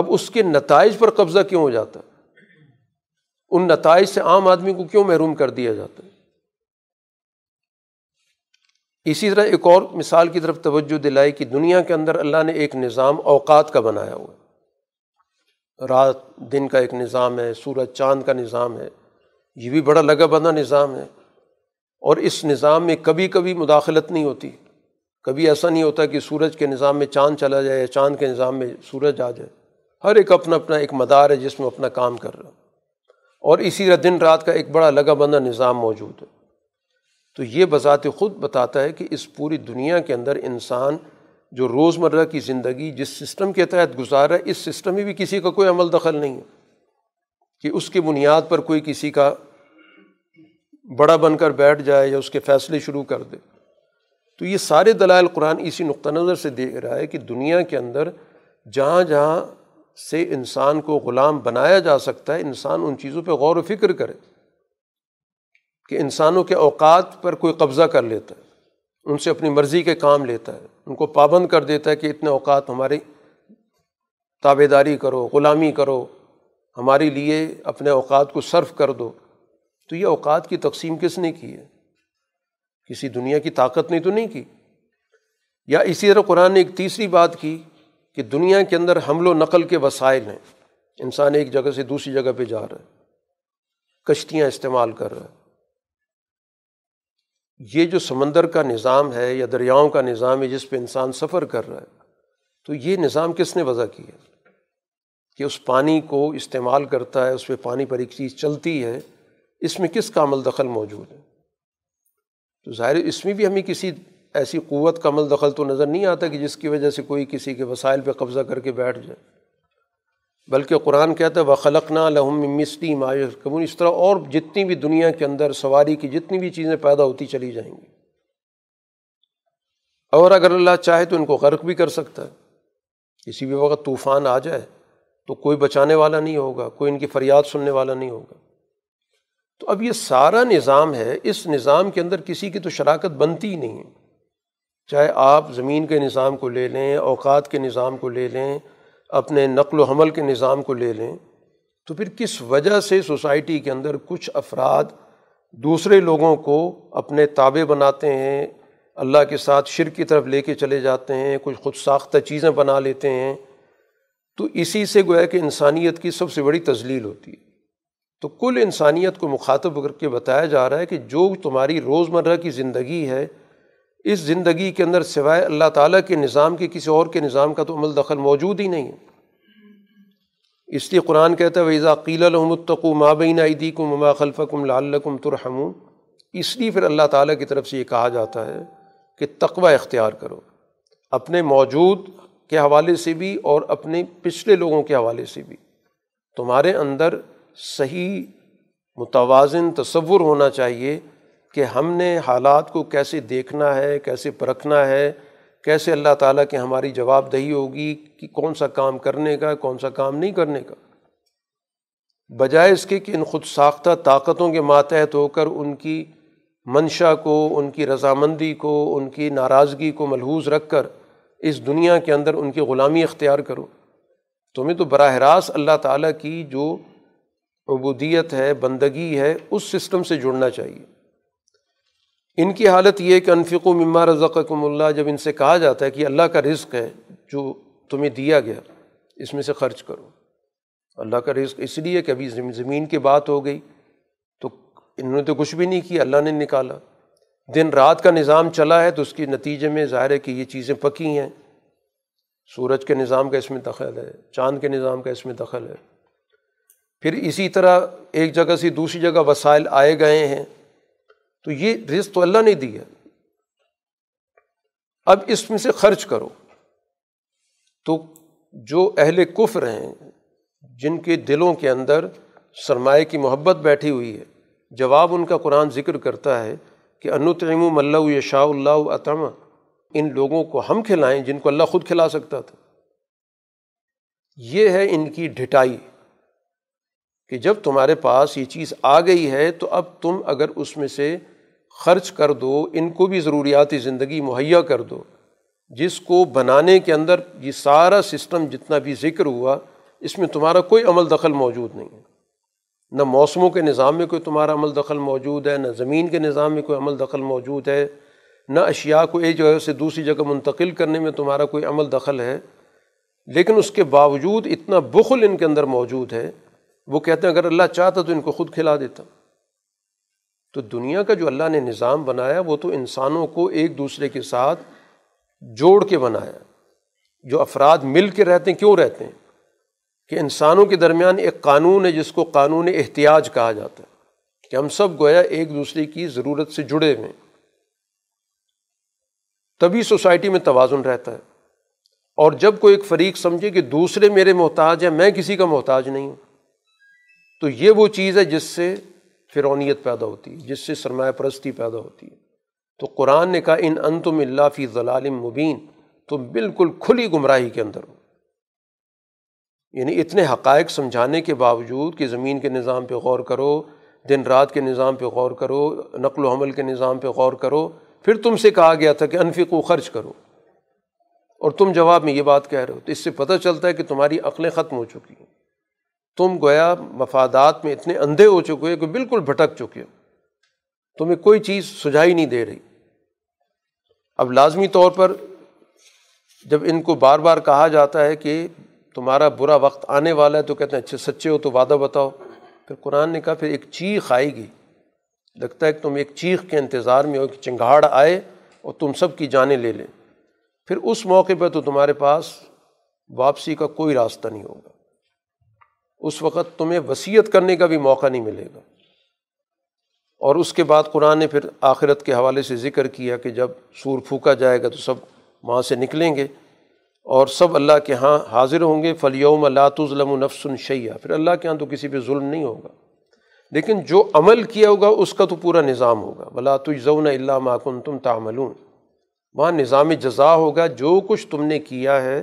اب اس کے نتائج پر قبضہ کیوں ہو جاتا، ان نتائج سے عام آدمی کو کیوں محروم کر دیا جاتا ہے؟ اسی طرح ایک اور مثال کی طرف توجہ دلائی کہ دنیا کے اندر اللہ نے ایک نظام اوقات کا بنایا ہوا ہے، رات دن کا ایک نظام ہے، سورج چاند کا نظام ہے، یہ بھی بڑا لگا بندہ نظام ہے، اور اس نظام میں کبھی کبھی مداخلت نہیں ہوتی، کبھی ایسا نہیں ہوتا کہ سورج کے نظام میں چاند چلا جائے یا چاند کے نظام میں سورج آ جائے، ہر ایک اپنا اپنا ایک مدار ہے جس میں اپنا کام کر رہا ہے، اور اسی طرح دن رات کا ایک بڑا لگا بندہ نظام موجود ہے۔ تو یہ بذات خود بتاتا ہے کہ اس پوری دنیا کے اندر انسان جو روزمرہ کی زندگی جس سسٹم کے تحت گزارا ہے، اس سسٹم میں بھی کسی کا کوئی عمل دخل نہیں ہے کہ اس کی بنیاد پر کوئی کسی کا بڑا بن کر بیٹھ جائے یا اس کے فیصلے شروع کر دے۔ تو یہ سارے دلائل قرآن اسی نقطہ نظر سے دیکھ رہا ہے کہ دنیا کے اندر جہاں جہاں سے انسان کو غلام بنایا جا سکتا ہے، انسان ان چیزوں پہ غور و فکر کرے کہ انسانوں کے اوقات پر کوئی قبضہ کر لیتا ہے، ان سے اپنی مرضی کے کام لیتا ہے، ان کو پابند کر دیتا ہے کہ اتنے اوقات ہماری تابعداری کرو، غلامی کرو، ہمارے لیے اپنے اوقات کو صرف کر دو۔ تو یہ اوقات کی تقسیم کس نے کی ہے؟ کسی دنیا کی طاقت نے تو نہیں کی۔ یا اسی طرح قرآن نے ایک تیسری بات کی کہ دنیا کے اندر حمل و نقل کے وسائل ہیں، انسان ایک جگہ سے دوسری جگہ پہ جا رہا ہے، کشتیاں استعمال کر رہا ہے، یہ جو سمندر کا نظام ہے یا دریاؤں کا نظام ہے جس پہ انسان سفر کر رہا ہے، تو یہ نظام کس نے وضع کیا کہ اس پانی کو استعمال کرتا ہے، اس پہ پانی پر ایک چیز چلتی ہے، اس میں کس کا عمل دخل موجود ہے؟ تو ظاہر اس میں بھی ہمیں کسی ایسی قوت کا عمل دخل تو نظر نہیں آتا کہ جس کی وجہ سے کوئی کسی کے وسائل پہ قبضہ کر کے بیٹھ جائے، بلکہ قرآن کہتا ہے وَخَلَقْنَا لَهُم مِّن مِّثْلِهِ مَا يَرْكَبُونَ، اس طرح اور جتنی بھی دنیا کے اندر سواری کی جتنی بھی چیزیں پیدا ہوتی چلی جائیں گی، اور اگر اللہ چاہے تو ان کو غرق بھی کر سکتا ہے، کسی بھی وقت طوفان آ جائے تو کوئی بچانے والا نہیں ہوگا، کوئی ان کی فریاد سننے والا نہیں ہوگا۔ تو اب یہ سارا نظام ہے، اس نظام کے اندر کسی کی تو شراکت بنتی ہی نہیں ہے، چاہے آپ زمین کے نظام کو لے لیں، اوقات کے نظام کو لے لیں، اپنے نقل و حمل کے نظام کو لے لیں۔ تو پھر کس وجہ سے سوسائٹی کے اندر کچھ افراد دوسرے لوگوں کو اپنے تابع بناتے ہیں، اللہ کے ساتھ شرک کی طرف لے کے چلے جاتے ہیں، کچھ خود ساختہ چیزیں بنا لیتے ہیں؟ تو اسی سے گویا کہ انسانیت کی سب سے بڑی تذلیل ہوتی ہے۔ تو کل انسانیت کو مخاطب کر کے بتایا جا رہا ہے کہ جو تمہاری روزمرہ کی زندگی ہے، اس زندگی کے اندر سوائے اللہ تعالیٰ کے نظام کے کسی اور کے نظام کا تو عمل دخل موجود ہی نہیں ہے۔ اس لیے قرآن کہتا ہے وَإِذَا قِيلَ لَهُمُ اتَّقُوا مَا بَيْنَ أَيْدِيكُمْ وَمَا خَلْفَكُمْ لَعَلَّكُمْ تُرْحَمُونَ، اس لیے پھر اللہ تعالیٰ کی طرف سے یہ کہا جاتا ہے کہ تقوی اختیار کرو، اپنے موجود کے حوالے سے بھی اور اپنے پچھلے لوگوں کے حوالے سے بھی تمہارے اندر صحیح متوازن تصور ہونا چاہیے کہ ہم نے حالات کو کیسے دیکھنا ہے، کیسے پرکھنا ہے، کیسے اللہ تعالیٰ کی ہماری جواب دہی ہوگی کہ کون سا کام کرنے کا، کون سا کام نہیں کرنے کا، بجائے اس کے کہ ان خود ساختہ طاقتوں کے ماتحت ہو کر ان کی منشا کو، ان کی رضامندی کو، ان کی ناراضگی کو ملحوظ رکھ کر اس دنیا کے اندر ان کی غلامی اختیار کرو۔ تمہیں تو براہ راست اللہ تعالیٰ کی جو عبودیت ہے، بندگی ہے، اس سسٹم سے جڑنا چاہیے۔ ان کی حالت یہ کہ انفقوا مما رزقکم اللہ، جب ان سے کہا جاتا ہے کہ اللہ کا رزق ہے جو تمہیں دیا گیا، اس میں سے خرچ کرو۔ اللہ کا رزق اس لیے کہ ابھی زمین کی بات ہو گئی تو انہوں نے تو کچھ بھی نہیں کیا، اللہ نے نکالا۔ دن رات کا نظام چلا ہے تو اس کے نتیجے میں ظاہر ہے کہ یہ چیزیں پکی ہیں، سورج کے نظام کا اس میں دخل ہے، چاند کے نظام کا اس میں دخل ہے۔ پھر اسی طرح ایک جگہ سے دوسری جگہ وسائل آئے گئے ہیں، تو یہ رزق تو اللہ نے دیا، اب اس میں سے خرچ کرو۔ تو جو اہل کفر ہیں، جن کے دلوں کے اندر سرمایہ کی محبت بیٹھی ہوئی ہے، جواب ان کا قرآن ذکر کرتا ہے کہ انطعموا من لو یشاء اللہ اطعمہ، ان لوگوں کو ہم کھلائیں جن کو اللہ خود کھلا سکتا تھا۔ یہ ہے ان کی ڈھٹائی کہ جب تمہارے پاس یہ چیز آ گئی ہے تو اب تم اگر اس میں سے خرچ کر دو، ان کو بھی ضروریات زندگی مہیا کر دو، جس کو بنانے کے اندر یہ سارا سسٹم جتنا بھی ذکر ہوا اس میں تمہارا کوئی عمل دخل موجود نہیں ہے، نہ موسموں کے نظام میں کوئی تمہارا عمل دخل موجود ہے، نہ زمین کے نظام میں کوئی عمل دخل موجود ہے، نہ اشیاء کو ایک جگہ سے دوسری جگہ منتقل کرنے میں تمہارا کوئی عمل دخل ہے، لیکن اس کے باوجود اتنا بخل ان کے اندر موجود ہے۔ وہ کہتے ہیں اگر اللہ چاہتا تو ان کو خود کھلا دیتا۔ تو دنیا کا جو اللہ نے نظام بنایا وہ تو انسانوں کو ایک دوسرے کے ساتھ جوڑ کے بنایا، جو افراد مل کے رہتے ہیں، کیوں رہتے ہیں؟ کہ انسانوں کے درمیان ایک قانون ہے جس کو قانون احتیاج کہا جاتا ہے، کہ ہم سب گویا ایک دوسرے کی ضرورت سے جڑے ہوئے، تبھی سوسائٹی میں توازن رہتا ہے۔ اور جب کوئی ایک فریق سمجھے کہ دوسرے میرے محتاج ہیں، میں کسی کا محتاج نہیں ہوں، تو یہ وہ چیز ہے جس سے فرعونیت پیدا ہوتی ہے، جس سے سرمایہ پرستی پیدا ہوتی ہے۔ تو قرآن نے کہا ان انتم الا فی ضلال مبین، تم بالکل کھلی گمراہی کے اندر ہو۔ یعنی اتنے حقائق سمجھانے کے باوجود کہ زمین کے نظام پہ غور کرو، دن رات کے نظام پہ غور کرو، نقل و حمل کے نظام پہ غور کرو، پھر تم سے کہا گیا تھا کہ انفقو، خرچ کرو، اور تم جواب میں یہ بات کہہ رہے ہو۔ تو اس سے پتہ چلتا ہے کہ تمہاری عقلیں ختم ہو چکی ہیں، تم گویا مفادات میں اتنے اندھے ہو چکے ہو کہ بالکل بھٹک چکے ہو، تمہیں کوئی چیز سجھائی نہیں دے رہی۔ اب لازمی طور پر جب ان کو بار بار کہا جاتا ہے کہ تمہارا برا وقت آنے والا ہے، تو کہتے ہیں اچھے سچے ہو تو وعدہ بتاؤ۔ پھر قرآن نے کہا پھر ایک چیخ آئے گی، لگتا ہے کہ تم ایک چیخ کے انتظار میں ہو کہ چنگھاڑ آئے اور تم سب کی جانیں لے لیں، پھر اس موقع پہ تو تمہارے پاس واپسی کا کوئی راستہ نہیں ہوگا، اس وقت تمہیں وصیت کرنے کا بھی موقع نہیں ملے گا۔ اور اس کے بعد قرآن نے پھر آخرت کے حوالے سے ذکر کیا کہ جب سور پھونکا جائے گا تو سب وہاں سے نکلیں گے اور سب اللہ کے ہاں حاضر ہوں گے، فَالْيَوْمَ لَا تُظْلَمُ نَفْسٌ شَيْئًا، پھر اللہ کے ہاں تو کسی پہ ظلم نہیں ہوگا، لیکن جو عمل کیا ہوگا اس کا تو پورا نظام ہوگا، وَلَا تُجْزَوْنَ إِلَّا مَا كُنْتُمْ تَعْمَلُونَ، وہاں نظام جزا ہوگا، جو کچھ تم نے کیا ہے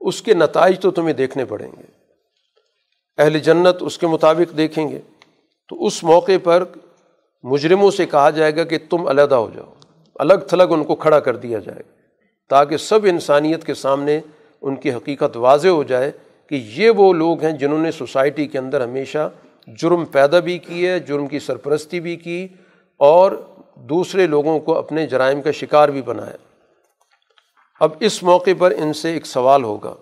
اس کے نتائج تو تمہیں دیکھنے پڑیں گے، اہل جنت اس کے مطابق دیکھیں گے۔ تو اس موقع پر مجرموں سے کہا جائے گا کہ تم علیحدہ ہو جاؤ، الگ تھلگ ان کو کھڑا کر دیا جائے گا، تاکہ سب انسانیت کے سامنے ان کی حقیقت واضح ہو جائے کہ یہ وہ لوگ ہیں جنہوں نے سوسائٹی کے اندر ہمیشہ جرم پیدا بھی کی ہے، جرم کی سرپرستی بھی کی، اور دوسرے لوگوں کو اپنے جرائم کا شکار بھی بنایا۔ اب اس موقع پر ان سے ایک سوال ہوگا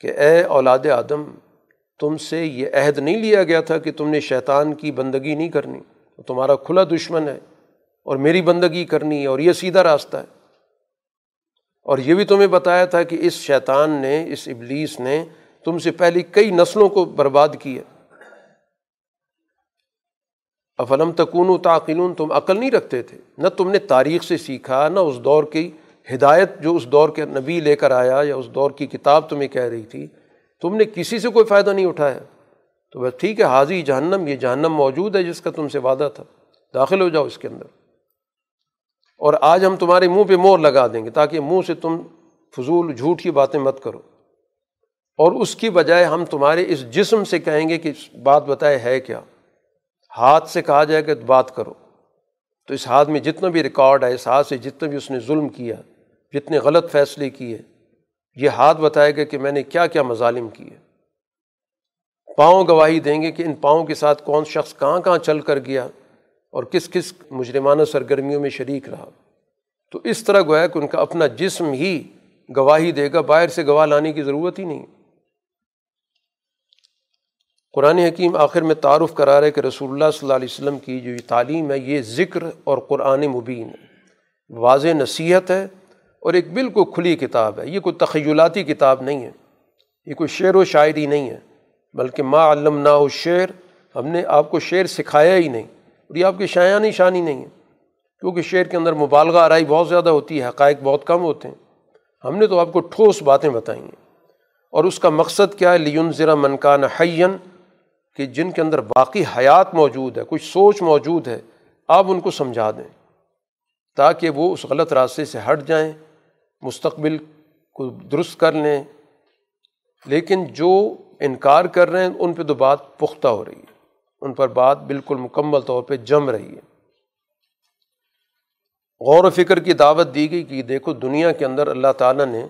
کہ اے اولاد آدم، تم سے یہ عہد نہیں لیا گیا تھا کہ تم نے شیطان کی بندگی نہیں کرنی، وہ تمہارا کھلا دشمن ہے، اور میری بندگی کرنی ہے، اور یہ سیدھا راستہ ہے، اور یہ بھی تمہیں بتایا تھا کہ اس شیطان نے، اس ابلیس نے تم سے پہلے کئی نسلوں کو برباد کیا، افلم تکونوا تعقلون، تم عقل نہیں رکھتے تھے، نہ تم نے تاریخ سے سیکھا، نہ اس دور کی ہدایت جو اس دور کے نبی لے کر آیا یا اس دور کی کتاب تمہیں کہہ رہی تھی، تم نے کسی سے کوئی فائدہ نہیں اٹھایا۔ تو بس ٹھیک ہے، حاضی جہنم، یہ جہنم موجود ہے جس کا تم سے وعدہ تھا، داخل ہو جاؤ اس کے اندر، اور آج ہم تمہارے منہ پہ مہر لگا دیں گے تاکہ منہ سے تم فضول جھوٹی باتیں مت کرو، اور اس کی بجائے ہم تمہارے اس جسم سے کہیں گے کہ بات بتائے ہے کیا، ہاتھ سے کہا جائے کہ بات کرو، تو اس ہاتھ میں جتنا بھی ریکارڈ ہے، اس ہاتھ سے جتنا بھی اس نے ظلم کیا، جتنے غلط فیصلے کیے، یہ ہاتھ بتائے گا کہ میں نے کیا کیا مظالم کیے، پاؤں گواہی دیں گے کہ ان پاؤں کے ساتھ کون شخص کہاں کہاں چل کر گیا اور کس کس مجرمانہ سرگرمیوں میں شریک رہا۔ تو اس طرح گویا کہ ان کا اپنا جسم ہی گواہی دے گا، باہر سے گواہ لانے کی ضرورت ہی نہیں۔ قرآن حکیم آخر میں تعارف کرا رہے کہ رسول اللہ صلی اللہ علیہ وسلم کی جو یہ تعلیم ہے، یہ ذکر اور قرآن مبین ہے، واضح نصیحت ہے، اور ایک بالکل کھلی کتاب ہے، یہ کوئی تخیلاتی کتاب نہیں ہے، یہ کوئی شعر و شاعری نہیں ہے، بلکہ ما علمناہ الشعر، ہم نے آپ کو شعر سکھایا ہی نہیں، اور یہ آپ کی شایان شانی نہیں ہے، کیونکہ شعر کے اندر مبالغہ آرائی بہت زیادہ ہوتی ہے، حقائق بہت کم ہوتے ہیں، ہم نے تو آپ کو ٹھوس باتیں بتائی ہیں۔ اور اس کا مقصد کیا ہے؟ لینذر من کان حیا، کہ جن کے اندر باقی حیات موجود ہے، کچھ سوچ موجود ہے، آپ ان کو سمجھا دیں تاکہ وہ اس غلط راستے سے ہٹ جائیں، مستقبل کو درست کر لیں۔ لیکن جو انکار کر رہے ہیں ان پہ تو بات پختہ ہو رہی ہے، ان پر بات بالکل مکمل طور پہ جم رہی ہے۔ غور و فکر کی دعوت دی گئی کہ دیکھو دنیا کے اندر اللہ تعالیٰ نے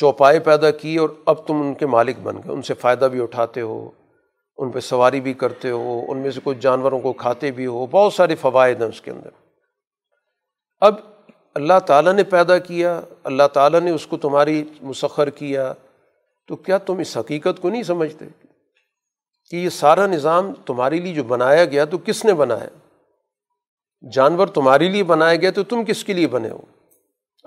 چوپائے پیدا کی اور اب تم ان کے مالک بن گئے، ان سے فائدہ بھی اٹھاتے ہو، ان پہ سواری بھی کرتے ہو، ان میں سے کچھ جانوروں کو کھاتے بھی ہو، بہت سارے فوائد ہیں اس کے اندر۔ اب اللہ تعالیٰ نے پیدا کیا، اللہ تعالیٰ نے اس کو تمہاری مسخر کیا، تو کیا تم اس حقیقت کو نہیں سمجھتے کہ یہ سارا نظام تمہارے لیے جو بنایا گیا تو کس نے بنایا؟ جانور تمہارے لیے بنائے گئے تو تم کس کے لیے بنے ہو؟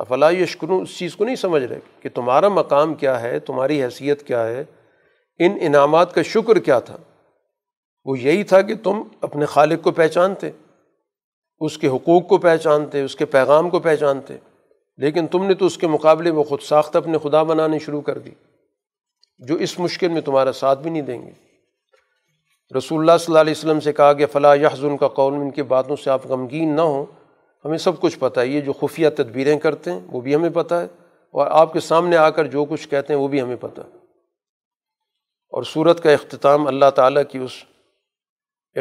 افلا یشکرون، اس چیز کو نہیں سمجھ رہے کہ تمہارا مقام کیا ہے، تمہاری حیثیت کیا ہے، ان انعامات کا شکر کیا تھا؟ وہ یہی تھا کہ تم اپنے خالق کو پہچانتے، اس کے حقوق کو پہچانتے، اس کے پیغام کو پہچانتے، لیکن تم نے تو اس کے مقابلے وہ خود ساختہ اپنے خدا بنانے شروع کر دی جو اس مشکل میں تمہارا ساتھ بھی نہیں دیں گے۔ رسول اللہ صلی اللہ علیہ وسلم سے کہا کہ فلا یحزن کا قول، ان کی باتوں سے آپ غمگین نہ ہوں، ہمیں سب کچھ پتہ ہے، یہ جو خفیہ تدبیریں کرتے ہیں وہ بھی ہمیں پتہ ہے، اور آپ کے سامنے آ کر جو کچھ کہتے ہیں وہ بھی ہمیں پتہ ہے۔ اور سورت کا اختتام اللہ تعالیٰ کی اس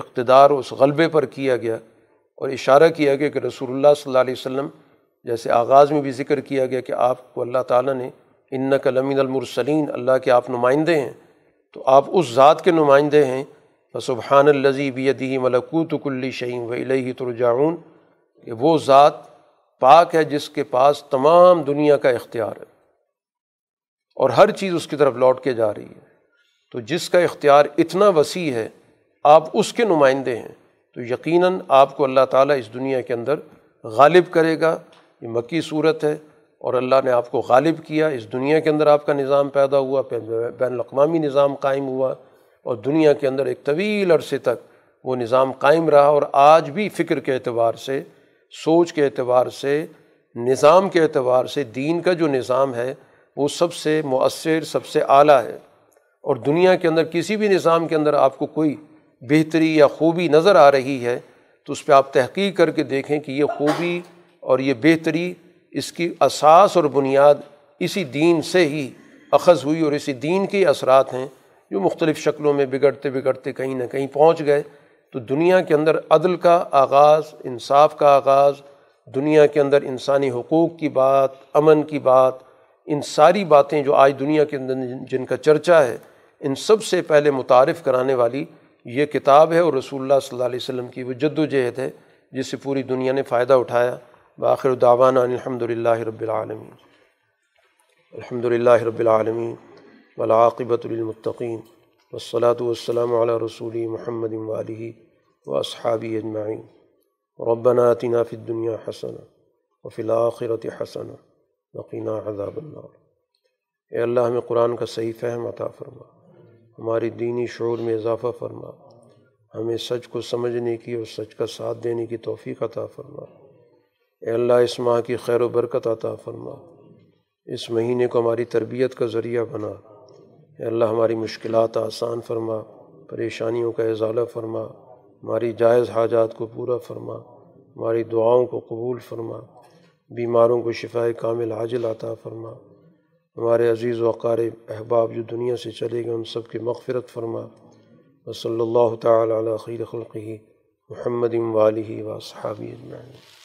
اقتدار، اس غلبے پر کیا گیا اور اشارہ کیا گیا کہ رسول اللہ صلی اللہ علیہ وسلم، جیسے آغاز میں بھی ذکر کیا گیا کہ آپ کو اللہ تعالیٰ نے انک لمن المرسلین، اللہ کے آپ نمائندے ہیں، تو آپ اس ذات کے نمائندے ہیں، فسبحان الذی بیدہ ملکوت کل شیء والیہ ترجعون، کہ وہ ذات پاک ہے جس کے پاس تمام دنیا کا اختیار ہے اور ہر چیز اس کی طرف لوٹ کے جا رہی ہے۔ تو جس کا اختیار اتنا وسیع ہے، آپ اس کے نمائندے ہیں، تو یقیناً آپ کو اللہ تعالیٰ اس دنیا کے اندر غالب کرے گا۔ یہ مکی صورت ہے اور اللہ نے آپ کو غالب کیا، اس دنیا کے اندر آپ کا نظام پیدا ہوا، بین الاقوامی نظام قائم ہوا، اور دنیا کے اندر ایک طویل عرصے تک وہ نظام قائم رہا، اور آج بھی فکر کے اعتبار سے، سوچ کے اعتبار سے، نظام کے اعتبار سے دین کا جو نظام ہے وہ سب سے مؤثر، سب سے اعلیٰ ہے، اور دنیا کے اندر کسی بھی نظام کے اندر آپ کو کوئی بہتری یا خوبی نظر آ رہی ہے تو اس پہ آپ تحقیق کر کے دیکھیں کہ یہ خوبی اور یہ بہتری، اس کی اساس اور بنیاد اسی دین سے ہی اخذ ہوئی، اور اسی دین کے اثرات ہیں جو مختلف شکلوں میں بگڑتے بگڑتے کہیں نہ کہیں پہنچ گئے۔ تو دنیا کے اندر عدل کا آغاز، انصاف کا آغاز، دنیا کے اندر انسانی حقوق کی بات، امن کی بات، ان ساری باتیں جو آج دنیا کے اندر جن کا چرچا ہے، ان سب سے پہلے متعارف کرانے والی یہ کتاب ہے اور رسول اللہ صلی اللہ علیہ وسلم کی وہ جد و جہد ہے جس سے پوری دنیا نے فائدہ اٹھایا۔ بآخر دعوانا ان الحمدللہ رب العالمین، الحمدللہ رب العالمین، والعاقبۃ للمتقین، والصلاۃ والسلام علی رسول محمد وآلہ واصحابہ اجمعین۔ ربنا آتنا فی الدنیا حسنہ وفی الآخرۃ حسنہ وقنا عذاب النار۔ اے اللہ ہمیں قرآن کا صحیح فہم عطا فرما، ہماری دینی شعور میں اضافہ فرما، ہمیں سچ کو سمجھنے کی اور سچ کا ساتھ دینے کی توفیق عطا فرما۔ اے اللہ اس ماہ کی خیر و برکت عطا فرما، اس مہینے کو ہماری تربیت کا ذریعہ بنا۔ اے اللہ ہماری مشکلات آسان فرما، پریشانیوں کا ازالہ فرما، ہماری جائز حاجات کو پورا فرما، ہماری دعاؤں کو قبول فرما، بیماروں کو شفائے کامل عاجل عطا فرما، ہمارے عزیز و اقارب احباب جو دنیا سے چلے گئے ان سب کی مغفرت فرما۔ وصلی اللہ تعالی علی خیر خلقہ محمد و آلہ و اصحابہ اجمعین۔